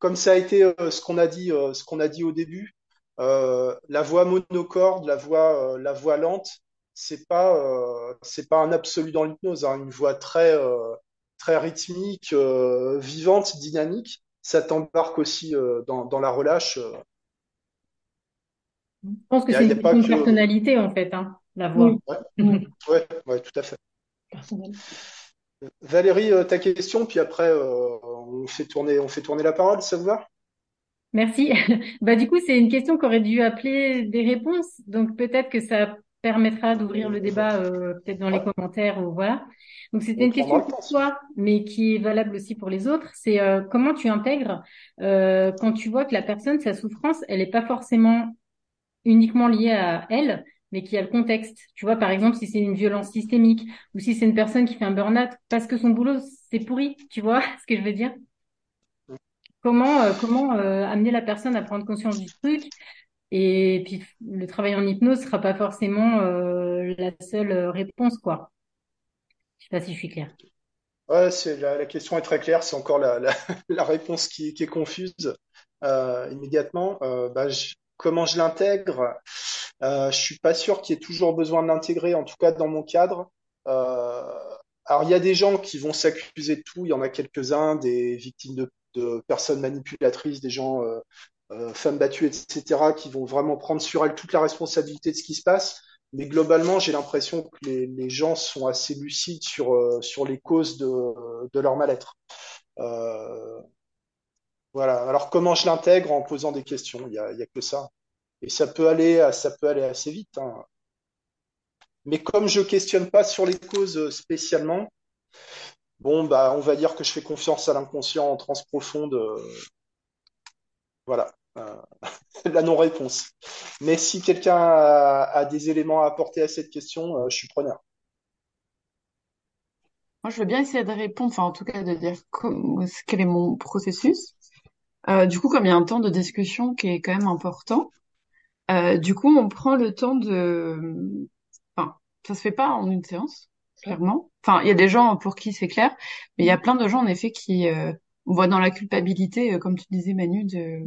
comme ça a été euh, ce qu'on a dit, euh, ce qu'on a dit au début, euh, la voix monocorde, la voix, euh, la voix lente, c'est pas, euh, c'est pas un absolu dans l'hypnose, hein, une voix très, euh, très rythmique, euh, vivante, dynamique. Ça t'embarque aussi euh, dans, dans la relâche. Euh. Je pense que a, c'est une, une que... personnalité en fait, hein, la voix. Oui, ouais, mmh. ouais, ouais, tout à fait. Personnel. Valérie, euh, ta question, puis après euh, on fait tourner, on fait tourner la parole, ça vous va ? Merci. Bah du coup, c'est une question qu'aurait dû appeler des réponses, donc peut-être que ça permettra d'ouvrir le débat, euh, peut-être dans ouais. les commentaires ou voilà. Donc c'était on une question pour toi, mais qui est valable aussi pour les autres. C'est euh, comment tu intègres euh, quand tu vois que la personne, sa souffrance, elle n'est pas forcément uniquement liée à elle, mais qui a le contexte. Tu vois, par exemple, si c'est une violence systémique ou si c'est une personne qui fait un burn-out parce que son boulot, c'est pourri, tu vois ce que je veux dire ? Comment euh, comment euh, amener la personne à prendre conscience du truc ? Et puis, le travail en hypnose sera pas forcément euh, la seule réponse, quoi. Je sais pas si je suis claire. Ouais, c'est, la, la question est très claire. C'est encore la, la, la réponse qui, qui est confuse euh, immédiatement. Euh, bah, je, comment je l'intègre ? Euh, je suis pas sûr qu'il y ait toujours besoin de l'intégrer, en tout cas dans mon cadre. Euh, alors, il y a des gens qui vont s'accuser de tout. Il y en a quelques-uns, des victimes de, de personnes manipulatrices, des gens, euh, euh, femmes battues, et cetera, qui vont vraiment prendre sur elles toute la responsabilité de ce qui se passe. Mais globalement, j'ai l'impression que les, les gens sont assez lucides sur, euh, sur les causes de, de leur mal-être. Euh, voilà. Alors, comment je l'intègre ? En posant des questions. Il y a, il y a que ça. Et ça peut aller, ça peut aller assez vite. Hein. Mais comme je questionne pas sur les causes spécialement, bon, bah, on va dire que je fais confiance à l'inconscient en transe profonde. Euh, voilà, euh, la non-réponse. Mais si quelqu'un a, a des éléments à apporter à cette question, euh, je suis preneur. Moi, je veux bien essayer de répondre, enfin, en tout cas, de dire comme, quel est mon processus. Euh, du coup, comme il y a un temps de discussion qui est quand même important. Euh, du coup, on prend le temps de... Enfin, ça se fait pas en une séance, clairement. Enfin, il y a des gens pour qui c'est clair, mais il y a plein de gens, en effet, qui euh, voient dans la culpabilité, euh, comme tu disais, Manu, de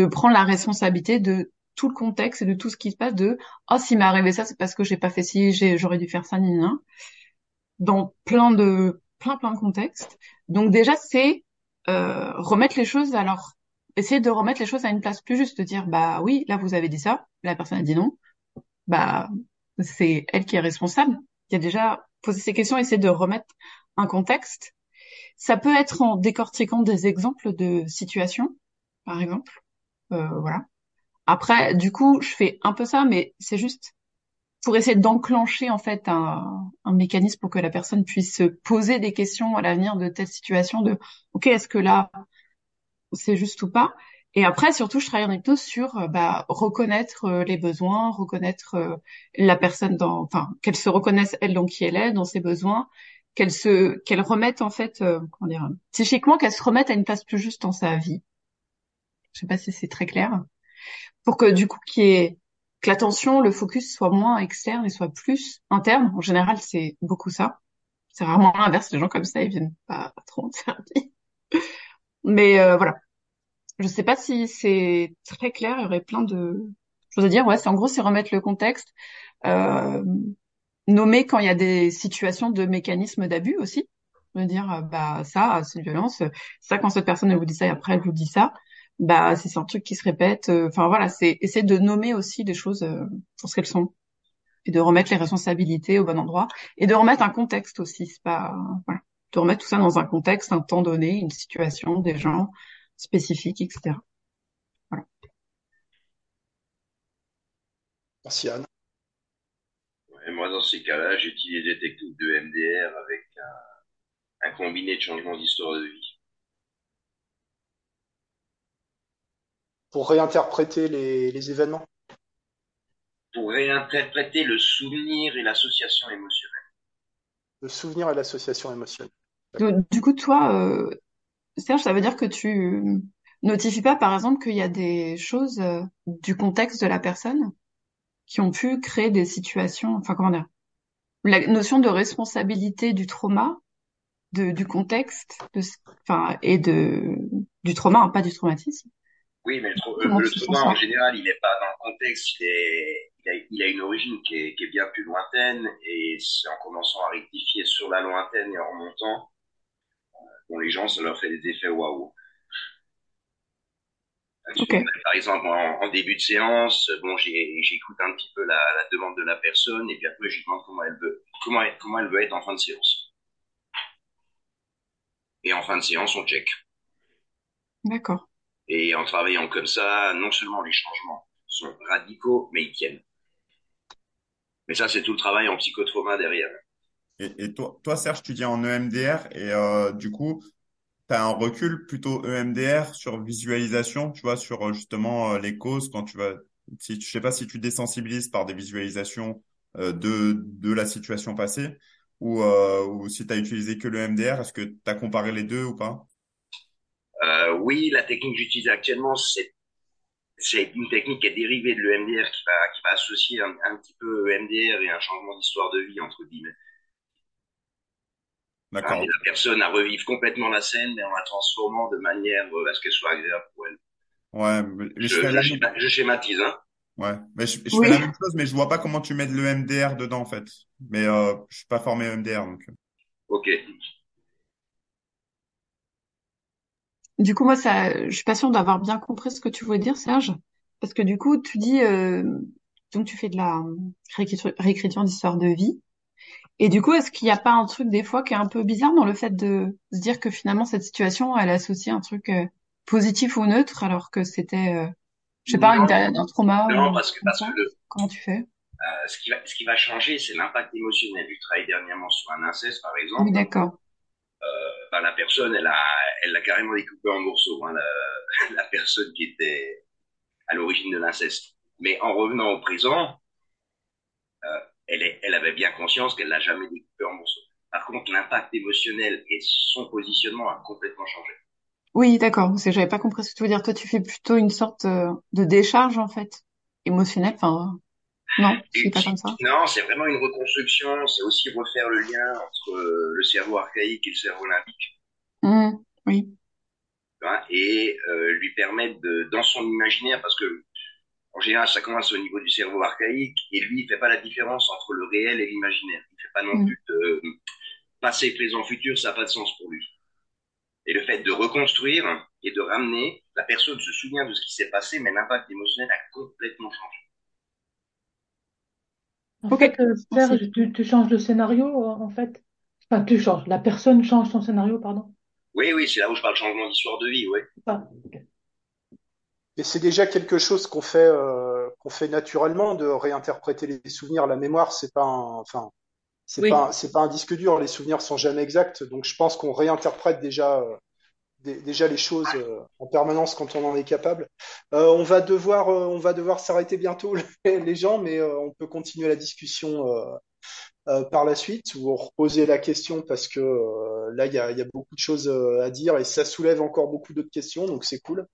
de prendre la responsabilité de tout le contexte et de tout ce qui se passe, de « Oh, s'il m'est arrivé ça, c'est parce que j'ai pas fait ci, j'ai... j'aurais dû faire ça, ni ni. » Dans plein de... plein, plein de contextes. Donc déjà, c'est euh, remettre les choses à leur... Essayer de remettre les choses à une place plus juste, de dire, bah oui, là, vous avez dit ça, la personne a dit non, bah, c'est elle qui est responsable. Il y a déjà posé ces questions, essayer de remettre un contexte. Ça peut être en décortiquant des exemples de situations, par exemple. Euh, voilà. Après, du coup, je fais un peu ça, mais c'est juste, pour essayer d'enclencher en fait un, un mécanisme pour que la personne puisse se poser des questions à l'avenir de telle situation, de ok, est-ce que là c'est juste ou pas. Et après, surtout, je travaille en hypnose sur bah, reconnaître euh, les besoins, reconnaître euh, la personne, dans, enfin, qu'elle se reconnaisse elle dans qui elle est, dans ses besoins, qu'elle se, qu'elle remette en fait, euh, comment dire, psychiquement, qu'elle se remette à une place plus juste dans sa vie. Je sais pas si c'est très clair. Pour que du coup, qui est que l'attention, le focus soit moins externe et soit plus interne. En général, c'est beaucoup ça. C'est rarement l'inverse. Les gens comme ça, ils viennent pas, pas trop en thérapie. Mais euh, voilà. Je sais pas si c'est très clair, il y aurait plein de choses à dire. Ouais, c'est en gros, c'est remettre le contexte, euh, nommer quand il y a des situations de mécanismes d'abus aussi. Me dire, bah, ça, c'est une violence. Ça, quand cette personne, elle vous dit ça et après, elle vous dit ça. Bah, c'est un truc qui se répète. Enfin, voilà, c'est essayer de nommer aussi des choses pour ce qu'elles sont. Et de remettre les responsabilités au bon endroit. Et de remettre un contexte aussi. C'est pas, voilà. De remettre tout ça dans un contexte, un temps donné, une situation, des gens spécifique, et cetera. Voilà. Merci Anne. Et moi, dans ces cas-là, j'utilise des techniques de E M D R avec un, un combiné de changement d'histoire de vie. Pour réinterpréter les, les événements. Pour réinterpréter le souvenir et l'association émotionnelle. Le souvenir et l'association émotionnelle. Du, du coup, toi... Euh... Serge, ça veut dire que tu notifies pas, par exemple, qu'il y a des choses euh, du contexte de la personne qui ont pu créer des situations, enfin, comment dire, la notion de responsabilité du trauma, de, du contexte, de, enfin, et de, du trauma, hein, pas du traumatisme. Oui, mais le, tra- euh, le trauma, en général, il est pas dans le contexte, il est, il a, il a une origine qui est, qui est bien plus lointaine, et c'est en commençant à rectifier sur la lointaine et en remontant, bon, les gens, ça leur fait des effets waouh. Okay. Par exemple, en, en début de séance, bon, j'ai, j'écoute un petit peu la, la demande de la personne et puis après, je lui demande comment elle veut, comment elle, comment elle veut être en fin de séance. Et en fin de séance, on check. D'accord. Et en travaillant comme ça, non seulement les changements sont radicaux, mais ils tiennent. Mais ça, c'est tout le travail en psychotrauma derrière. Et, et toi, toi, Serge, tu dis en E M D R et euh, du coup, tu as un recul plutôt E M D R sur visualisation, tu vois, sur justement euh, les causes quand tu vas, si je sais pas si tu désensibilises par des visualisations euh, de de la situation passée ou euh, ou si tu as utilisé que le E M D R, est-ce que tu as comparé les deux ou pas? Euh, oui, la technique que j'utilise actuellement, c'est c'est une technique qui est dérivée de l'E M D R qui va qui va associer un, un petit peu E M D R et un changement d'histoire de vie entre guillemets. D'accord. Et la personne à revivre complètement la scène, mais en la transformant de manière euh, à ce qu'elle soit agréable pour elle. Ouais, je, je, la... je, je schématise, hein. Ouais, mais je, je oui. fais la même chose, mais je vois pas comment tu mets de l'E M D R dedans, en fait. Mais euh, je suis pas formé E M D R, donc. Ok. Du coup, moi, ça, je suis pas sûre d'avoir bien compris ce que tu voulais dire, Serge, parce que du coup, tu dis, euh, donc tu fais de la réécriture, réécriture d'histoire de vie. Et du coup, est-ce qu'il n'y a pas un truc des fois qui est un peu bizarre dans le fait de se dire que finalement cette situation, elle associe un truc euh, positif ou neutre alors que c'était, euh, je sais pas, non, une période d'un trauma. Non, ou... parce que parce que le... comment tu fais euh, Ce qui va ce qui va changer, c'est l'impact émotionnel du travail dernièrement sur un inceste, par exemple. Oui, d'accord. Euh, bah, la personne, elle a elle l'a carrément découpé en morceaux, hein, la, la personne qui était à l'origine de l'inceste. Mais en revenant au présent. Euh, Elle, est, elle avait bien conscience qu'elle l'a jamais découpé en morceaux. Par contre, l'impact émotionnel et son positionnement a complètement changé. Oui, d'accord. Parce que j'avais pas compris ce que tu veux dire. Toi, tu fais plutôt une sorte de décharge, en fait, émotionnelle. Enfin, non, et c'est pas comme ça. Non, c'est vraiment une reconstruction. C'est aussi refaire le lien entre le cerveau archaïque et le cerveau limbique. Mmh, oui. Et euh, lui permettre, de, dans son imaginaire, parce que en général, ça commence au niveau du cerveau archaïque et lui, il fait pas la différence entre le réel et l'imaginaire. Il fait pas non mmh. plus de passé, présent, futur, ça n'a pas de sens pour lui. Et le fait de reconstruire et de ramener, la personne se souvient de ce qui s'est passé, mais l'impact émotionnel a complètement changé. En okay. fait, euh, Serge, tu, tu changes de scénario, en fait. Enfin, tu changes. La personne change son scénario, pardon. Oui, oui, c'est là où je parle changement d'histoire de vie, oui. Ah, ok. Et c'est déjà quelque chose qu'on fait, euh, qu'on fait naturellement de réinterpréter les souvenirs. La mémoire, c'est pas un, enfin, c'est oui. pas, c'est pas un disque dur. Les souvenirs sont jamais exacts, donc je pense qu'on réinterprète déjà, euh, d- déjà les choses euh, en permanence quand on en est capable. Euh, on va devoir, euh, on va devoir s'arrêter bientôt les gens, mais euh, on peut continuer la discussion euh, euh, par la suite ou reposer la question parce que euh, là, il y a, y a beaucoup de choses euh, à dire et ça soulève encore beaucoup d'autres questions, donc c'est cool.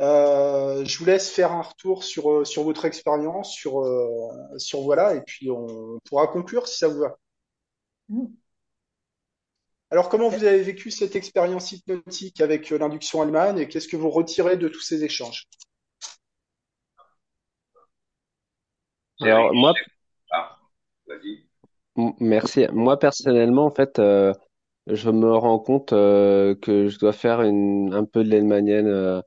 Euh, je vous laisse faire un retour sur, sur votre expérience, sur, euh, sur voilà, et puis on pourra conclure si ça vous va. Mmh. Alors, comment vous avez vécu cette expérience hypnotique avec euh, l'induction allemande et qu'est-ce que vous retirez de tous ces échanges? Alors, moi, ah, vas-y. Merci. Moi, personnellement, en fait, euh, je me rends compte euh, que je dois faire une, un peu de l'Hellmanienne euh,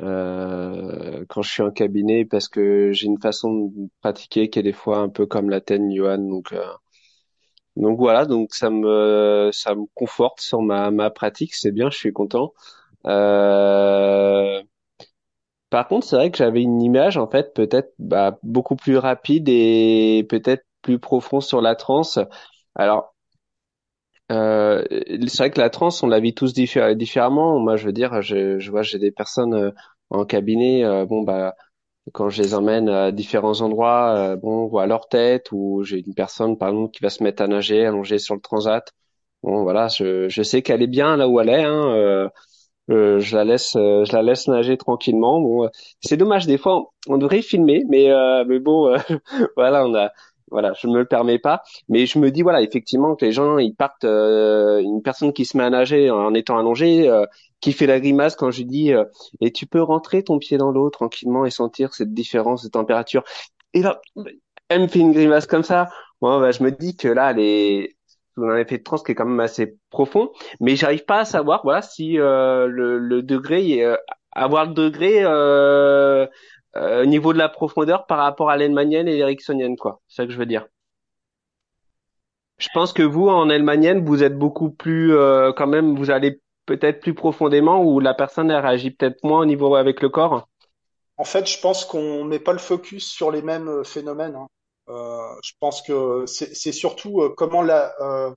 Euh, quand je suis en cabinet parce que j'ai une façon de pratiquer qui est des fois un peu comme la Ten Yuan, donc euh, donc voilà, donc ça me ça me conforte sur ma ma pratique, c'est bien, je suis content. Euh, Par contre, c'est vrai que j'avais une image en fait peut-être bah, beaucoup plus rapide et peut-être plus profond sur la transe. Alors Euh, c'est vrai que la transe, on la vit tous diffé- différemment. Moi, je veux dire, je, je vois, j'ai des personnes euh, en cabinet. Euh, bon, bah, quand je les emmène à différents endroits, euh, bon, on voit leur tête, ou j'ai une personne, par exemple, qui va se mettre à nager, allongée sur le transat. Bon, voilà, je, je sais qu'elle est bien là où elle est. Hein, euh, euh, je la laisse, euh, je la laisse nager tranquillement. Bon, euh, c'est dommage des fois, on, on devrait filmer, mais euh, mais bon, euh, voilà, on a. Voilà, je me le permets pas, mais je me dis voilà effectivement que les gens ils partent euh, une personne qui se met à nager en étant allongée, euh, qui fait la grimace quand je lui dis euh, et tu peux rentrer ton pied dans l'eau tranquillement et sentir cette différence de température. Et là, elle me fait une grimace comme ça. Bon, bah, je me dis que là les on a un effet de transe qui est quand même assez profond, mais j'arrive pas à savoir voilà si euh, le, le degré euh, avoir le degré euh, au niveau de la profondeur par rapport à l'Hellmanienne et l'Ericksonienne, quoi. C'est ça que je veux dire. Je pense que vous, en Hellmanienne, vous êtes beaucoup plus, euh, quand même, vous allez peut-être plus profondément ou la personne, elle réagit peut-être moins au niveau avec le corps. En fait, je pense qu'on met pas le focus sur les mêmes phénomènes, hein. Euh, je pense que c'est, c'est surtout euh, comment la, euh,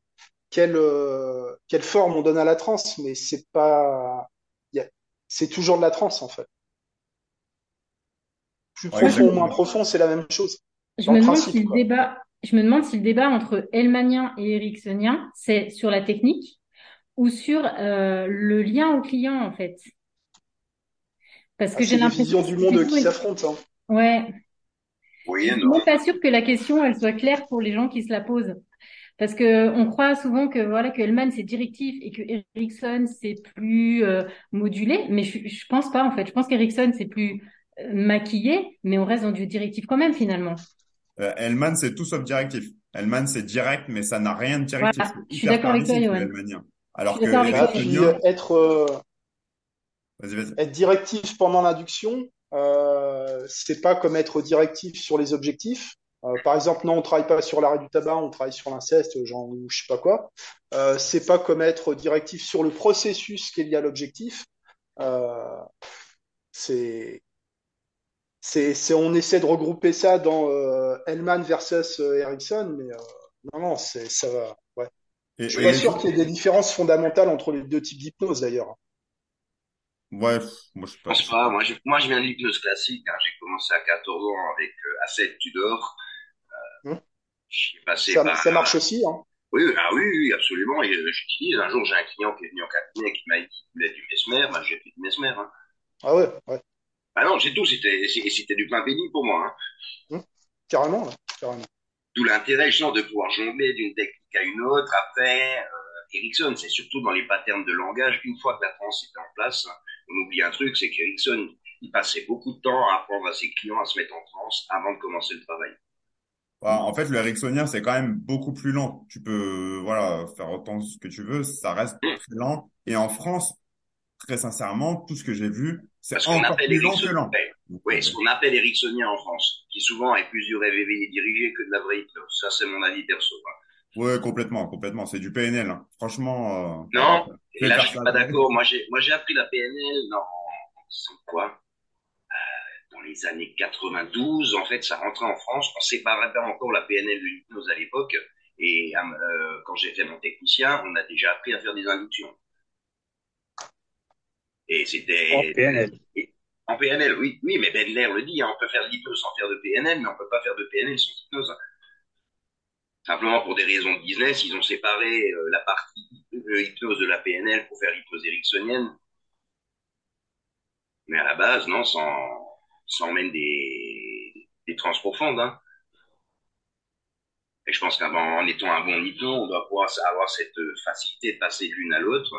quelle, euh, quelle forme on donne à la transe, mais c'est pas, y a- c'est toujours de la transe en fait. Plus Ouais, profond ou moins exactement. Profond, c'est la même chose. Je dans me le demande principe, si le quoi. débat, je me demande si le débat entre Hellmanien et Ericksonien, c'est sur la technique ou sur euh, le lien au client, en fait. Parce Ah, que j'ai c'est des l'impression visions que du c'est monde plutôt qui une- s'affrontent, hein. Ouais, Oui je et suis non. vraiment pas sûre que la question, elle soit claire pour les gens qui se la posent. Parce que on croit souvent que voilà que Hellman c'est directif et que Erikson c'est plus euh, modulé, mais je, je pense pas en fait. Je pense qu'Erikson c'est plus euh, maquillé, mais on reste dans du directif quand même finalement. Euh, Hellman, c'est tout sauf directif. Hellman, c'est direct, mais ça n'a rien de directif. Voilà, C'est je suis hyper d'accord avec toi, permissif, le Johan. Hellmanien. Je Alors suis que d'accord avec Ah, toi, Johan. puis euh, l'Ericksonien, être, euh, vas-y, vas-y. être directif pendant l'induction, euh, c'est pas comme être directif sur les objectifs. Euh, par exemple, non, on travaille pas sur l'arrêt du tabac, on travaille sur l'inceste, genre, ou je sais pas quoi. Euh, c'est pas comme être directif sur le processus qui est lié à l'objectif. Euh, c'est, c'est, c'est, on essaie de regrouper ça dans euh, Hellman versus euh, Erikson, mais euh, non, non, c'est, ça va. Ouais. Et, Je suis et pas les sûr autres, qu'il y ait des différences fondamentales entre les deux types d'hypnose d'ailleurs. ouais, pff, moi, je sais Je pas. pense pas. Moi, j'ai- moi, je viens de l'hypnose classique, hein. J'ai commencé à quatorze ans avec euh, Asset Tudor. Hein. J'ai passé Ça, par. ça marche aussi, hein. Oui, oui, ah oui, oui, absolument. Et euh, j'utilise. Un jour, j'ai un client qui est venu en cabinet et qui m'a dit qu'il voulait du mesmer. Ben, j'ai fait du mesmer. Hein. Ah ouais, ouais. Ah non, j'ai tout. C'était c'est- c'était du pain béni pour moi. Hein. Hum, Carrément, là, carrément. D'où l'intérêt, je sens, de pouvoir jongler d'une technique à une autre. Après, euh, Erikson, c'est surtout dans les patterns de langage. Une fois que la transe était en place, hein, on oublie un truc, c'est qu'Erikson, il passait beaucoup de temps à apprendre à ses clients à se mettre en transe avant de commencer le travail. Bah, en fait, le Ericksonien, c'est quand même beaucoup plus lent. Tu peux, voilà, faire autant ce que tu veux, ça reste très lent. Et en France, très sincèrement, tout ce que j'ai vu, c'est Parce qu'on encore appelle plus lent que Erickson, lent. Donc, oui, ce euh, qu'on appelle Ericksonien en France, qui souvent est plus du rêve éveillé dirigé que de la vraie hypnose. Ça, c'est mon avis perso. Hein. ouais, complètement, complètement. C'est du P N L, hein. Franchement, euh, voilà, Non, et fais là, je faire suis ça. pas d'accord. Moi, j'ai, moi, j'ai appris la P N L dans, dans quoi? Dans les les années quatre-vingt-douze, en fait, ça rentrait en France. On séparait pas encore la P N L de l'hypnose à l'époque. Et euh, quand j'étais mon technicien, on a déjà appris à faire des inductions. Et c'était... En P N L. En P N L, oui. Oui, mais Bandler le dit, hein, on peut faire de l'hypnose sans faire de P N L, mais on ne peut pas faire de P N L sans hypnose. Simplement, pour des raisons de business, ils ont séparé euh, la partie euh, hypnose de la P N L pour faire l'hypnose ericksonienne. Mais à la base, non, ça emmène des, des trans profondes. Hein. Et je pense qu'en étant un bon hypno, on doit pouvoir avoir cette facilité de passer de l'une à l'autre.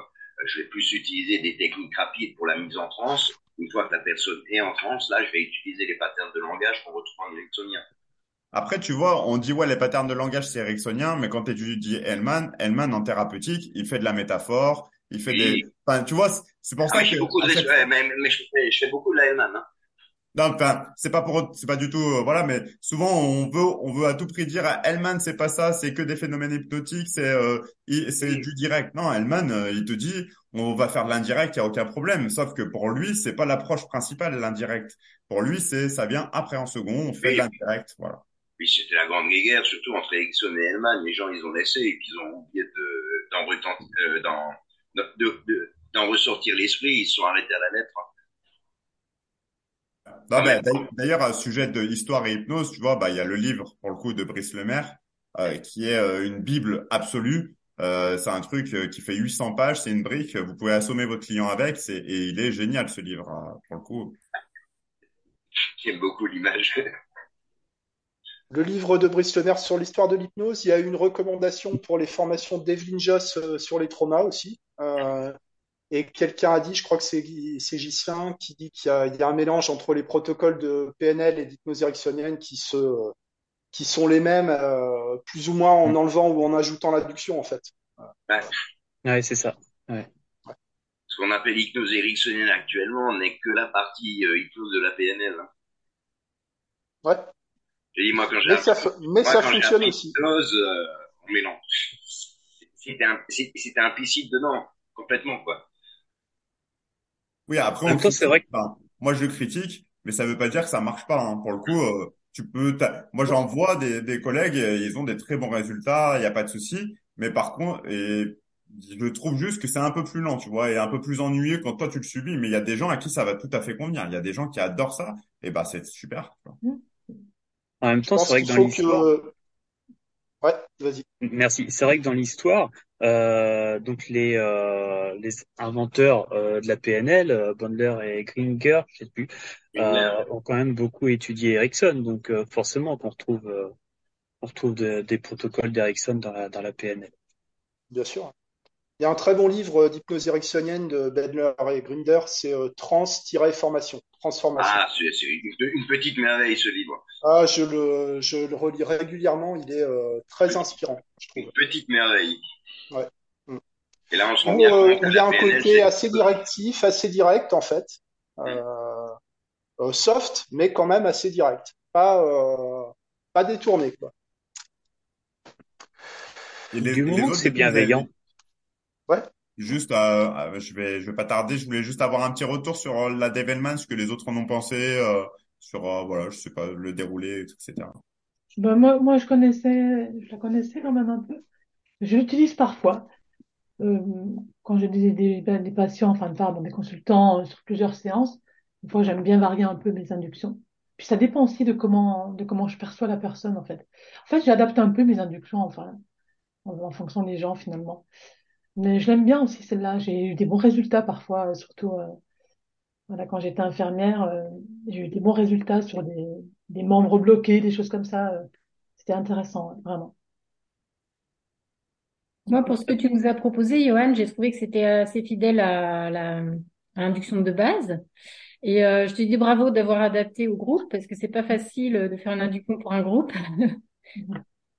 Je vais plus utiliser des techniques rapides pour la mise en transe. Une fois que la personne est en transe, là, je vais utiliser les patterns de langage qu'on retrouve en ericksonien. Après, tu vois, on dit, ouais, les patterns de langage, c'est ericksonien, mais quand tu dis Hellman, Hellman, en thérapeutique, il fait de la métaphore, il fait oui. des… Enfin, tu vois, c'est pour ah, ça mais que… Je fais beaucoup de... chaque... ouais, mais, mais je, fais, je fais beaucoup de la Hellman, hein. Non, enfin, c'est pas pour, c'est pas du tout, euh, voilà, mais souvent, on veut, on veut à tout prix dire, Hellman, c'est pas ça, c'est que des phénomènes hypnotiques, c'est, euh, c'est oui. du direct. Non, Hellman, euh, il te dit, on va faire de l'indirect, il n'y a aucun problème. Sauf que pour lui, c'est pas l'approche principale, l'indirect. Pour lui, c'est, ça vient après en second, on fait oui. de l'indirect, voilà. Puis c'était la grande guerre, surtout entre Erikson et Hellman, les gens, ils ont laissé, et puis ils ont oublié de, d'en, euh, d'en, de, de, d'en ressortir l'esprit, ils se sont arrêtés à la lettre. Hein. Non, mais d'ailleurs, à sujet de histoire et hypnose, tu vois, bah, il y a le livre, pour le coup, de Brice Lemaire, euh, qui est euh, une bible absolue. Euh, c'est un truc euh, qui fait huit cents pages, c'est une brique, vous pouvez assommer votre client avec, c'est, et il est génial, ce livre, euh, pour le coup. J'aime beaucoup l'image. Le livre de Brice Lemaire sur l'histoire de l'hypnose, il y a une recommandation pour les formations d'Evelyne Joss euh, sur les traumas aussi. Euh... Et quelqu'un a dit, je crois que c'est, c'est Gicien, qui dit qu'il y a, il y a un mélange entre les protocoles de P N L et d'hypnose ericksonienne qui, se, qui sont les mêmes, euh, plus ou moins en enlevant ou en ajoutant l'adduction, en fait. Ouais, ouais c'est ça. Ouais. Ouais. Ce qu'on appelle l'hypnose ericksonienne actuellement n'est que la partie euh, hypnose de la P N L. Hein. Ouais. J'ai dit, moi, quand j'ai mais appris, ça, f- mais moi, ça fonctionne aussi. Hypnose, euh, mais non. C'était, un, c'était, c'était implicite dedans, complètement, quoi. Oui, après, on temps, c'est vrai que... enfin, moi, je le critique, mais ça veut pas dire que ça marche pas. Hein. Pour le coup, euh, tu peux. T'as... Moi, j'en vois des, des collègues, ils ont des très bons résultats, il n'y a pas de souci. Mais par contre, et je trouve juste que c'est un peu plus lent, tu vois, et un peu plus ennuyeux quand toi, tu le subis. Mais il y a des gens à qui ça va tout à fait convenir. Il y a des gens qui adorent ça, et bah, c'est super. Tu vois. En même temps, c'est vrai que dans l'histoire... Que... Ouais, vas-y. Merci. C'est vrai que dans l'histoire... Euh, donc les euh, les inventeurs euh, de la P N L, euh, Bandler et Grinder, je sais plus, euh, ont quand même beaucoup étudié Erikson. Donc euh, forcément qu'on retrouve euh, on retrouve de, des protocoles d'Erikson dans la dans la P N L. Bien sûr. Il y a un très bon livre d'hypnose ericksonienne de Bandler et Grinder, c'est euh, Trans-formation. Transformation. Ah, c'est, c'est une, une petite merveille ce livre. Ah, je le je le relis régulièrement. Il est euh, très inspirant, je trouve. Une petite merveille. Ouais. Et là, on se rend bien compte qu'il y a un P N L, côté c'est... assez directif, assez direct en fait, mm. euh, soft, mais quand même assez direct, pas euh, pas détourné quoi. Et les, du moment que c'est bienveillant. Avez... Ouais. Juste, euh, je vais je vais pas tarder. Je voulais juste avoir un petit retour sur la Dave Elman, ce que les autres en ont pensé, euh, sur euh, voilà, je sais pas, le déroulé, et cetera. Bah moi moi je connaissais, je la connaissais quand même un peu. Je l'utilise parfois euh, quand j'ai des, des, des patients, enfin pardon, des consultants euh, sur plusieurs séances. Une fois, j'aime bien varier un peu mes inductions. Puis ça dépend aussi de comment de comment je perçois la personne en fait. En fait, j'adapte un peu mes inductions enfin en, en fonction des gens finalement. Mais je l'aime bien aussi celle-là. J'ai eu des bons résultats parfois, euh, surtout euh, voilà quand j'étais infirmière, euh, j'ai eu des bons résultats sur des des membres bloqués, des choses comme ça. Euh, c'était intéressant vraiment. Moi, pour ce que tu nous as proposé, Johan, j'ai trouvé que c'était assez fidèle à, à, la, à l'induction de base. Et euh, je te dis bravo d'avoir adapté au groupe parce que c'est pas facile de faire une induction pour un groupe.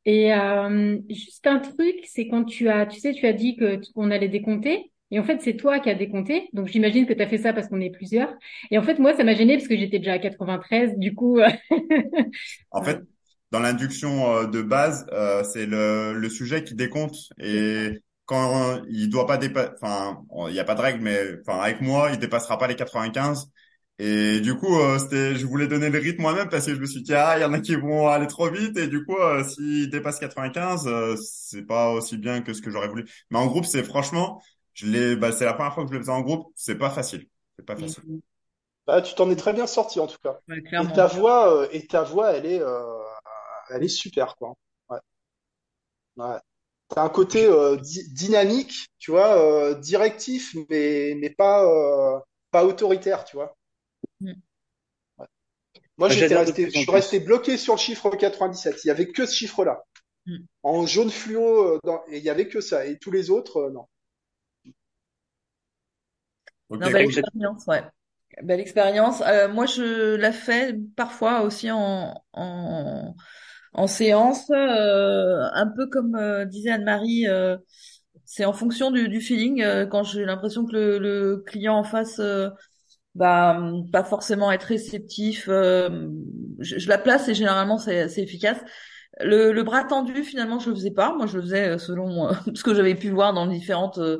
Et euh, juste un truc, c'est quand tu as, tu sais, tu as dit que qu'on allait décompter. Et en fait, c'est toi qui as décompté. Donc, j'imagine que tu as fait ça parce qu'on est plusieurs. Et en fait, moi, ça m'a gênée parce que j'étais déjà à quatre-vingt-treize. Du coup. En fait. Dans l'induction de base, euh, c'est le, le sujet qui décompte et quand il doit pas dépasser, enfin, il n'y a pas de règle, mais enfin avec moi, il dépassera pas les quatre-vingt-quinze Et du coup, euh, c'était, je voulais donner le rythme moi-même parce que je me suis dit, ah, il y en a qui vont aller trop vite. Et du coup, euh, s'ils dépassent quatre-vingt-quinze, euh, c'est pas aussi bien que ce que j'aurais voulu. Mais en groupe, c'est franchement, je l'ai, bah, c'est la première fois que je le faisais en groupe. C'est pas facile. C'est pas facile. Mm-hmm. Bah, tu t'en es très bien sorti, en tout cas. Ouais, clairement. Et ta voix, euh, et ta voix, elle est, euh, elle est super, quoi. Ouais. Ouais. T'as un côté euh, di- dynamique, tu vois, euh, directif, mais mais pas euh, pas autoritaire, tu vois. Ouais. Moi, bah, j'étais resté, je suis resté bloqué sur le chiffre quatre-vingt-dix-sept. Il y avait que ce chiffre-là. Mm. En jaune fluo, dans, et il y avait que ça. Et tous les autres, euh, non. Okay, non, bah, l'expérience, ouais. Belle expérience. Euh, moi, je la fais parfois aussi en en, en séance, euh, un peu comme euh, disait Anne-Marie. Euh, c'est en fonction du, du feeling. Euh, quand j'ai l'impression que le, le client en face, euh, bah, pas forcément être réceptif, euh, je, je la place et généralement c'est, c'est efficace. Le, le bras tendu, finalement, je le faisais pas. Moi, je le faisais selon euh, ce que j'avais pu voir dans les différentes euh,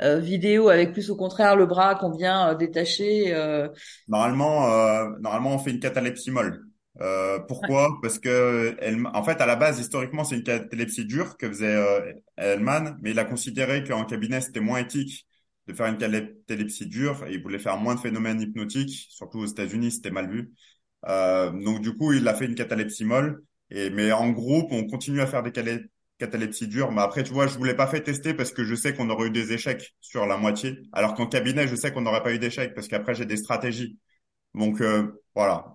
Euh, vidéo, avec plus au contraire le bras qu'on vient euh, détacher. Euh... Normalement, euh, normalement on fait une catalepsie molle. Euh, pourquoi? Ouais. Parce que elle, en fait, à la base, historiquement, c'est une catalepsie dure que faisait euh, Hellman, mais il a considéré qu'en cabinet, c'était moins éthique de faire une catalepsie dure et il voulait faire moins de phénomènes hypnotiques, surtout aux États-Unis, c'était mal vu. Euh, donc du coup, il a fait une catalepsie molle. Et mais en groupe, on continue à faire des catalepsies catalepsie dure, mais après, tu vois, je voulais pas fait tester parce que je sais qu'on aurait eu des échecs sur la moitié, alors qu'en cabinet, je sais qu'on n'aurait pas eu d'échecs parce qu'après, j'ai des stratégies. Donc, euh, voilà.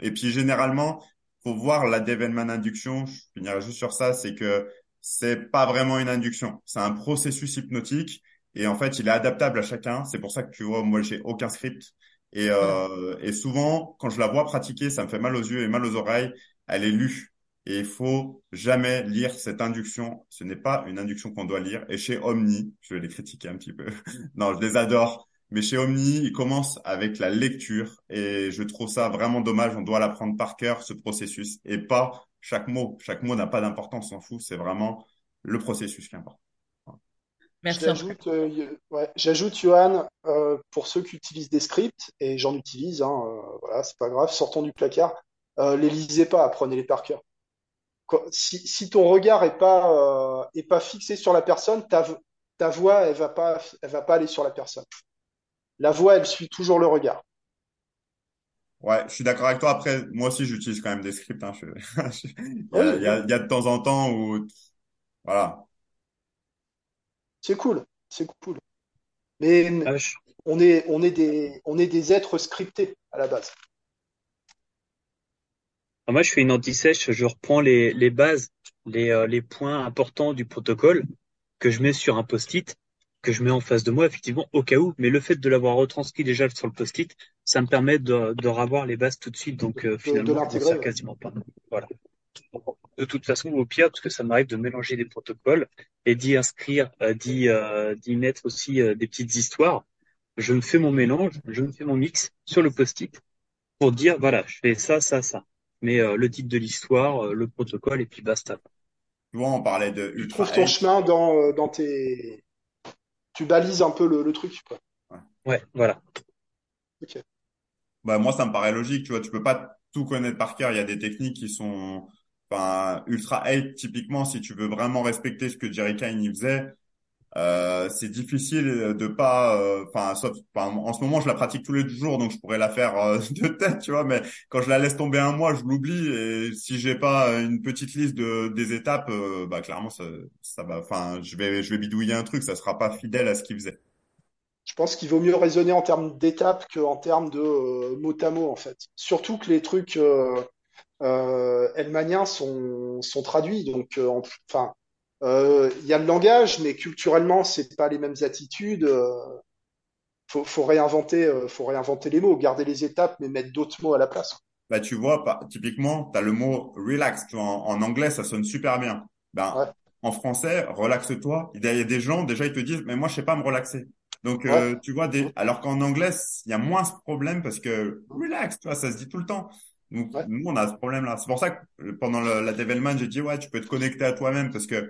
Et puis, généralement, faut voir la Dave Elman induction, je finirai juste sur ça, c'est que c'est pas vraiment une induction, c'est un processus hypnotique et en fait, il est adaptable à chacun. C'est pour ça que tu vois, moi, j'ai aucun script et, euh, et souvent, quand je la vois pratiquer, ça me fait mal aux yeux et mal aux oreilles, elle est lue. Et il faut jamais lire cette induction. Ce n'est pas une induction qu'on doit lire. Et chez Omni, je vais les critiquer un petit peu. Non, je les adore. Mais chez Omni, ils commencent avec la lecture. Et je trouve ça vraiment dommage. On doit l'apprendre par cœur, ce processus. Et pas chaque mot. Chaque mot n'a pas d'importance, on s'en fout. C'est vraiment le processus qui importe. Voilà. Merci. J'ajoute, euh, ouais, j'ajoute Johan, euh, pour ceux qui utilisent des scripts, et j'en utilise, hein, euh, voilà, c'est pas grave, sortons du placard. Euh, les lisez pas, apprenez-les par cœur. Si, si ton regard est pas euh, est pas fixé sur la personne, ta ta voix elle va pas elle va pas aller sur la personne. La voix elle suit toujours le regard. Ouais, je suis d'accord avec toi. Après, moi aussi j'utilise quand même des scripts. Hein. Je... il, y a, oui. il, y a, il y a de temps en temps où voilà. C'est cool, c'est cool. Mais ah, je... on est on est des on est des êtres scriptés à la base. Moi, je fais une anti-sèche, je reprends les, les bases, les, euh, les points importants du protocole que je mets sur un post-it, que je mets en face de moi, effectivement, au cas où. Mais le fait de l'avoir retranscrit déjà sur le post-it, ça me permet de, de revoir les bases tout de suite. Donc, euh, finalement, je ne sers quasiment pas. Voilà. De toute façon, au pire, parce que ça m'arrive de mélanger des protocoles et d'y inscrire, euh, d'y, euh, d'y mettre aussi euh, des petites histoires, je me fais mon mélange, je me fais mon mix sur le post-it pour dire, voilà, je fais ça, ça, ça. Mais euh, le titre de l'histoire, euh, le protocole, et puis basta. Tu vois, on parlait de ultra. Tu trouves ton chemin dans, dans tes. Tu balises un peu le, le truc, quoi. Ouais. ouais, voilà. Ok. Bah, moi, ça me paraît logique, tu vois. Tu peux pas tout connaître par cœur. Il y a des techniques qui sont. Enfin, ultra eight, typiquement, si tu veux vraiment respecter ce que Jerry Kane y faisait, euh, c'est difficile de pas. Enfin, euh, sauf. En ce moment, je la pratique tous les jours, donc je pourrais la faire euh, de tête, tu vois. Mais quand je la laisse tomber un mois, je l'oublie. Et si j'ai pas une petite liste de des étapes, euh, bah clairement, ça, ça va. Enfin, je vais, je vais bidouiller un truc. Ça sera pas fidèle à ce qu'il faisait. Je pense qu'il vaut mieux raisonner en termes d'étapes qu'en termes de euh, mot à mot, en fait. Surtout que les trucs euh, euh, elmaniens sont sont traduits, donc euh, enfin. Il euh, y a le langage, mais culturellement, c'est pas les mêmes attitudes. Euh, faut, faut réinventer, euh, faut réinventer les mots, garder les étapes, mais mettre d'autres mots à la place. Bah tu vois, pas, typiquement, t'as le mot relax. En, en anglais, ça sonne super bien. Ben ouais. En français, relaxe-toi. Il y a des gens déjà, ils te disent, mais moi, je sais pas me relaxer. Donc ouais. euh, tu vois, des... alors qu'en anglais, il y a moins ce problème parce que relax, tu vois, ça se dit tout le temps. Donc ouais. Nous, on a ce problème-là. C'est pour ça que pendant le, la Dave Elman, j'ai dit ouais, tu peux te connecter à toi-même parce que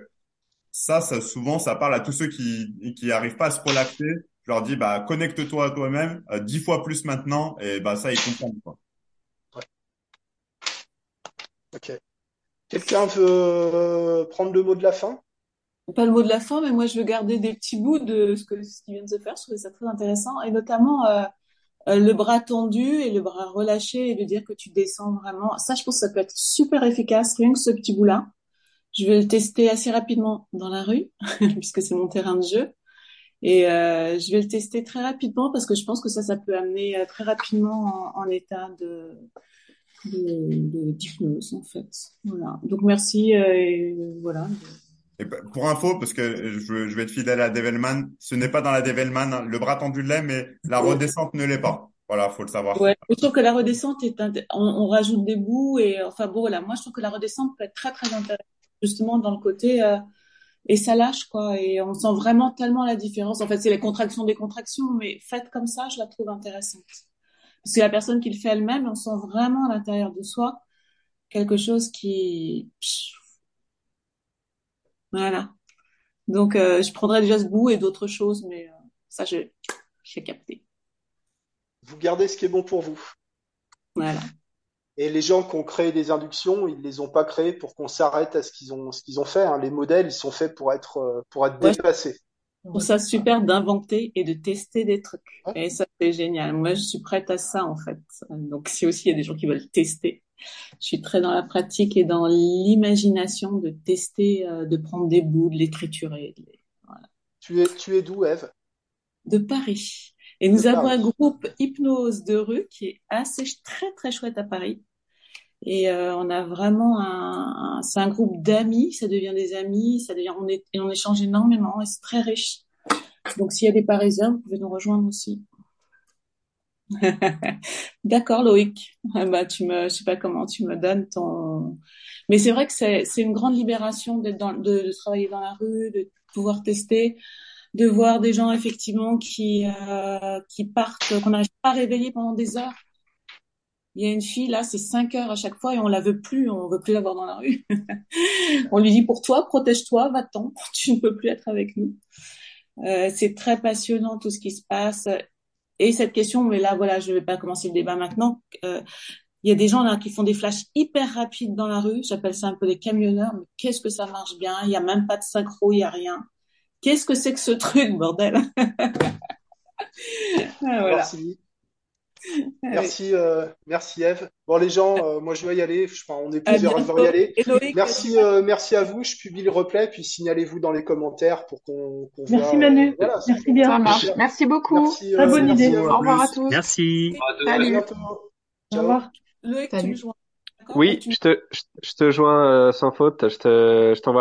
Ça, ça, souvent, ça parle à tous ceux qui, qui arrivent pas à se relaxer. je leur dis, bah, connecte-toi à toi-même, euh, dix fois plus maintenant, et bah, ça, ils comprennent, quoi. Ouais. Ok. Quelqu'un veut prendre le mot de la fin? Pas le mot de la fin, mais moi, je veux garder des petits bouts de ce que, ce qui vient de se faire. Je trouvais ça très intéressant. Et notamment, euh, le bras tendu et le bras relâché et de dire que tu descends vraiment. Ça, je pense que ça peut être super efficace, rien que ce petit bout-là. Je vais le tester assez rapidement dans la rue, puisque c'est mon terrain de jeu. Et euh, je vais le tester très rapidement parce que je pense que ça, ça peut amener très rapidement en, en état de, de, de d'hypnose, en fait. Voilà. Donc, merci. Euh, et voilà. Et pour info, parce que je, je vais être fidèle à Develman, ce n'est pas dans la Develman, hein. Le bras tendu l'est, mais la redescente ne l'est pas. Voilà, faut le savoir. Ouais, je trouve que la redescente est, un, on, on rajoute des bouts et enfin bon, là, moi je trouve que la redescente peut être très très intéressante justement dans le côté euh, et ça lâche quoi et on sent vraiment tellement la différence. En fait, c'est les contractions des contractions, mais faites comme ça, je la trouve intéressante parce que la personne qui le fait elle-même, on sent vraiment à l'intérieur de soi quelque chose qui pff, voilà. Donc, euh, je prendrai déjà ce bout et d'autres choses, mais euh, ça, je, je vais capter. Vous gardez ce qui est bon pour vous. Voilà. Et les gens qui ont créé des inductions, ils ne les ont pas créées pour qu'on s'arrête à ce qu'ils ont, ce qu'ils ont fait. Hein. Les modèles, ils sont faits pour être, pour être ouais. dépassés. Je trouve ça super d'inventer et de tester des trucs. Ouais. Et ça, c'est génial. Moi, je suis prête à ça, en fait. Donc, si aussi il y a des gens qui veulent tester, je suis très dans la pratique et dans l'imagination de tester, euh, de prendre des bouts, de les triturer. De les... Voilà. Tu es, tu es d'où, Ève? De Paris. Et nous de avons Paris. Un groupe hypnose de rue qui est assez très très chouette à Paris. Et euh, on a vraiment un, un, c'est un groupe d'amis. Ça devient des amis. Ça devient, on est, et on échange énormément. Et c'est très riche. Donc s'il y a des Parisiens, vous pouvez nous rejoindre aussi. D'accord Loïc, ah bah, tu me, je sais pas comment tu me donnes ton, mais c'est vrai que c'est, c'est une grande libération d'être dans, de, de travailler dans la rue, de pouvoir tester, de voir des gens effectivement qui euh, qui partent, qu'on n'arrive pas à réveiller pendant des heures. Il y a une fille là, c'est cinq heures à chaque fois et on la veut plus, on veut plus la voir dans la rue. On lui dit pour toi, protège-toi, va-t'en, tu ne peux plus être avec nous. Euh, c'est très passionnant tout ce qui se passe. Et cette question, mais là, voilà, je vais pas commencer le débat maintenant. Euh, y a des gens là qui font des flashs hyper rapides dans la rue. J'appelle ça un peu des camionneurs. Mais qu'est-ce que ça marche bien? Il y a même pas de synchro, il y a rien. Qu'est-ce que c'est que ce truc, bordel? Voilà. Merci. Merci, euh, merci Ève. Bon les gens, euh, moi je dois y aller. Je, enfin, on est plusieurs à devoir y aller. Loïc, merci, euh, merci à vous. Je publie le replay, puis signalez-vous dans les commentaires pour qu'on, qu'on voit. Merci Manu. Euh, voilà, merci c'est bien. Marche. Merci beaucoup. Merci, Très euh, bonne merci idée. Au revoir à tous. Merci. Salut. Au revoir. Loïc, tu me joins. D'accord, oui, tu... je te, je te joins euh, sans faute. Je te, je t'envoie.